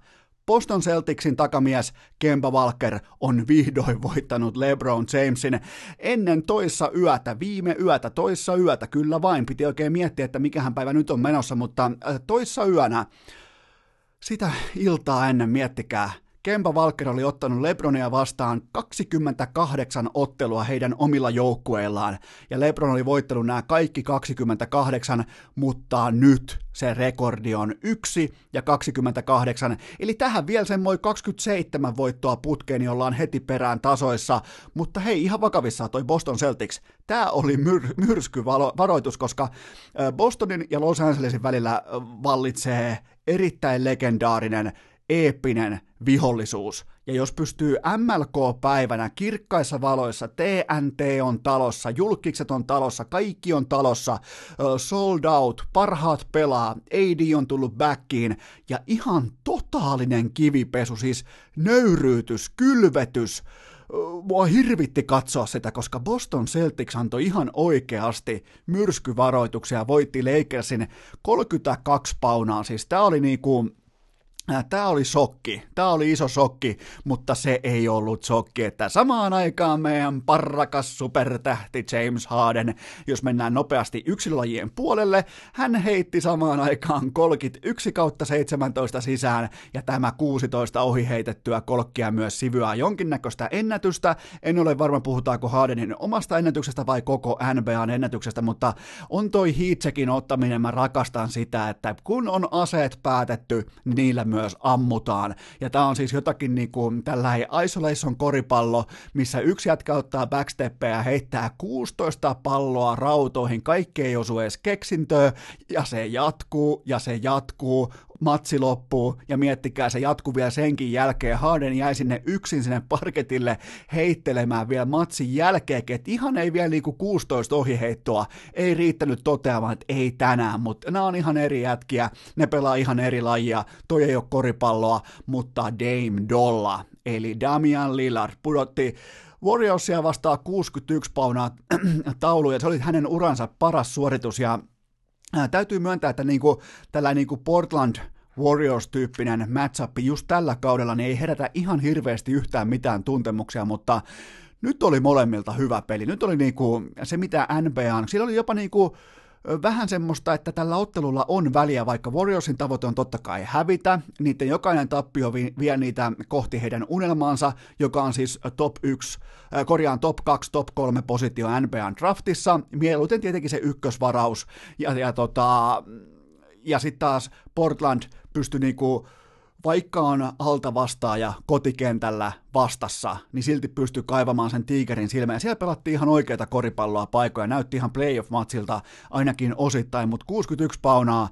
Boston Celticsin takamies Kemba Walker on vihdoin voittanut LeBron Jamesin ennen toissa yötä, viime yötä, toissa yötä, kyllä vain, piti oikein miettiä, että mikähän päivä nyt on menossa, mutta toissa yönä, sitä iltaa ennen miettikää, Kemba Walker oli ottanut LeBronia vastaan kaksikymmentäkahdeksan ottelua heidän omilla joukkueillaan, ja LeBron oli voittanut nämä kaikki kaksikymmentäkahdeksan, mutta nyt se rekordi on yksi ja kaksikymmentäkahdeksan, eli tähän vielä semmoinen kaksikymmentäseitsemän voittoa putkeen, jolla on heti perään tasoissa, mutta hei, ihan vakavissaan toi Boston Celtics, tämä oli myr- myrskyvaroitus, koska Bostonin ja Los Angelesin välillä vallitsee erittäin legendaarinen, eeppinen vihollisuus. Ja jos pystyy M L K-päivänä kirkkaissa valoissa, T N T on talossa, julkikset on talossa, kaikki on talossa, sold out, parhaat pelaa, A D on tullut backiin, ja ihan totaalinen kivipesu, siis nöyryytys, kylvetys, mua hirvitti katsoa sitä, koska Boston Celtics antoi ihan oikeasti myrskyvaroituksia, voitti Lakersin kolmekymmentäkaksi paunaa, siis tää oli niinku Tämä oli shokki, tämä oli iso shokki, mutta se ei ollut shokki, että samaan aikaan meidän parrakas supertähti James Harden, jos mennään nopeasti yksilölajien puolelle, hän heitti samaan aikaan kolkit yksi seitsemäntoista sisään ja tämä kuusitoista ohi heitettyä kolkkia myös sivyää jonkinnäköistä ennätystä. En ole varma, puhutaanko Hardenin omasta ennätyksestä vai koko N B A:n ennätyksestä, mutta on toi hiitsekin ottaminen, mä rakastan sitä, että kun on aseet päätetty, niin niillä myös ammutaan. Ja tää on siis jotakin niinku tällainen isolation koripallo, missä yksi jätkä ottaa backsteppejä ja heittää kuusitoista palloa rautoihin. Kaikki ei osu edes keksintöä ja se jatkuu ja se jatkuu. Matsi loppuu ja miettikää, se jatkuu vielä senkin jälkeen. Harden jäi sinne yksin sinne parketille heittelemään vielä matsin jälkeenkin, että ihan ei vielä niinku kuusitoista ohiheittoa, ei riittänyt toteamaan, että ei tänään, mutta nämä on ihan eri jätkiä, ne pelaa ihan eri lajia, toi ei ole koripalloa, mutta Dame Dolla, eli Damian Lillard pudotti Warriorsia vastaan kuusikymmentäyksi paunaa tauluun ja se oli hänen uransa paras suoritus ja täytyy myöntää, että niinku, tällainen niinku Portland Warriors-tyyppinen matchup just tällä kaudella niin ei herätä ihan hirveästi yhtään mitään tuntemuksia, mutta nyt oli molemmilta hyvä peli. Nyt oli niinku se, mitä N B A on. Siellä oli jopa niinku vähän semmoista, että tällä ottelulla on väliä, vaikka Warriorsin tavoite on totta kai hävitä, niiden jokainen tappio vie niitä kohti heidän unelmaansa, joka on siis top yksi, korjaan top kaksi, top kolme positio N B A:n draftissa, mieluiten tietenkin se ykkösvaraus, ja, ja, tota, ja sitten taas Portland pystyi niinku, vaikka on alta vastaaja kotikentällä vastassa, niin silti pystyi kaivamaan sen tiikerin silmään. Siellä pelattiin ihan oikeita koripalloa paikoja, näytti ihan playoff-matsilta ainakin osittain, mutta kuusikymmentäyksi paunaa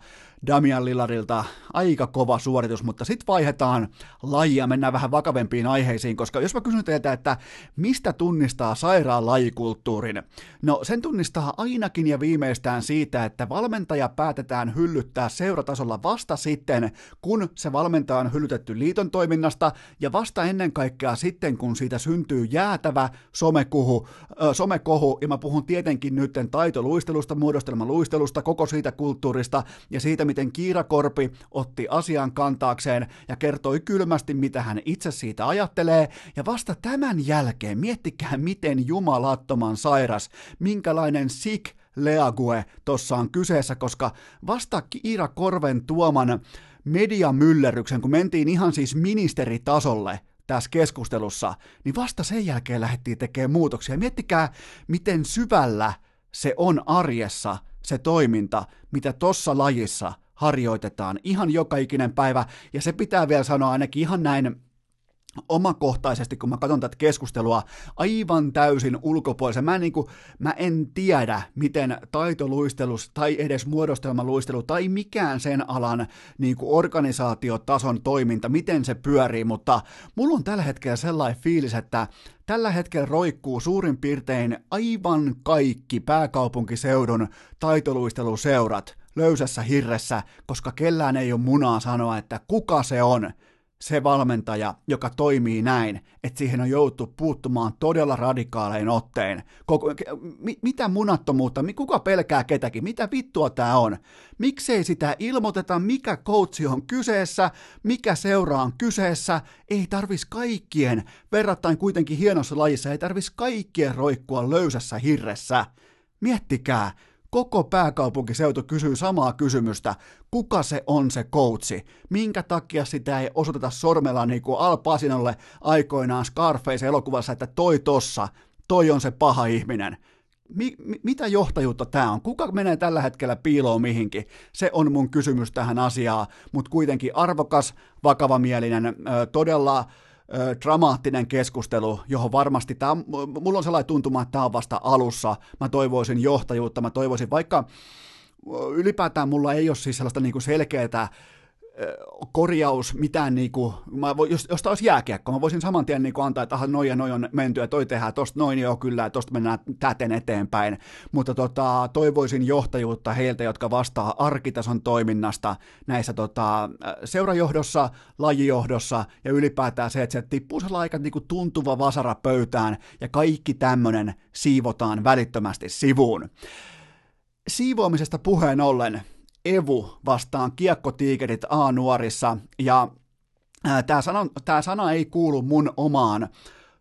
Damian Lillardilta, aika kova suoritus, mutta sitten vaihdetaan lajia, mennään vähän vakavempiin aiheisiin, koska jos mä kysyn teiltä, että mistä tunnistaa sairaan lajikulttuurin, no sen tunnistaa ainakin ja viimeistään siitä, että valmentaja päätetään hyllyttää seuratasolla vasta sitten, kun se valmentaja on hyllytetty liiton toiminnasta ja vasta ennen kaikkea sitten, kun siitä syntyy jäätävä somekuhu, äh, somekohu, ja mä puhun tietenkin nytten taitoluistelusta, muodostelmaluistelusta, koko siitä kulttuurista ja siitä, miten Kiira Korpi otti asian kantaakseen ja kertoi kylmästi, mitä hän itse siitä ajattelee, ja vasta tämän jälkeen miettikää, miten jumalattoman sairas, minkälainen sick league tossa on kyseessä, koska vasta Kiira Korven tuoman mediamyllerryksen, kun mentiin ihan siis ministeritasolle tässä keskustelussa, niin vasta sen jälkeen lähdettiin tekemään muutoksia. Miettikää, miten syvällä se on arjessa, se toiminta, mitä tuossa lajissa harjoitetaan ihan joka ikinen päivä, ja se pitää vielä sanoa ainakin ihan näin omakohtaisesti, kun mä katson tätä keskustelua aivan täysin ulkopuolisen. Mä en, niin kuin, mä en tiedä, miten taitoluistelus tai edes muodostelmaluistelu tai mikään sen alan niin kuin organisaatiotason toiminta, miten se pyörii, mutta mulla on tällä hetkellä sellainen fiilis, että tällä hetkellä roikkuu suurin piirtein aivan kaikki pääkaupunkiseudun taitoluisteluseurat löysässä hirressä, koska kellään ei ole munaa sanoa, että kuka se on se valmentaja, joka toimii näin, että siihen on jouduttu puuttumaan todella radikaalein ottein. Koko, mi, mitä munattomuutta, kuka pelkää ketäkin, mitä vittua tää on? Miksei sitä ilmoiteta, mikä coachi on kyseessä, mikä seura on kyseessä, ei tarvis kaikkien, verrattain kuitenkin hienossa lajissa, ei tarvis kaikkien roikkua löysässä hirressä. Miettikää. Koko pääkaupunkiseutu kysyy samaa kysymystä, kuka se on se coachi, minkä takia sitä ei osoiteta sormella niin kuin Al Pacinolle aikoinaan Scarface-elokuvassa, että toi tossa, toi on se paha ihminen. Mi- mi- mitä johtajuutta tää on? Kuka menee tällä hetkellä piiloon mihinkin? Se on mun kysymys tähän asiaan, mutta kuitenkin arvokas, vakavamielinen, öö, todella dramaattinen keskustelu, johon varmasti tämä, mulla on sellainen tuntuma, että tämä on vasta alussa, mä toivoisin johtajuutta, mä toivoisin, vaikka ylipäätään mulla ei ole siis sellaista niinku selkeää korjaus, mitään niinku, mä voi, jos, jos tämä olisi jääkiekko, mä voisin saman tien niinku antaa, että aha, noi ja noi on menty, ja toi tehdään tosta noin, joo kyllä, ja tosta mennään täten eteenpäin, mutta tota, toivoisin johtajuutta heiltä, jotka vastaa arkitason toiminnasta näissä tota, seurajohdossa, lajijohdossa, ja ylipäätään se, että se tippuu sellainen aika niinku tuntuva vasara pöytään, ja kaikki tämmöinen siivotaan välittömästi sivuun. Siivoamisesta puheen ollen, Evu vastaan kiekkotiikerit A-nuorissa, ja Tämä sana, tämä sana ei kuulu mun omaan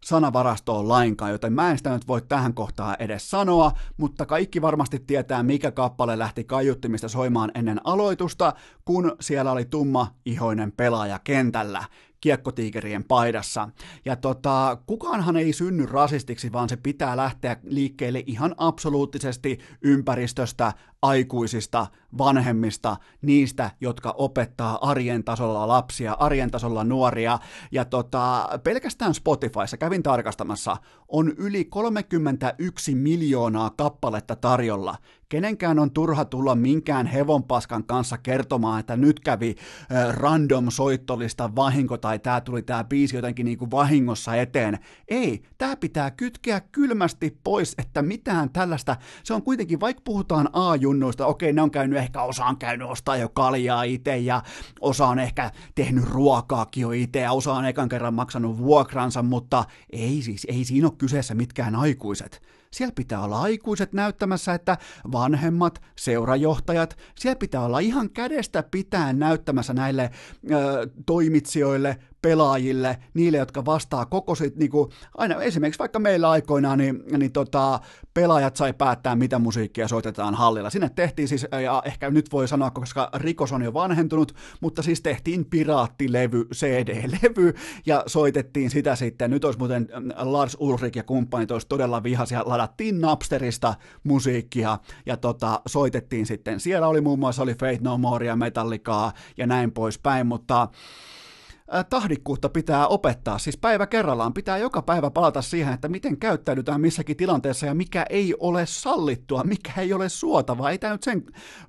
sanavarastoon lainkaan, joten mä en sitä nyt voi tähän kohtaan edes sanoa, mutta kaikki varmasti tietää, mikä kappale lähti kaiuttimista soimaan ennen aloitusta, kun siellä oli tumma ihoinen pelaaja kentällä kiekkotiikerien paidassa. Ja tota, kukaanhan ei synny rasistiksi, vaan se pitää lähteä liikkeelle ihan absoluuttisesti ympäristöstä, aikuisista, vanhemmista, niistä, jotka opettaa arjen tasolla lapsia, arjen tasolla nuoria. Ja tota, pelkästään Spotifyssa, kävin tarkastamassa, on yli kolmekymmentäyksi miljoonaa kappaletta tarjolla. Kenenkään on turha tulla minkään hevonpaskan kanssa kertomaan, että nyt kävi äh, random soittolista vahinko tai tää tuli tää biisi jotenkin niinku vahingossa eteen. Ei, tää pitää kytkeä kylmästi pois, että mitään tällaista. Se on kuitenkin, vaikka puhutaan A-junnoista, okei, ne on käynyt ehkä, osa on käynyt ostaa jo kaljaa itse ja osa on ehkä tehnyt ruokaakin jo itse ja osa on ekan kerran maksanut vuokransa, mutta ei siis, ei siinä ole kyseessä mitkään aikuiset. Siellä pitää olla aikuiset näyttämässä, että vanhemmat, seurajohtajat, siellä pitää olla ihan kädestä pitää näyttämässä näille ö, toimitsijoille, pelaajille, niille, jotka vastaa koko sit, niinku, aina esimerkiksi vaikka meillä aikoinaan, niin, niin tota, pelaajat sai päättää, mitä musiikkia soitetaan hallilla. Sinne tehtiin siis, ja ehkä nyt voi sanoa, koska rikos on jo vanhentunut, mutta siis tehtiin piraattilevy, C D-levy, ja soitettiin sitä sitten. Nyt olisi muuten Lars Ulrich ja kumppanit olisi todella vihaisia, ladattiin Napsterista musiikkia, ja tota, soitettiin sitten. Siellä oli muun muassa oli Faith No More ja Metallicaa, ja näin poispäin, mutta tahdikkuutta pitää opettaa, siis päivä kerrallaan pitää joka päivä palata siihen, että miten käyttäydytään missäkin tilanteessa ja mikä ei ole sallittua, mikä ei ole suotavaa, ei tämä nyt sen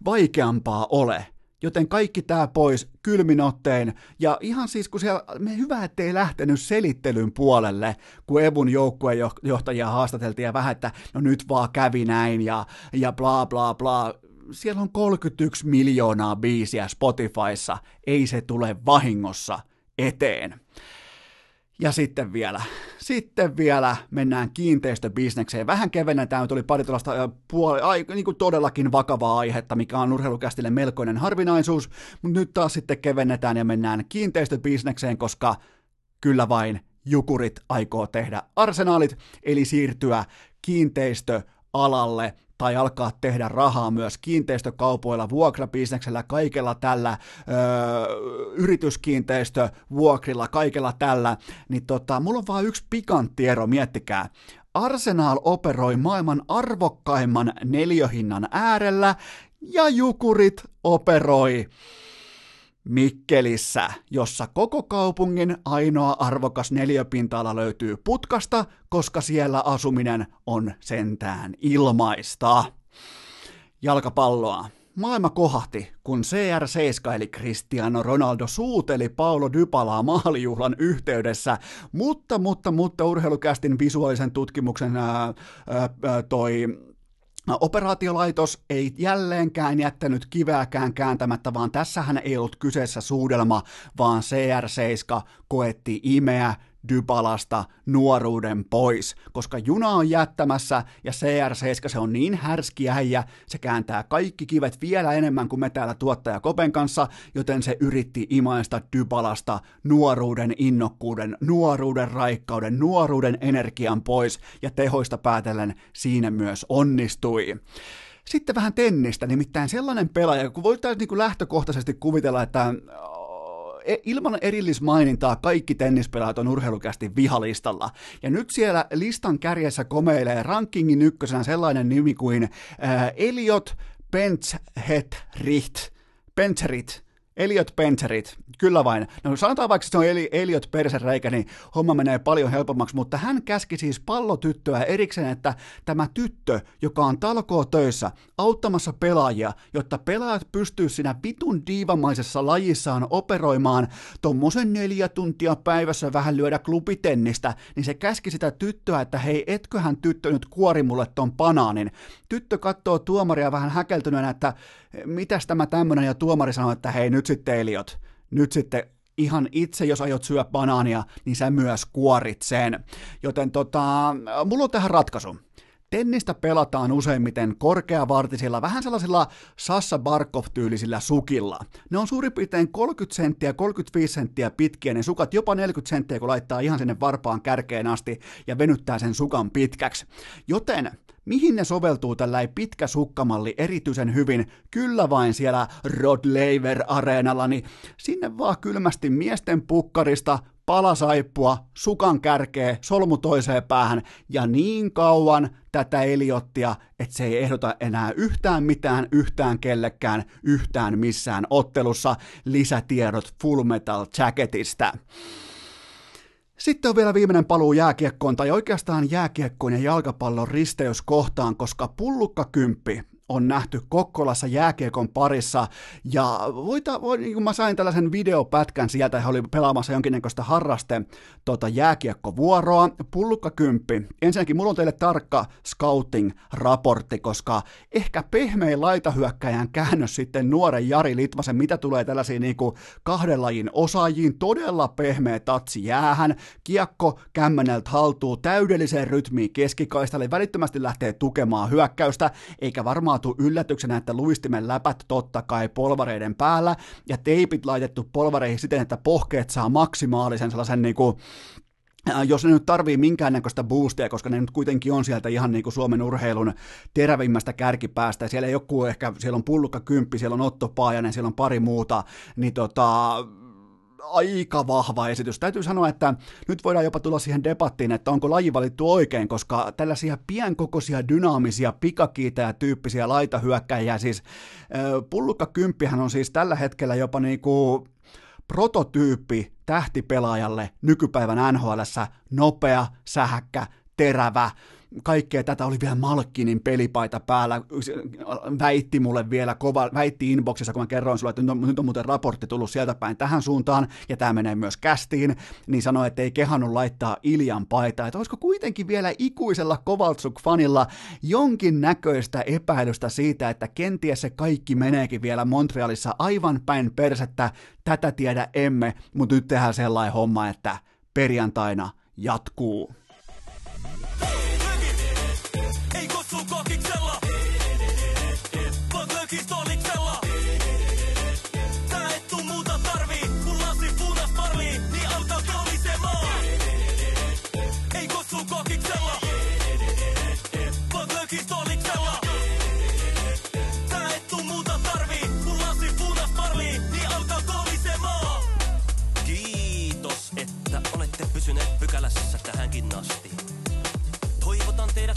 vaikeampaa ole. Joten kaikki tämä pois kylminottein, ja ihan siis kun siellä, me hyvä, ettei lähtenyt selittelyn puolelle, kun Evun joukkuejohtajia haastateltiin ja vähän, että no nyt vaan kävi näin ja, ja bla bla bla. Siellä on kolmekymmentäyksi miljoonaa biisiä Spotifyssa, ei se tule vahingossa eteen. Ja sitten vielä, sitten vielä mennään kiinteistöbisnekseen. Vähän kevennetään, tuli pari tuollaista puoli, ai, niin kuin todellakin vakavaa aihetta, mikä on urheilukästille melkoinen harvinaisuus, mutta nyt taas sitten kevennetään ja mennään kiinteistöbisnekseen, koska kyllä vain Jukurit aikoo tehdä Arsenaalit, eli siirtyä kiinteistöalalle, tai alkaa tehdä rahaa myös kiinteistökaupoilla, vuokrabisneksellä, kaikella tällä, öö, yrityskiinteistövuokrilla, kaikella tällä, niin tota, mulla on vaan yksi pikantti ero, miettikää. Arsenal operoi maailman arvokkaimman neliöhinnan äärellä, ja Jukurit operoi Mikkelissä, jossa koko kaupungin ainoa arvokas neliöpinta-ala löytyy putkasta, koska siellä asuminen on sentään ilmaista. Jalkapalloa. Maailma kohahti, kun C R seitsemän eli Cristiano Ronaldo suuteli Paulo Dybalaa maalijuhlan yhteydessä, mutta, mutta, mutta urheilukästin visuaalisen tutkimuksen ää, ää, toi... operaatiolaitos ei jälleenkään jättänyt kivääkään kääntämättä, vaan tässähän ei ollut kyseessä suudelma, vaan C R seitsemän koetti imeä Dybalasta nuoruuden pois, koska juna on jättämässä ja C R seitsemän se on niin härski äijä, se kääntää kaikki kivet vielä enemmän kuin me täällä tuottaja Kopen kanssa, joten se yritti imaista Dybalasta nuoruuden innokkuuden, nuoruuden raikkauden, nuoruuden energian pois ja tehoista päätellen siinä myös onnistui. Sitten vähän tennistä, nimittäin sellainen pelaaja, kun voitaisiin niin kuin lähtökohtaisesti kuvitella, että ilman erillismainintaa kaikki tennispelaajat on urheilukästi vihalistalla. Ja nyt siellä listan kärjessä komeilee rankingin ykkösenä sellainen nimi kuin äh, Elliot Pencherit. Pencherit. Elliot Pencherit, kyllä vain. No sanotaan vaikka, että se on Elliot Persereikä, niin homma menee paljon helpommaksi, mutta hän käski siis pallotyttöä erikseen, että tämä tyttö, joka on talkootöissä auttamassa pelaajia, jotta pelaajat pystyy siinä vitun diivamaisessa lajissaan operoimaan tommosen neljä tuntia päivässä vähän lyödä klubitennistä, niin se käski sitä tyttöä, että hei, etköhän tyttö nyt kuori mulle ton banaanin. Tyttö katsoo tuomaria vähän häkeltyneenä, että mitäs tämä tämmönen, ja tuomari sanoo, että hei, nyt sitten Eliot, nyt sitten ihan itse, jos aiot syö banaania, niin sä myös kuorit sen. Joten tota, mulla on tähän ratkaisu. Tennistä pelataan useimmiten korkeavartisilla, vähän sellaisilla Sasha Barkov-tyylisillä sukilla. Ne on suurin piirtein kolmekymmentä senttiä, kolmekymmentäviisi senttiä pitkiä, ne sukat jopa neljäkymmentä senttiä, kun laittaa ihan sinne varpaan kärkeen asti ja venyttää sen sukan pitkäksi. Joten mihin ne soveltuu tällä pitkä sukkamalli erityisen hyvin? Kyllä vain siellä Rod Laver-areenalla, niin sinne vaan kylmästi miesten pukkarista palasaippua, sukan kärkeä, solmu toiseen päähän ja niin kauan tätä Eliottia, että se ei ehdota enää yhtään mitään, yhtään kellekään, yhtään missään ottelussa. Lisätiedot Full Metal Jacketista. Sitten on vielä viimeinen paluu jääkiekkoon, tai oikeastaan jääkiekkoon ja jalkapallon risteys kohtaan, koska pullukkakymppi on nähty Kokkolassa jääkiekon parissa, ja voita, voi, niin mä sain tällaisen videopätkän sieltä, he oli pelaamassa jonkinnäköistä harraste tota, jääkiekkovuoroa, pullukkakymppi. Ensinnäkin mulla on teille tarkka scouting-raportti, koska ehkä pehmein laitahyökkäjän käännös sitten nuoren Jari Litvasen, mitä tulee tällaisiin niin kuin kahden lajin osaajiin, todella pehmeä tatsi jäähän, kiekko kämmeneltä haltuu täydelliseen rytmiin keskikaistalle, välittömästi lähtee tukemaan hyökkäystä, eikä varmaan yllätyksenä, että luistimen läpät totta kai polvareiden päällä ja teipit laitettu polvareihin siten, että pohkeet saa maksimaalisen sellaisen niinku, jos ne nyt tarvii minkäännäköistä boostia, koska ne nyt kuitenkin on sieltä ihan niinku Suomen urheilun terävimmästä kärkipäästä, ja siellä ei joku ehkä, siellä on pullukkakymppi, siellä on Otto Paajanen, siellä on pari muuta, niin tota aika vahva esitys. Täytyy sanoa, että nyt voidaan jopa tulla siihen debattiin, että onko laji valittu oikein, koska tällaisia pienkokoisia, dynaamisia, pikakiitäjä-tyyppisiä laitahyökkäjiä, siis pullukkakymppihän on siis tällä hetkellä jopa niinku prototyyppi tähtipelaajalle nykypäivän N H L:ssä, nopea, sähäkkä, terävä. Kaikkea tätä oli vielä Malkkinin pelipaita päällä, väitti mulle vielä kova, väitti inboxissa, kun mä kerroin sulle, että nyt on, nyt on muuten raportti tullut sieltä päin tähän suuntaan, ja tämä menee myös kästiin, niin sanoi, että ei kehannut laittaa Iljan paitaa, että olisiko kuitenkin vielä ikuisella Kovaltsuk-fanilla jonkin näköistä epäilystä siitä, että kenties se kaikki meneekin vielä Montrealissa aivan päin persettä, tätä tiedä emme, mutta nyt tehdään sellainen homma, että perjantaina jatkuu.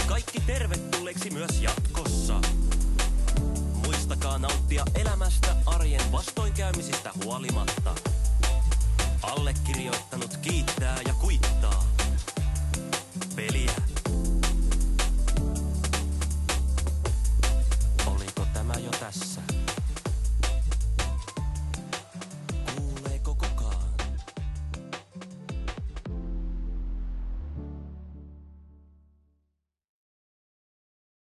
Kaikki tervetulleeksi myös jatkossa. Muistakaa nauttia elämästä arjen vastoinkäymisistä huolimatta. Allekirjoittanut kiittää ja kuittaa.